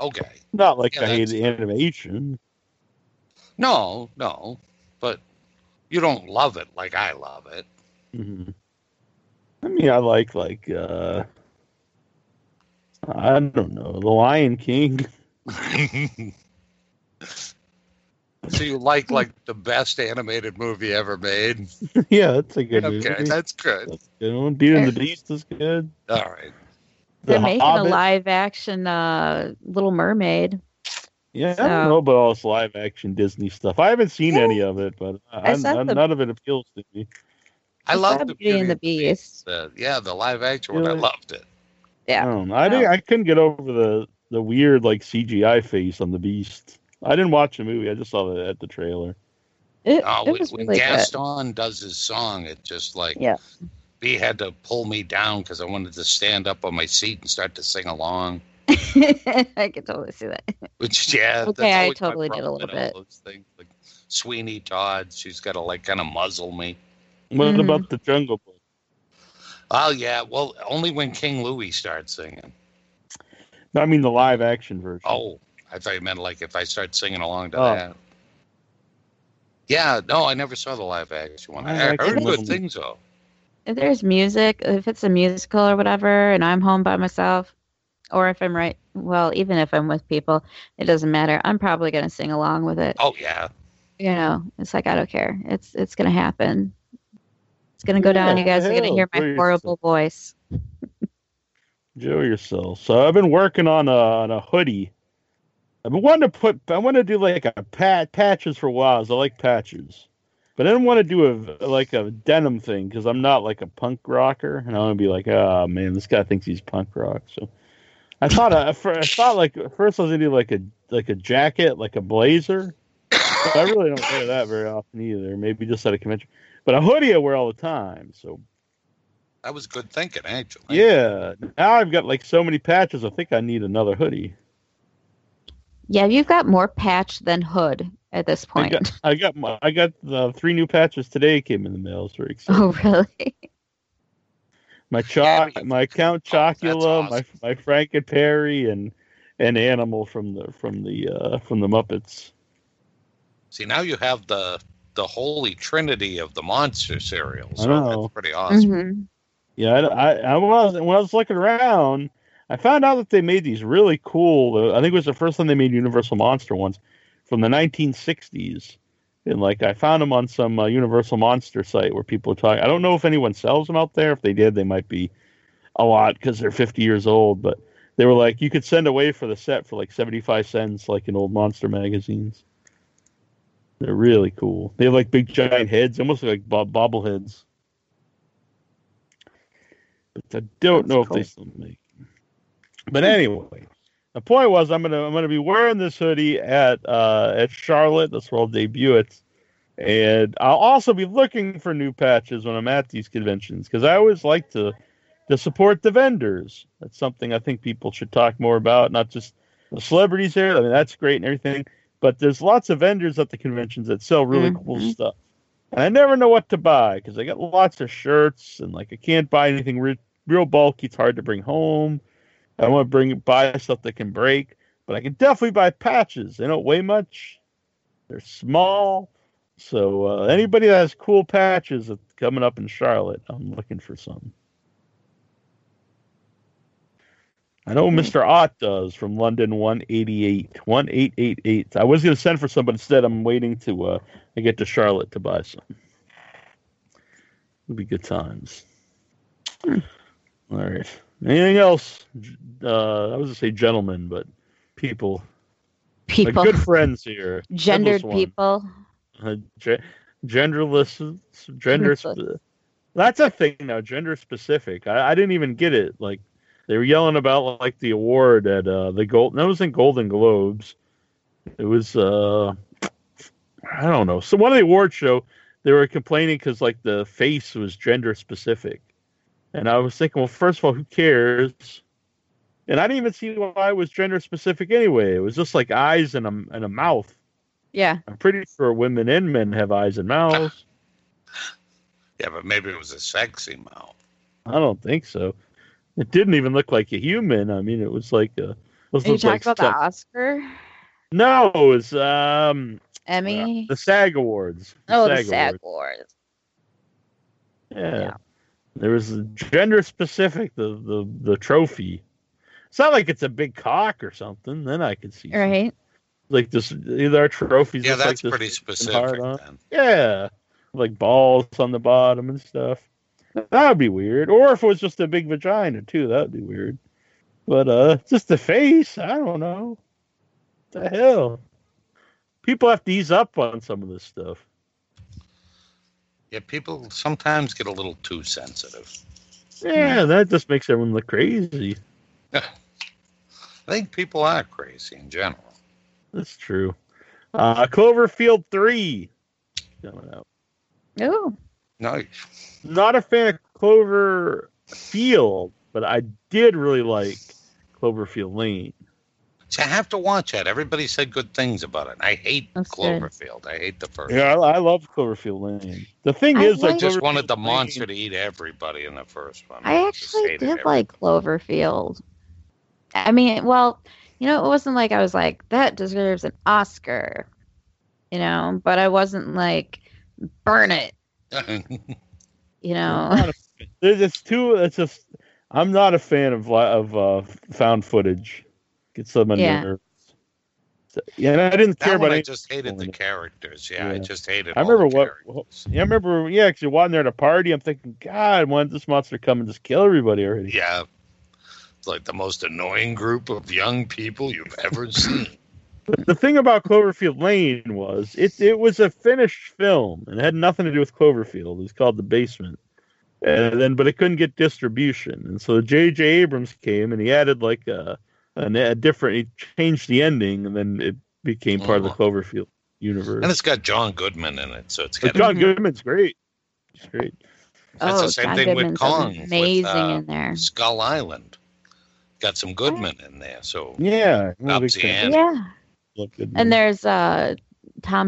Okay. Not like I hate animation. No, but you don't love it like I love it. Mm-hmm. I mean, I like I don't know, The Lion King. So you like the best animated movie ever made? Yeah, that's a good movie. Okay, that's good. That's a good one. Beauty and the Beast is good. All right. They're making a live-action Little Mermaid. Yeah, so. I don't know about all this live-action Disney stuff. I haven't seen any of it, but none of it appeals to me. I loved the Beauty and the Beast. The live-action one. I loved it. Yeah, I couldn't get over the weird CGI face on the Beast. I didn't watch the movie. I just saw it at the trailer. When Gaston does his song, it just he had to pull me down because I wanted to stand up on my seat and start to sing along. I could totally see that. Which, yeah. Okay, I totally did a little bit. Those things. Like Sweeney Todd, she's got to kind of muzzle me. What about the Jungle Book? Oh, yeah. Well, only when King Louie starts singing. No, I mean the live action version. Oh, I thought you meant if I start singing along to that. Yeah, no, I never saw the live action one. I heard good things, though. If there's music, if it's a musical or whatever, and I'm home by myself, or if I'm even if I'm with people, it doesn't matter. I'm probably going to sing along with it. Oh, yeah. You know, it's I don't care. It's going to happen. It's going to go down. You guys are going to hear my horrible voice. Enjoy yourself. So I've been working on a hoodie. I've been wanting to do a patches for a while. So I like patches. But I didn't want to do a denim thing because I'm not a punk rocker, and I want to be oh man, this guy thinks he's punk rock. So I thought at first I was gonna do a jacket, a blazer. But I really don't wear that very often either. Maybe just at a convention, but a hoodie I wear all the time. So that was good thinking, actually. Yeah. Now I've got so many patches. I think I need another hoodie. Yeah, you've got more patch than hood at this point. I got the 3 new patches today came in the mail. It's very exciting. Oh, really? My my Count Chocula, awesome. my Frank and Perry, and Animal from the Muppets. See, now you have the holy trinity of the monster cereals. I know. That's pretty awesome. Mm-hmm. Yeah, when I was looking around, I found out that they made these really cool. I think it was the first time they made Universal Monster ones from the 1960s. And I found them on some Universal Monster site where people are talking. I don't know if anyone sells them out there. If they did, they might be a lot because they're 50 years old. But they were you could send away for the set for 75 cents, in old Monster magazines. They're really cool. They have big giant heads, almost like bobbleheads. But I don't know if they still make. But anyway, the point was I'm gonna be wearing this hoodie at Charlotte. That's where I'll debut it, and I'll also be looking for new patches when I'm at these conventions because I always like to support the vendors. That's something I think people should talk more about, not just the celebrities here. I mean, that's great and everything, but there's lots of vendors at the conventions that sell really cool stuff, and I never know what to buy because I got lots of shirts and I can't buy anything real bulky. It's hard to bring home. I want to buy stuff that can break, but I can definitely buy patches. They don't weigh much. They're small. So anybody that has cool patches coming up in Charlotte, I'm looking for some. I know Mr. Ott does from London 1888. I was going to send for some, but instead I'm waiting to I get to Charlotte to buy some. It'll be good times. All right. Anything else? I was going to say gentlemen, but people. Good friends here. Gendered people. Genderless. That's a thing now, gender specific. I didn't even get it. They were yelling about the award at it was in Golden Globes. It was I don't know. So one of the award show, they were complaining because the face was gender specific. And I was thinking, well, first of all, who cares? And I didn't even see why it was gender specific anyway. It was just eyes and a mouth. Yeah. I'm pretty sure women and men have eyes and mouths. Yeah, but maybe it was a sexy mouth. I don't think so. It didn't even look like a human. I mean, it was like a... Are you talking about the Oscar? No, it was Emmy? The SAG Awards. The SAG Awards. Yeah. There was a gender-specific, the trophy. It's not like it's a big cock or something. Then I could see. Right. Something. Like this, either our trophies. Yeah, that's like pretty specific. Then. Yeah. Like balls on the bottom and stuff. That would be weird. Or if it was just a big vagina, too, that would be weird. But just the face, I don't know. What the hell? People have to ease up on some of this stuff. Yeah, people sometimes get a little too sensitive. Yeah, that just makes everyone look crazy. Yeah. I think people are crazy in general. That's true. Cloverfield 3 coming out. Oh. Nice. Not a fan of Cloverfield, but I did really like Cloverfield Lane. See, I have to watch that. Everybody said good things about it. I hate Cloverfield. I hate the first. Yeah, I love Cloverfield Lane. The thing is, I just wanted the monster to eat everybody in the first one. I actually did like Cloverfield. I mean, well, you know, it wasn't like I was like, that deserves an Oscar, you know, but I wasn't like, burn it. You know, there's just two. It's just I'm not a fan of found footage. Get some on your nerves. So, yeah, and I didn't care about it. I just hated the characters. Yeah, I just hated. I remember Yeah, because you're walking there at a party. I'm thinking, God, why did this monster come and just kill everybody already? Yeah, it's like the most annoying group of young people you've ever seen. But the thing about Cloverfield Lane was it was a finished film and it had nothing to do with Cloverfield. It was called The Basement. And then but it couldn't get distribution. And so J.J. Abrams came and he added like a different he changed the ending and then it became part of the Cloverfield universe. And it's got John Goodman in it, so it's got John Goodman's great. It's great. That's the same John thing Goodman's with Kong. Amazing in there. Skull Island. Got some Goodman in there. So yeah. And there's Tom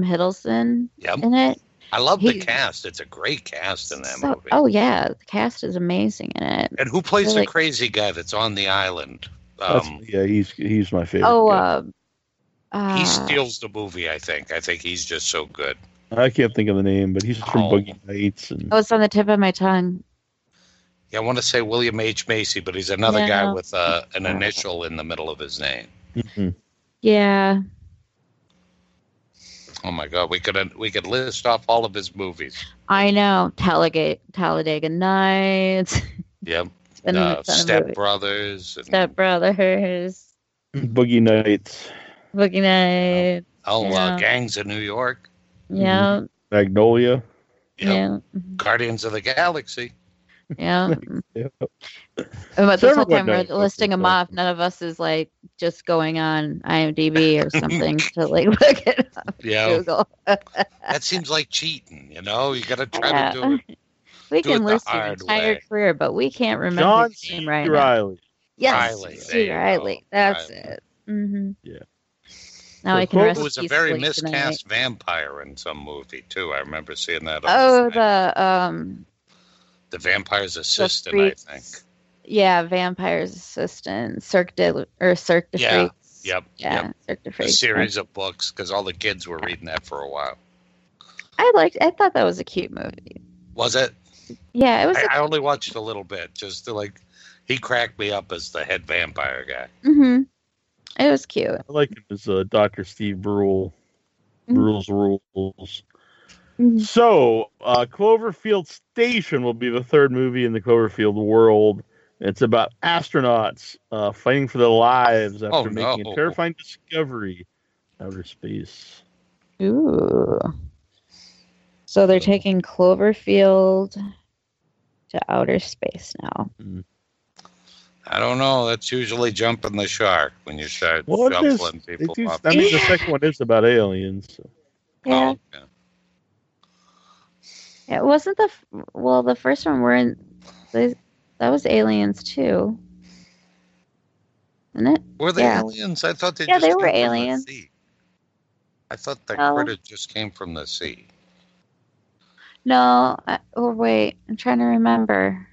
Hiddleston in it. I love the cast. It's a great cast in that movie. Oh, yeah. The cast is amazing in it. And who plays the crazy guy that's on the island? He's my favorite. He steals the movie, I think. I think he's just so good. I can't think of the name, but he's from Boogie Nights. It's on the tip of my tongue. Yeah, I want to say William H. Macy, but he's another guy with an initial in the middle of his name. Mm-hmm. Yeah. Oh my God, we could list off all of his movies. I know, Talladega Nights. Yep, Step Brothers, Boogie Nights. Gangs of New York. Yeah, Magnolia. Yep. Yeah, Guardians of the Galaxy. Yeah. But this whole time we're listing them off, none of us is like just going on IMDb or something to like look it up. Yeah. Google. That seems like cheating, you know? You got to try to do it. We can list your entire career, but we can't remember John his name right now. Yes, Riley. C. Riley. That's it. Mm-hmm. Yeah. Now I can rest. It was a very miscast vampire in some movie too. I remember seeing that. The vampire's assistant, I think. Yeah, vampire's assistant, Cirque de Freaks. Yep. Yeah, Cirque de Freaks. A series of books because all the kids were reading that for a while. I thought that was a cute movie. Was it? Yeah, it was. I only watched a little bit, just to like he cracked me up as the head vampire guy. Mm-hmm. It was cute. I like him as Dr. Steve Brule. Brule's Rules. So, Cloverfield Station will be the third movie in the Cloverfield world. It's about astronauts fighting for their lives after making a terrifying discovery in outer space. Ooh. So they're taking Cloverfield to outer space now. I don't know. That's usually jumping the shark when you start shuffling people up. I mean, the second one is about aliens. So. Yeah. Oh, okay. It wasn't the first one that was aliens too, isn't it? Were they aliens? I thought they just were aliens. From the sea. I thought the critter just came from the sea. No, wait, I'm trying to remember.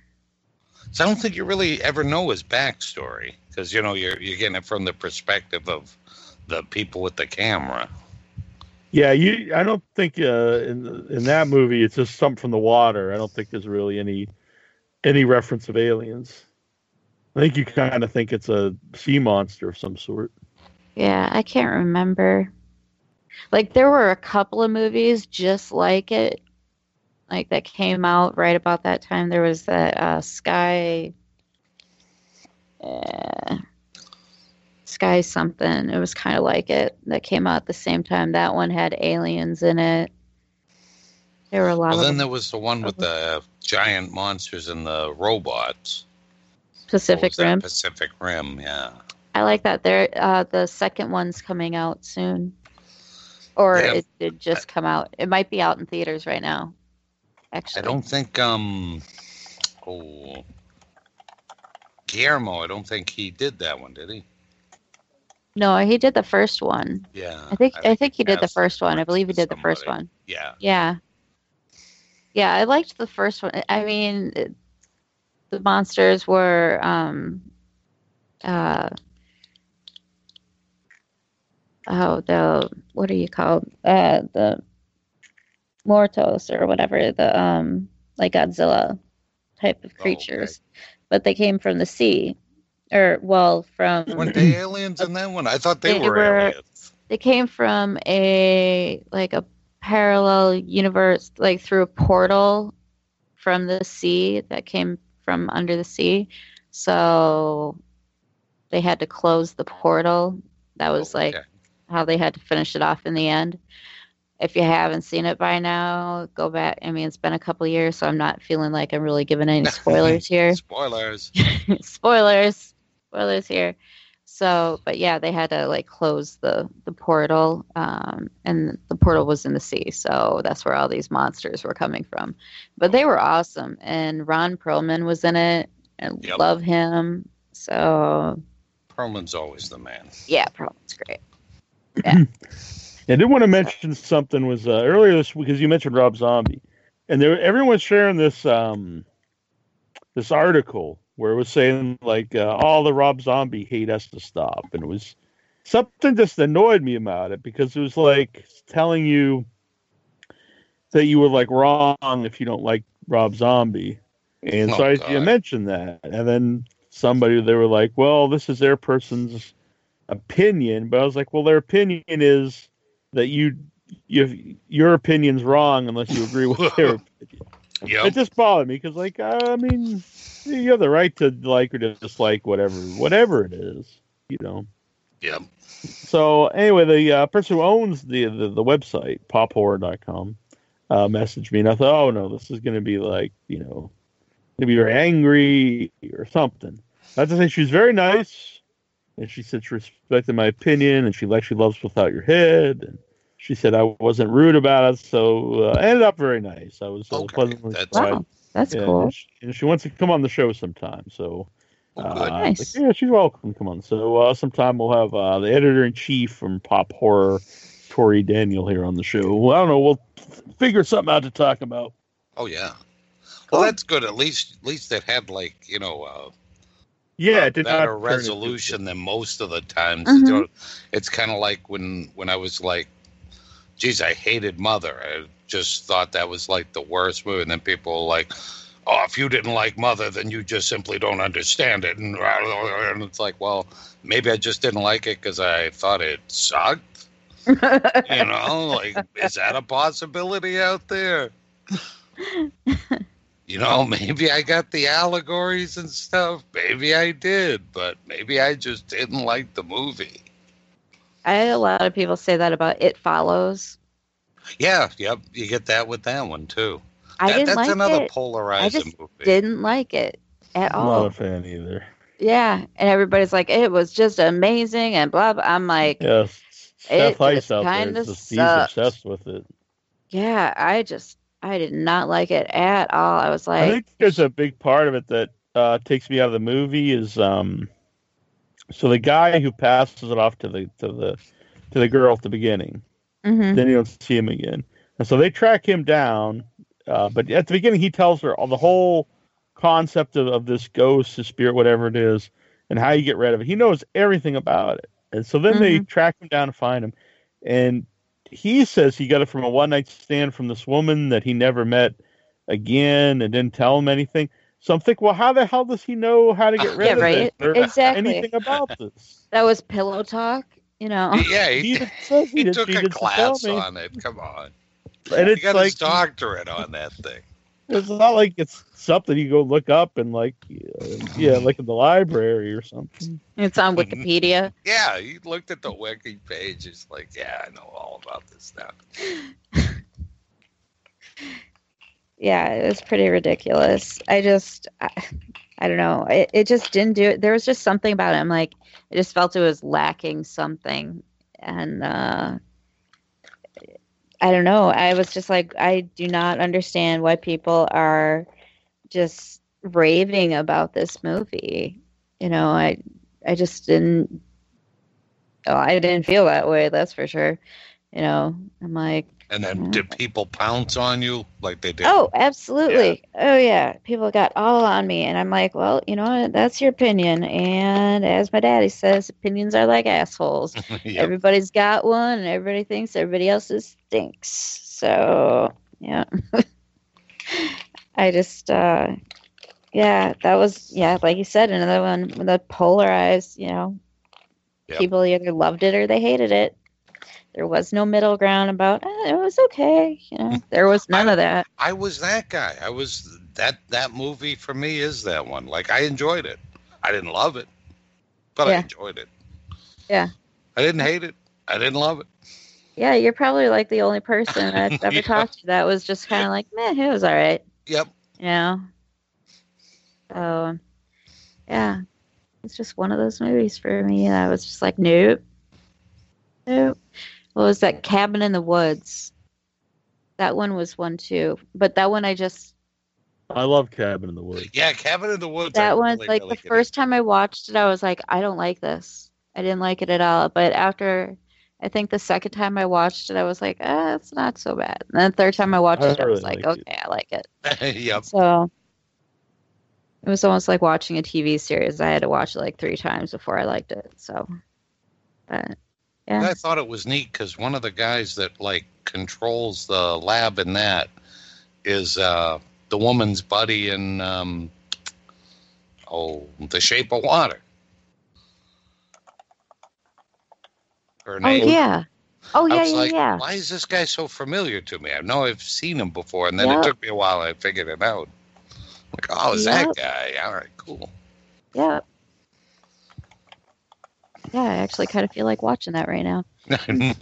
So I don't think you really ever know his backstory because you know you're getting it from the perspective of the people with the camera. Yeah, I don't think in that movie it's just something from the water. I don't think there's really any reference of aliens. I think you kind of think it's a sea monster of some sort. Yeah, I can't remember. Like, there were a couple of movies just like it, like, that came out right about that time. There was that Sky something. It was kind of like it, that came out at the same time. That one had aliens in it. There were a lot of... Well, then there was the one with the giant monsters and the robots. Pacific Rim. Pacific Rim, yeah. I like that. There, the second one's coming out soon, or yeah, it did just come out. It might be out in theaters right now. Actually, I don't think. Guillermo. I don't think he did that one, did he? No, he did the first one. Yeah, I think he did the first one. I believe he did the first one. Yeah. Yeah. Yeah, I liked the first one. I mean, the monsters were. What are you called? The Mortos or whatever, the like Godzilla type of creatures. Oh, okay. But they came from the sea. Or, well, from... Weren't they aliens in that one? I thought they were aliens. They came from a parallel universe, like through a portal from the sea that came from under the sea. So... they had to close the portal. That was how they had to finish it off in the end. If you haven't seen it by now, go back. I mean, it's been a couple years, so I'm not feeling like I'm really giving any spoilers here. Spoilers here. So, but yeah, they had to close the portal, and the portal was in the sea, so that's where all these monsters were coming from. But they were awesome, and Ron Perlman was in it, and love him. So... Perlman's always the man. Yeah, Perlman's great. Yeah. I did want to mention something was earlier this week, because you mentioned Rob Zombie, and everyone's sharing this this article where it was saying all the Rob Zombie hate has to stop, and it was something just annoyed me about it, because it was telling you that you were wrong if you don't like Rob Zombie, and I mentioned that, and then. Somebody, they were like, well, this is their person's opinion. But I was like, well, their opinion is that your opinion's wrong unless you agree with their opinion. Yep. It just bothered me because, I mean, you have the right to like or dislike whatever it is, you know. Yeah. So anyway, the person who owns the website, pophorror.com, messaged me, and I thought, oh, no, this is going to be maybe you're angry or something. Not to say she was very nice, and she said she respected my opinion, and she actually loves Without Your Head, and she said I wasn't rude about it, so I ended up very nice. I was pleasantly surprised. Wow, that's cool. And she wants to come on the show sometime, so nice. She's welcome to come on. So sometime we'll have the editor-in-chief from Pop Horror, Tori Daniel, here on the show. Well, I don't know, we'll figure something out to talk about. Oh, yeah. Well, that's good. At least it had it did better resolution than most of the times. Mm-hmm. It's kind of like when I was like, "Geez, I hated Mother." I just thought that was the worst movie, and then people were like, "Oh, if you didn't like Mother, then you just simply don't understand it." And it's like, well, maybe I just didn't like it because I thought it sucked. Is that a possibility out there? Maybe I got the allegories and stuff. Maybe I did, but maybe I just didn't like the movie. I had a lot of people say that about It Follows. Yeah, yep. You get that with that one, too. That's another polarizing movie. I just didn't like it at all. I'm not a fan either. Yeah, and everybody's like, it was just amazing and blah, blah. I'm like, yeah, Steph Heiss out there, he's obsessed with it. Yeah, I did not like it at all. I was like... I think there's a big part of it that takes me out of the movie is... so the guy who passes it off to the girl at the beginning, mm-hmm. Then you don't see him again. And so they track him down, but at the beginning he tells her all the whole concept of this ghost, this spirit, whatever it is, and how you get rid of it. He knows everything about it. And so then mm-hmm. They track him down and find him. And he says he got it from a one-night stand from this woman that he never met again and didn't tell him anything. So I'm thinking, well, how the hell does he know how to get rid of this? Or anything about this? That was pillow talk, you know. Yeah, he took a class on it. Come on. And it's he got his doctorate on that thing. It's not like it's something you go look up and like in the library or something. It's on Wikipedia. Yeah, you looked at the wiki page. It's like, yeah, I know all about this stuff. Yeah, it was pretty ridiculous. I don't know. It just didn't do it. There was just something about it. I'm like, I just felt it was lacking something. And I don't know. I was just like, I do not understand why people are just raving about this movie. You know, I just didn't. Oh, I didn't feel that way. That's for sure. You know, I'm like. And then did people pounce on you like they did? Oh, absolutely. Yeah. Oh, yeah. People got all on me. And I'm like, well, you know what? That's your opinion. And as my daddy says, opinions are like assholes. Yep. Everybody's got one. And everybody thinks everybody else's stinks. So, yeah. I just, that was, like you said, another one with the polarized, you know, people either loved it or they hated it. There was no middle ground about it was okay, you know. There was none of that. I was that guy. I was that movie for me is that one. Like I enjoyed it. I didn't love it, but I enjoyed it. Yeah. I didn't hate it. I didn't love it. Yeah, you're probably like the only person I've ever talked to that was just kind of like, man, it was all right. Yep. Yeah. You know? So, yeah, it's just one of those movies for me. I was just like, nope. What was that? Cabin in the Woods. That one was one, too. But that one I love Cabin in the Woods. Yeah, Cabin in the Woods. That one, the first time I watched it, I was like, I don't like this. I didn't like it at all. But after, I think the second time I watched it, I was like, it's not so bad. And then the third time I watched it, I was like, okay, I like it. Yep. So, it was almost like watching a TV series. I had to watch it like 3 times before I liked it. So, but... Yeah. I thought it was neat because one of the guys that controls the lab in that is the woman's buddy in The Shape of Water. Her name. Oh yeah. Why is this guy so familiar to me? I know I've seen him before, and then it took me a while. I figured it out. Like, oh, is that guy? All right, cool. Yeah. Yeah, I actually kind of feel like watching that right now. I'm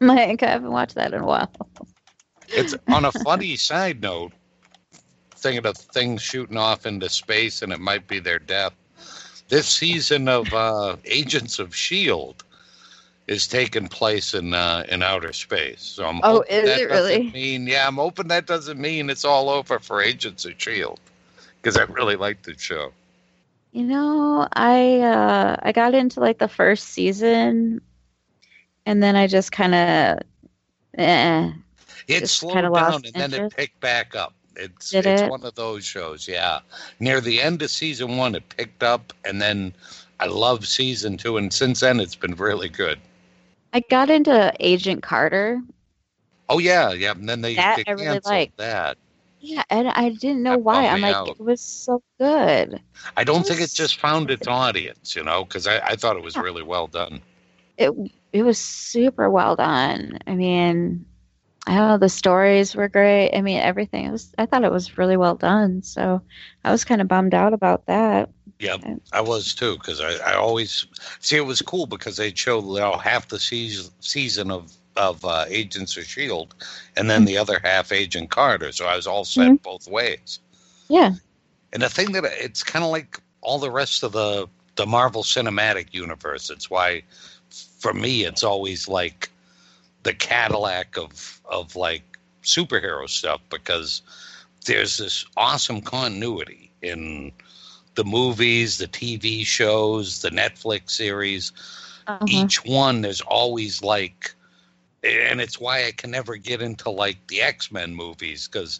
like, I haven't watched that in a while. It's on a funny side note, thinking of things shooting off into space and it might be their death. This season of Agents of S.H.I.E.L.D. is taking place in outer space. So I'm hoping is it really? I'm hoping that doesn't mean it's all over for Agents of S.H.I.E.L.D. because I really like the show. You know, I got into the first season, and then I just kind of it slowed down, and then it picked back up. It's one of those shows, yeah. Near the end of season 1, it picked up, and then I love season 2, and since then it's been really good. I got into Agent Carter. Oh yeah, and then they canceled that. Yeah, and I didn't know why. I'm like, it was so good. I don't think it just found its audience, you know, because I thought it was really well done. It was super well done. I mean, I don't know, the stories were great. I mean, everything. I thought it was really well done, so I was kind of bummed out about that. Yeah, I was too, because I always... See, it was cool because they'd show half the season of Agents of S.H.I.E.L.D. and then the other half Agent Carter. So I was all set both ways. Yeah. And the thing that it's kind of like all the rest of the Marvel Cinematic Universe. It's why for me, it's always like the Cadillac of like superhero stuff, because there's this awesome continuity in the movies, the TV shows, the Netflix series, each one. There's always and it's why I can never get into, the X-Men movies, because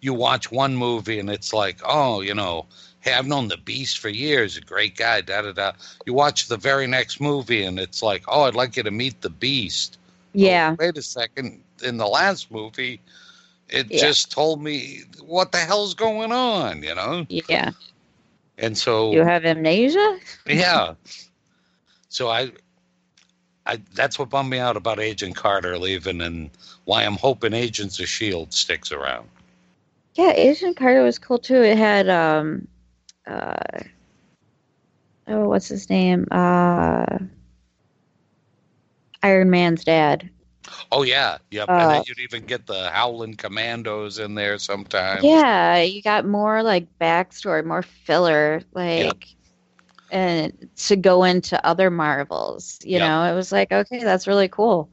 you watch one movie and it's like, oh, you know, hey, I've known the Beast for years, a great guy, da-da-da. You watch the very next movie and it's like, oh, I'd like you to meet the Beast. Yeah. Oh, wait a second. In the last movie, it just told me what the hell's going on, you know? Yeah. And so you have amnesia? Yeah. So I that's what bummed me out about Agent Carter leaving, and why I'm hoping Agents of S.H.I.E.L.D. sticks around. Yeah, Agent Carter was cool too. It had what's his name? Iron Man's dad. Oh yeah, yep. And then you'd even get the Howlin' Commandos in there sometimes. Yeah, you got more like backstory, more filler, and to go into other Marvels. You know, it was like, okay, that's really cool,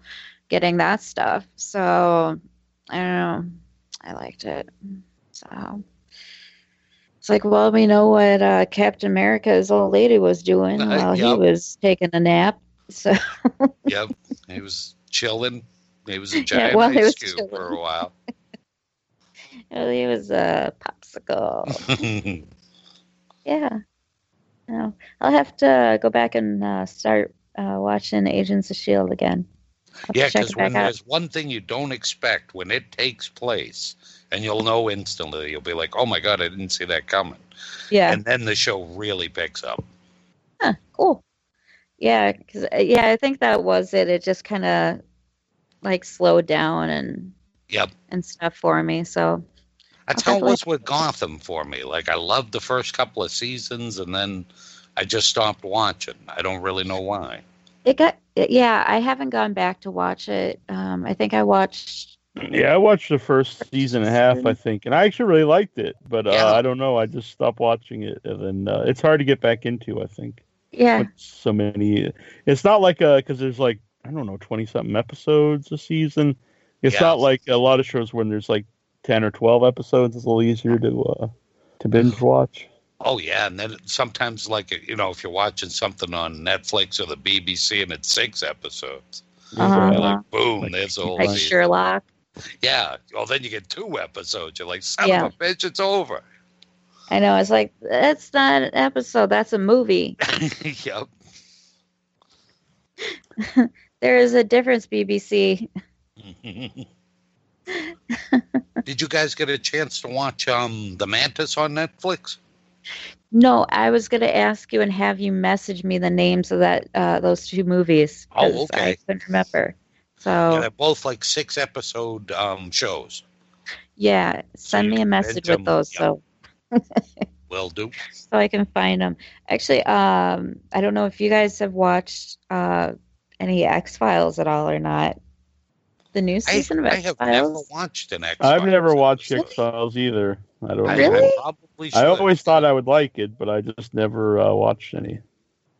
getting that stuff. So I don't know, I liked it. So it's like, well, we know what Captain America's old lady was doing while he was taking a nap. So yep, he was chilling. He was a giant ice cube for a while. Well, he was a popsicle. Yeah. No, I'll have to go back and start watching Agents of S.H.I.E.L.D. again. Yeah, because when there's one thing you don't expect, when it takes place, and you'll know instantly, you'll be like, oh my God, I didn't see that coming. Yeah. And then the show really picks up. Huh, cool. Yeah, because I think that was it. It just kind of like slowed down and stuff for me, so... That's how it was with Gotham for me. Like, I loved the first couple of seasons, and then I just stopped watching. I don't really know why. I haven't gone back to watch it. I think I watched... Yeah, I watched the first season and a half, I think, and I actually really liked it, but I don't know. I just stopped watching it, and then it's hard to get back into, I think. Yeah. With so many... It's not like... Because there's like, I don't know, 20-something episodes a season. It's not like a lot of shows when there's like 10 or 12 episodes. Is a little easier to binge watch. Oh yeah, and then sometimes, like, you know, if you're watching something on Netflix or the BBC and it's 6 episodes, like boom, like, there's all like Sherlock. Yeah, well then you get 2 episodes. You're like, son of a bitch, it's over. I know. It's like, that's not an episode. That's a movie. Yep. There is a difference, BBC. Did you guys get a chance to watch The Mantis on Netflix? No, I was going to ask you and have you message me the names of that those 2 movies. Oh, okay. I couldn't remember. So yeah, they're both like 6 episode shows. Yeah, send me a message with those. Yeah. So will do. So I can find them. Actually, I don't know if you guys have watched any X-Files at all or not. The new season of X-Files. I have never watched an X-Files. I've never watched X-Files either. I don't know. Really? I always thought I would like it, but I just never watched any.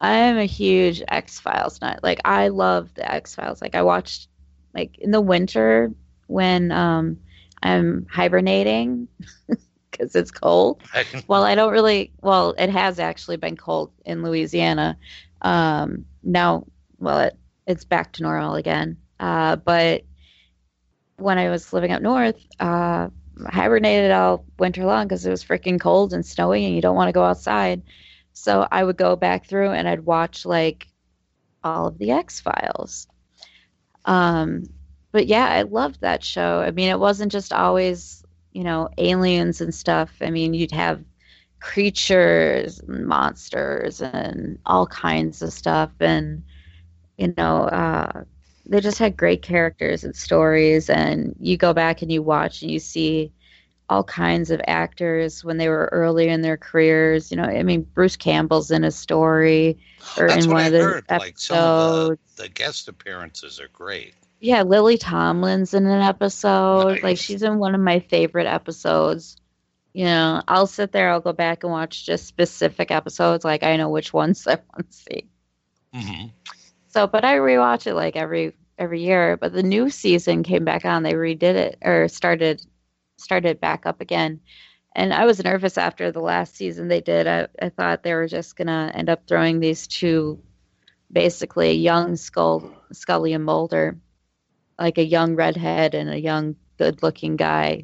I am a huge X-Files nut. Like, I love the X-Files. Like, I watched, like, in the winter when I'm hibernating because it's cold. It has actually been cold in Louisiana. Now, it's back to normal again. But when I was living up north, hibernated all winter long because it was freaking cold and snowy and you don't want to go outside. So I would go back through and I'd watch like all of the X-Files. But yeah, I loved that show. I mean, it wasn't just always, you know, aliens and stuff. I mean, you'd have creatures and monsters and all kinds of stuff. And, you know, they just had great characters and stories, and you go back and you watch and you see all kinds of actors when they were early in their careers. You know, I mean, Bruce Campbell's in a story or that's in one of the episodes. Like, some of the guest appearances are great. Yeah, Lily Tomlin's in an episode. Nice. Like, she's in one of my favorite episodes. You know, I'll sit there, I'll go back and watch just specific episodes. Like, I know which ones I want to see. Mm-hmm. So, but I rewatch it like every year. But the new season came back on; they redid it or started back up again. And I was nervous after the last season they did. I thought they were just gonna end up throwing these 2, basically young Scully and Mulder, like a young redhead and a young good-looking guy,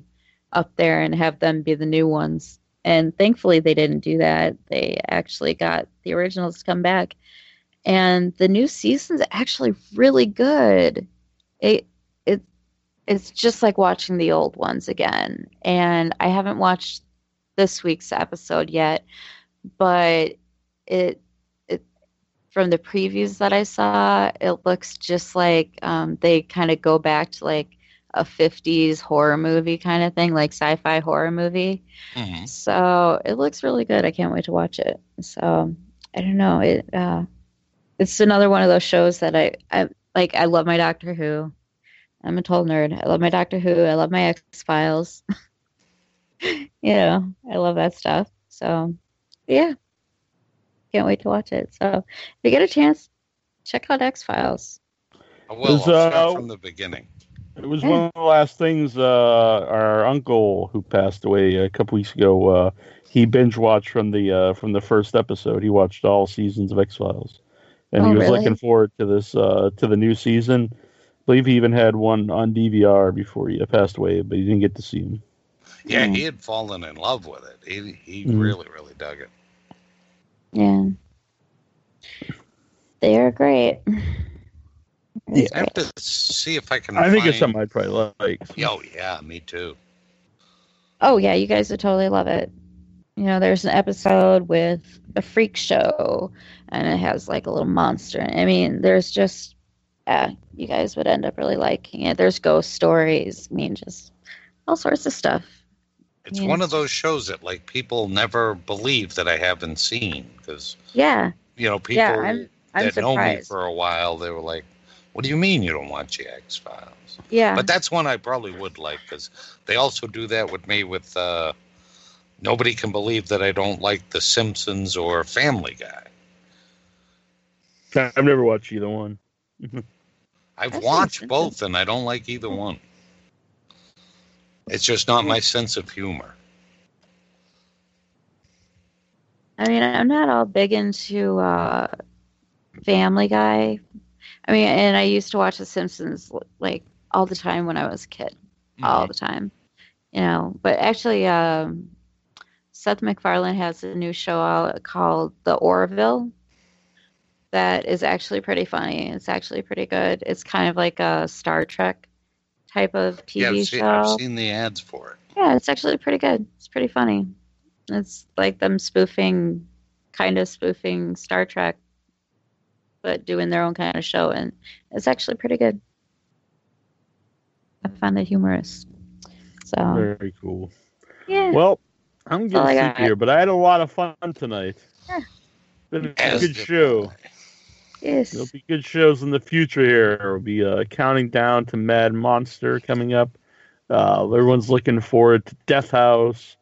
up there and have them be the new ones. And thankfully, they didn't do that. They actually got the originals to come back. And the new season's actually really good. It's just like watching the old ones again. And I haven't watched this week's episode yet, but it from the previews that I saw, it looks just like they kind of go back to like a 50s horror movie kind of thing, like sci-fi horror movie. Mm-hmm. So it looks really good. I can't wait to watch it. So I don't know. It's another one of those shows that I like. I love my Doctor Who. I'm a total nerd. I love my Doctor Who. I love my X-Files. You know, I love that stuff. So, yeah. Can't wait to watch it. So, if you get a chance, check out X-Files. I will. I'll start from the beginning. It was one of the last things our uncle, who passed away a couple weeks ago, he binge-watched from the first episode. He watched all seasons of X-Files. And he was really looking forward to this to the new season. I believe he even had one on DVR before he passed away, but he didn't get to see him. Yeah, he had fallen in love with it. He really, really dug it. Yeah. They are great. Yeah. I have to see if I can find... I think it's something I'd probably like. Oh, yeah, me too. Oh, yeah, you guys would totally love it. You know, there's an episode with a freak show, and it has, like, a little monster. I mean, there's just... Yeah, you guys would end up really liking it. There's ghost stories. I mean, just all sorts of stuff. It's one of those shows that, like, people never believe that I haven't seen. Because, you know, people that know me for a while, they were like, what do you mean you don't watch the X-Files? Yeah. But that's one I probably would like, because they also do that with me with nobody can believe that I don't like The Simpsons or Family Guy. I've never watched either one. I've watched both, and I don't like either one. It's just not my sense of humor. I mean, I'm not all big into Family Guy. I mean, and I used to watch The Simpsons, like, all the time when I was a kid. Mm-hmm. All the time. You know, but actually, Seth MacFarlane has a new show out called The Orville. That is actually pretty funny. It's actually pretty good. It's kind of like a Star Trek type of TV show. I've seen the ads for it. Yeah, it's actually pretty good. It's pretty funny. It's like them kind of spoofing Star Trek, but doing their own kind of show. And it's actually pretty good. I find it humorous. So very cool. Yeah. Well, I'm getting sleepy here, but I had a lot of fun tonight. Yeah. Been a good show. Yes. There'll be good shows in the future here. We'll be counting down to Mad Monster coming up. Everyone's looking forward to Death House.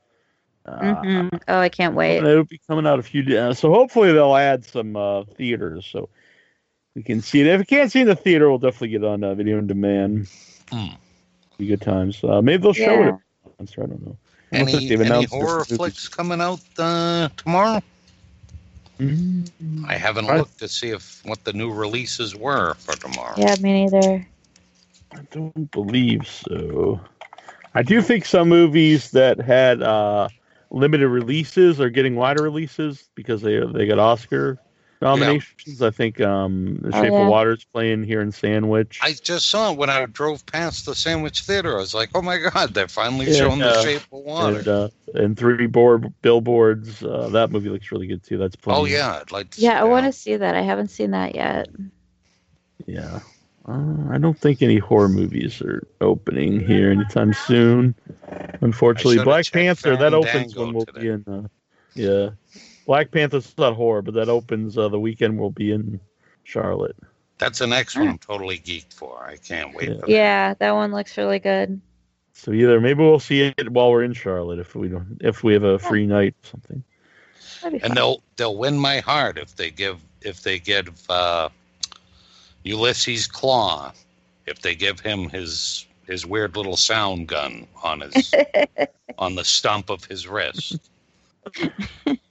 Oh, I can't wait. It'll be coming out a few days. So hopefully they'll add some theaters so we can see it. If we can't see it in the theater, we'll definitely get on video on demand. Mm. Be good times. Maybe they'll show it at Monster. I don't know. Any horror flicks coming out tomorrow? Mm-hmm. I haven't looked to see what the new releases were for tomorrow. Yeah, me neither. I don't believe so. I do think some movies that had limited releases are getting wider releases because they got Oscar nominations. Yeah. I think The Shape of Water's playing here in Sandwich. I just saw it when I drove past the Sandwich Theater. I was like, oh my God, they're finally showing The Shape of Water. And Three Billboards. That movie looks really good too. That's playing. Oh yeah, I'd like to see that. I want to see that. I haven't seen that yet. Yeah. I don't think any horror movies are opening here anytime soon. Unfortunately, Black Panther, that opens when we'll be in. Black Panther's not horror, but that opens the weekend we'll be in Charlotte. That's the next one I'm totally geeked for. I can't wait for that. Yeah, that one looks really good. So either maybe we'll see it while we're in Charlotte if we have a free night or something. And they'll win my heart if they give Ulysses Claw, if they give him his weird little sound gun on his on the stump of his wrist.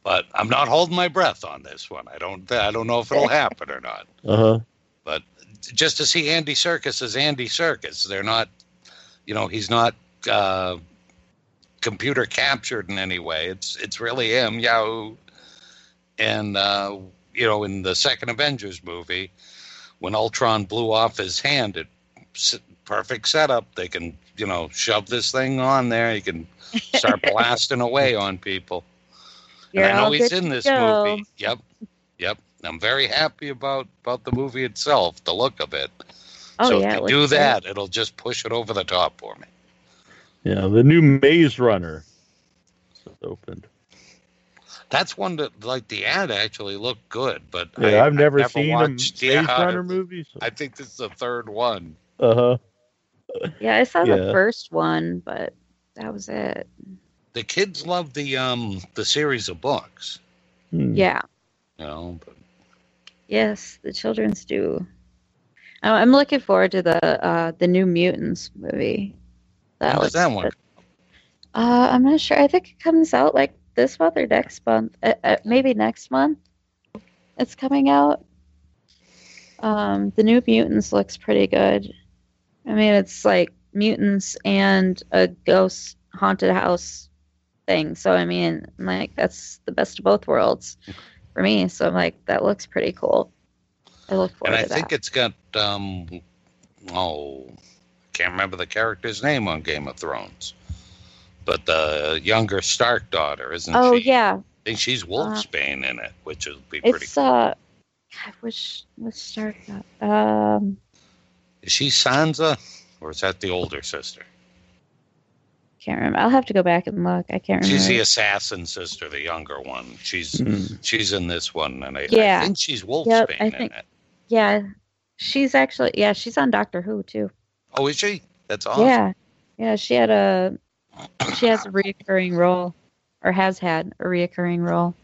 But I'm not holding my breath on this one. I don't know if it'll happen or not. Uh-huh. But just to see Andy Serkis as Andy Serkis, they're not, you know, he's not computer captured in any way. It's really him, Yahoo. And you know, in the second Avengers movie, when Ultron blew off his hand, it perfect setup. They can, you know, shove this thing on there. You can start blasting away on people. And I know he's in this movie. Yep. I'm very happy about the movie itself, the look of it. Oh, so if they do that, it'll just push it over the top for me. Yeah, the new Maze Runner opened. That's one that, like, the ad actually looked good, but I've never seen watched a Maze Runner movie. So. I think this is the third one. Yeah, I saw the first one, but that was it. The kids love the series of books. Yeah. You know, but... Yes, the children's do. I'm looking forward to the New Mutants movie. That was that one. I'm not sure. I think it comes out like this month or next month. Maybe next month. It's coming out. The New Mutants looks pretty good. I mean, it's like mutants and a ghost haunted house thing. So I mean, like, that's the best of both worlds for me. So I'm like, that looks pretty cool. I look forward to that. And I think it's got can't remember the character's name on Game of Thrones, but the younger Stark daughter, isn't she? Oh, yeah. I think she's Wolfsbane in it, which would be pretty cool. I wish was Stark. Is she Sansa, or is that the older sister? Can't remember. I'll have to go back and look. I can't remember. She's the assassin sister, the younger one. She's in this one, and I think she's Wolfsbane in it. Yeah, she's actually she's on Doctor Who too. Oh, is she? That's awesome. Yeah. She has a reoccurring role, or has had a reoccurring role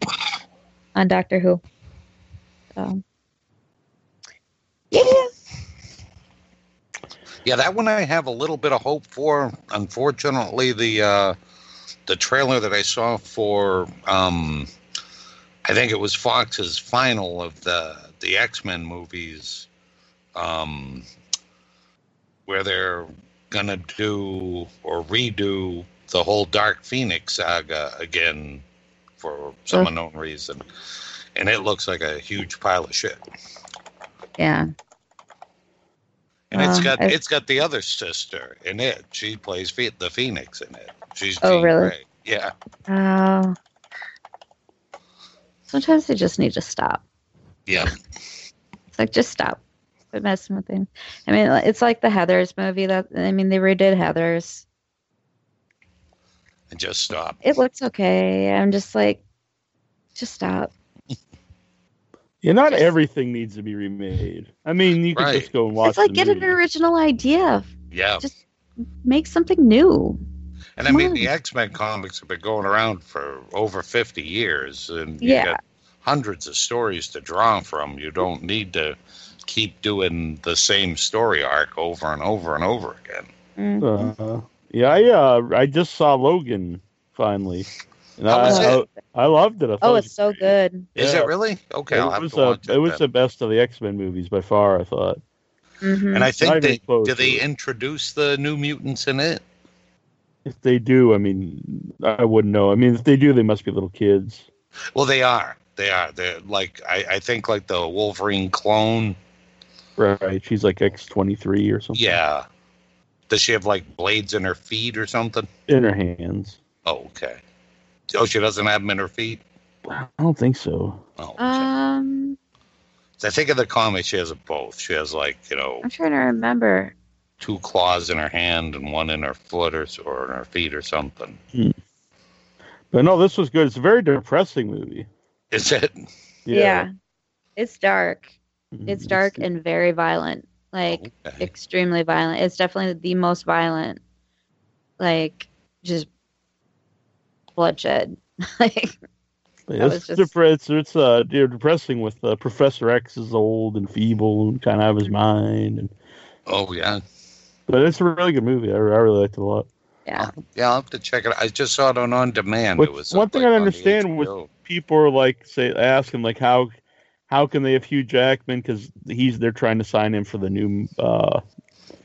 on Doctor Who. Yeah, that one I have a little bit of hope for. Unfortunately, the trailer that I saw for I think it was Fox's final of the X-Men movies. Where they're going to do or redo the whole Dark Phoenix saga again for some unknown reason. And it looks like a huge pile of shit. Yeah. And it's got the other sister in it. She plays the Phoenix in it. She's Jean really? Grey. Yeah. Sometimes they just need to stop. Yeah. It's like, just stop. Messing with things. I mean, it's like the Heathers movie. They redid Heathers. And just stop. It looks okay. I'm just like, just stop. Yeah, everything needs to be remade. I mean, you can just go and watch. It's like, get an original idea. Yeah. Just make something new. And Come I mean, on. The X-Men comics have been going around for over 50 years, and you got hundreds of stories to draw from. You don't need to keep doing the same story arc over and over and over again. Mm-hmm. I just saw Logan finally. And I loved it. Oh, it's so good. Is it really? Okay, I'll have to watch it. It was the best of the X-Men movies by far, I thought. Mm-hmm. And I think did they introduce the New Mutants in it? If they do, I mean, I wouldn't know. I mean, if they do, they must be little kids. Well, they are. They're like, I think, like the Wolverine clone. Right, she's like X-23 or something. Yeah. Does she have like blades in her feet or something? In her hands. Oh, okay. Oh, she doesn't have them in her feet? I don't think so. Oh, okay. I think in the comic she has both. She has like, you know, I'm trying to remember. Two claws in her hand and one in her foot or in her feet or something. But no, this was good. It's a very depressing movie. Is it? Yeah. It's dark. It's dark and very violent, like extremely violent. It's definitely the most violent, like, just bloodshed. Like, it's depressing with Professor X is old and feeble and kind of out of his mind. And, but it's a really good movie. I really liked it a lot. Yeah, I'll have to check it out. I just saw it on demand. It was one thing I understand with people are like asking like how can they have Hugh Jackman, because they're trying to sign him for the new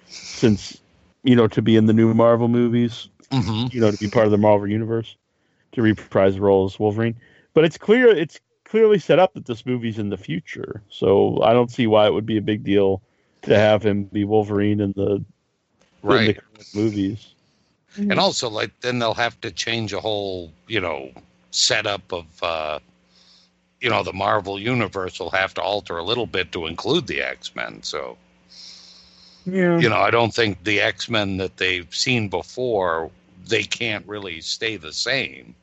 since, you know, to be in the new Marvel movies, you know, to be part of the Marvel universe, to reprise the role as Wolverine. But it's clearly set up that this movie's in the future, so I don't see why it would be a big deal to have him be Wolverine in the current movies. And also, like, then they'll have to change a whole, setup of, the Marvel Universe will have to alter a little bit to include the X-Men. So, I don't think the X-Men that they've seen before, they can't really stay the same.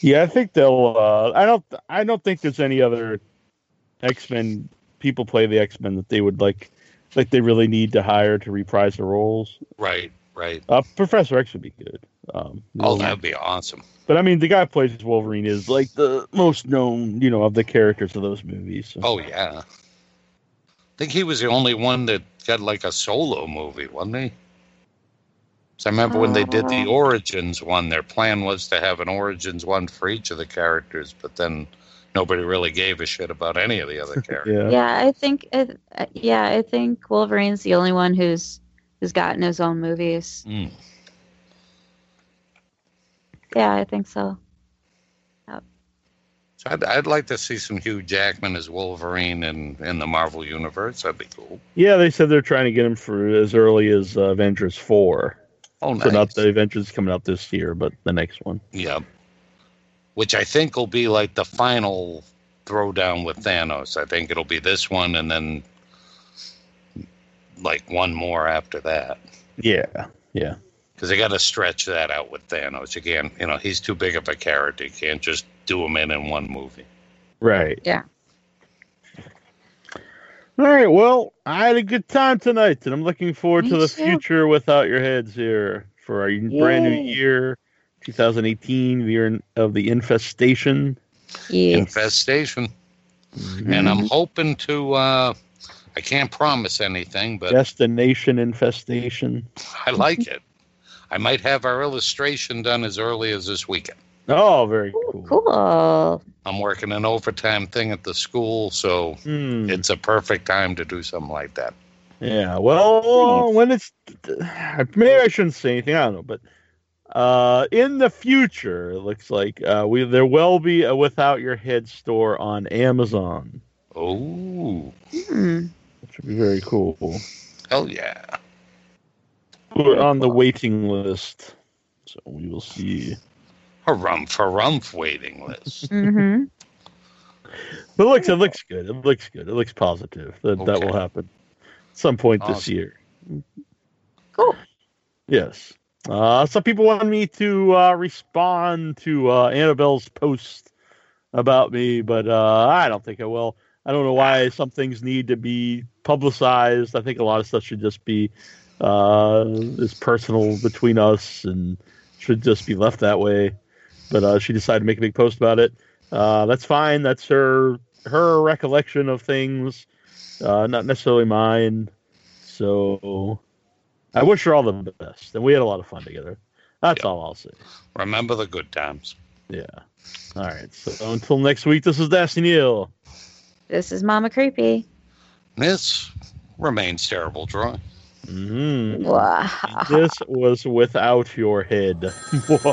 Yeah, I think they'll. I don't think there's any other X-Men people play the X-Men that they would like they really need to hire to reprise the roles. Right. Professor X would be good. That'd be awesome. But I mean, the guy who plays Wolverine is like the most known, of the characters of those movies. So. Oh yeah, I think he was the only one that got like a solo movie, wasn't he? So I remember when they did the Origins one, their plan was to have an Origins one for each of the characters, but then nobody really gave a shit about any of the other characters. I think Wolverine's the only one who's gotten his own movies. Mm. Yeah, I think so. Yep. So I'd like to see some Hugh Jackman as Wolverine in the Marvel Universe. That'd be cool. Yeah, they said they're trying to get him for as early as Avengers 4. Oh, nice. So not the Avengers coming out this year, but the next one. Yeah. Which I think will be like the final throwdown with Thanos. I think it'll be this one and then like one more after that. Yeah. Because they got to stretch that out with Thanos. You can't, he's too big of a character. You can't just do him in one movie. Right. Yeah. All right, well, I had a good time tonight, and I'm looking forward to the future without your heads here for our brand new year, 2018, the year of the infestation. Yes. Infestation. Mm-hmm. And I'm hoping to, I can't promise anything, but... Destination Infestation. I like it. I might have our illustration done as early as this weekend. Oh, very cool. Cool. I'm working an overtime thing at the school, so it's a perfect time to do something like that. Yeah, well, when it's... Maybe I shouldn't say anything, I don't know, but in the future, it looks like there will be a Without Your Head store on Amazon. Oh. Mm. That should be very cool. Hell yeah. We're on the waiting list, so we will see. Harumph waiting list. Mm-hmm. But it looks good. It looks good. It looks positive. That will happen at some point this year. Cool. Yes. Some people wanted me to respond to Annabelle's post about me, but I don't think I will. I don't know why some things need to be publicized. I think a lot of stuff should just be is personal between us and should just be left that way. But she decided to make a big post about it. That's fine. That's her recollection of things, not necessarily mine. So I wish her all the best. And we had a lot of fun together. That's all I'll say. Remember the good times. Yeah. All right. So until next week, this is Dasty Neal. This is Mama Creepy. This remains Terrible Drawing. Mm. Wow. This was Without Your Head. Hello?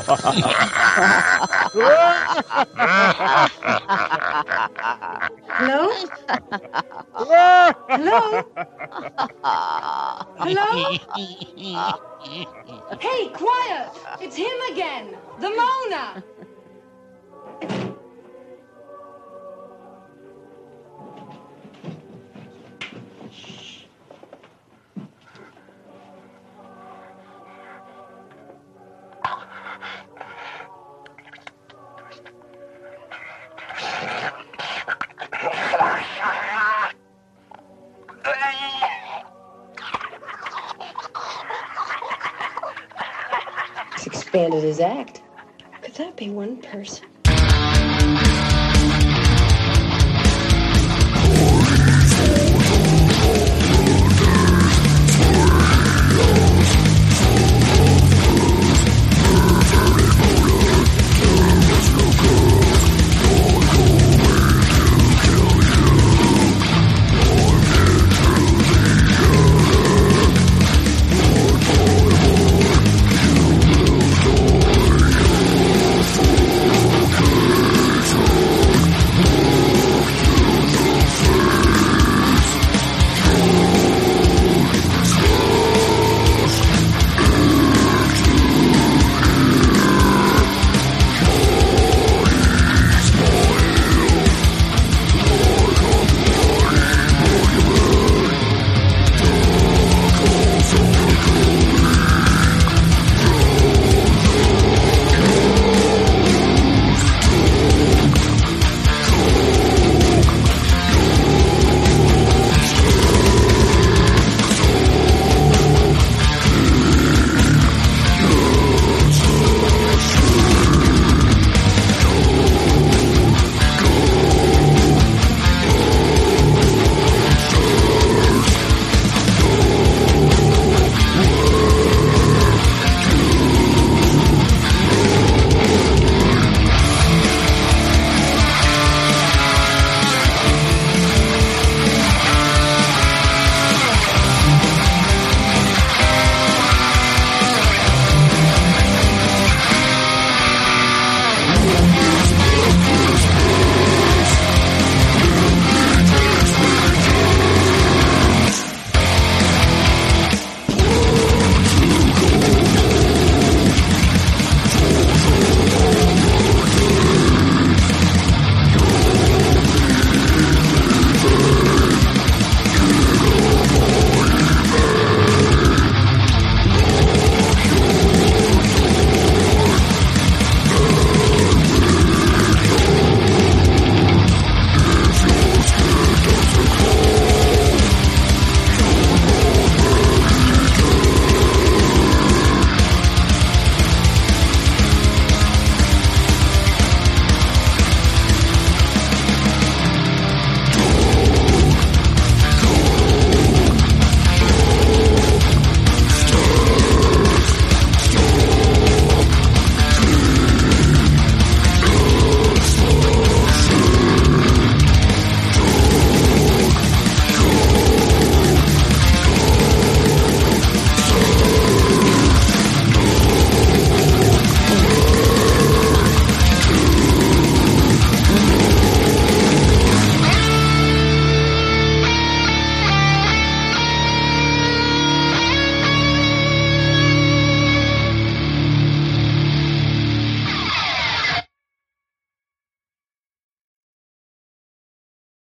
Hello? Hello? Hey, quiet! It's him again! The Mona! Expanded his act. Could that be one person?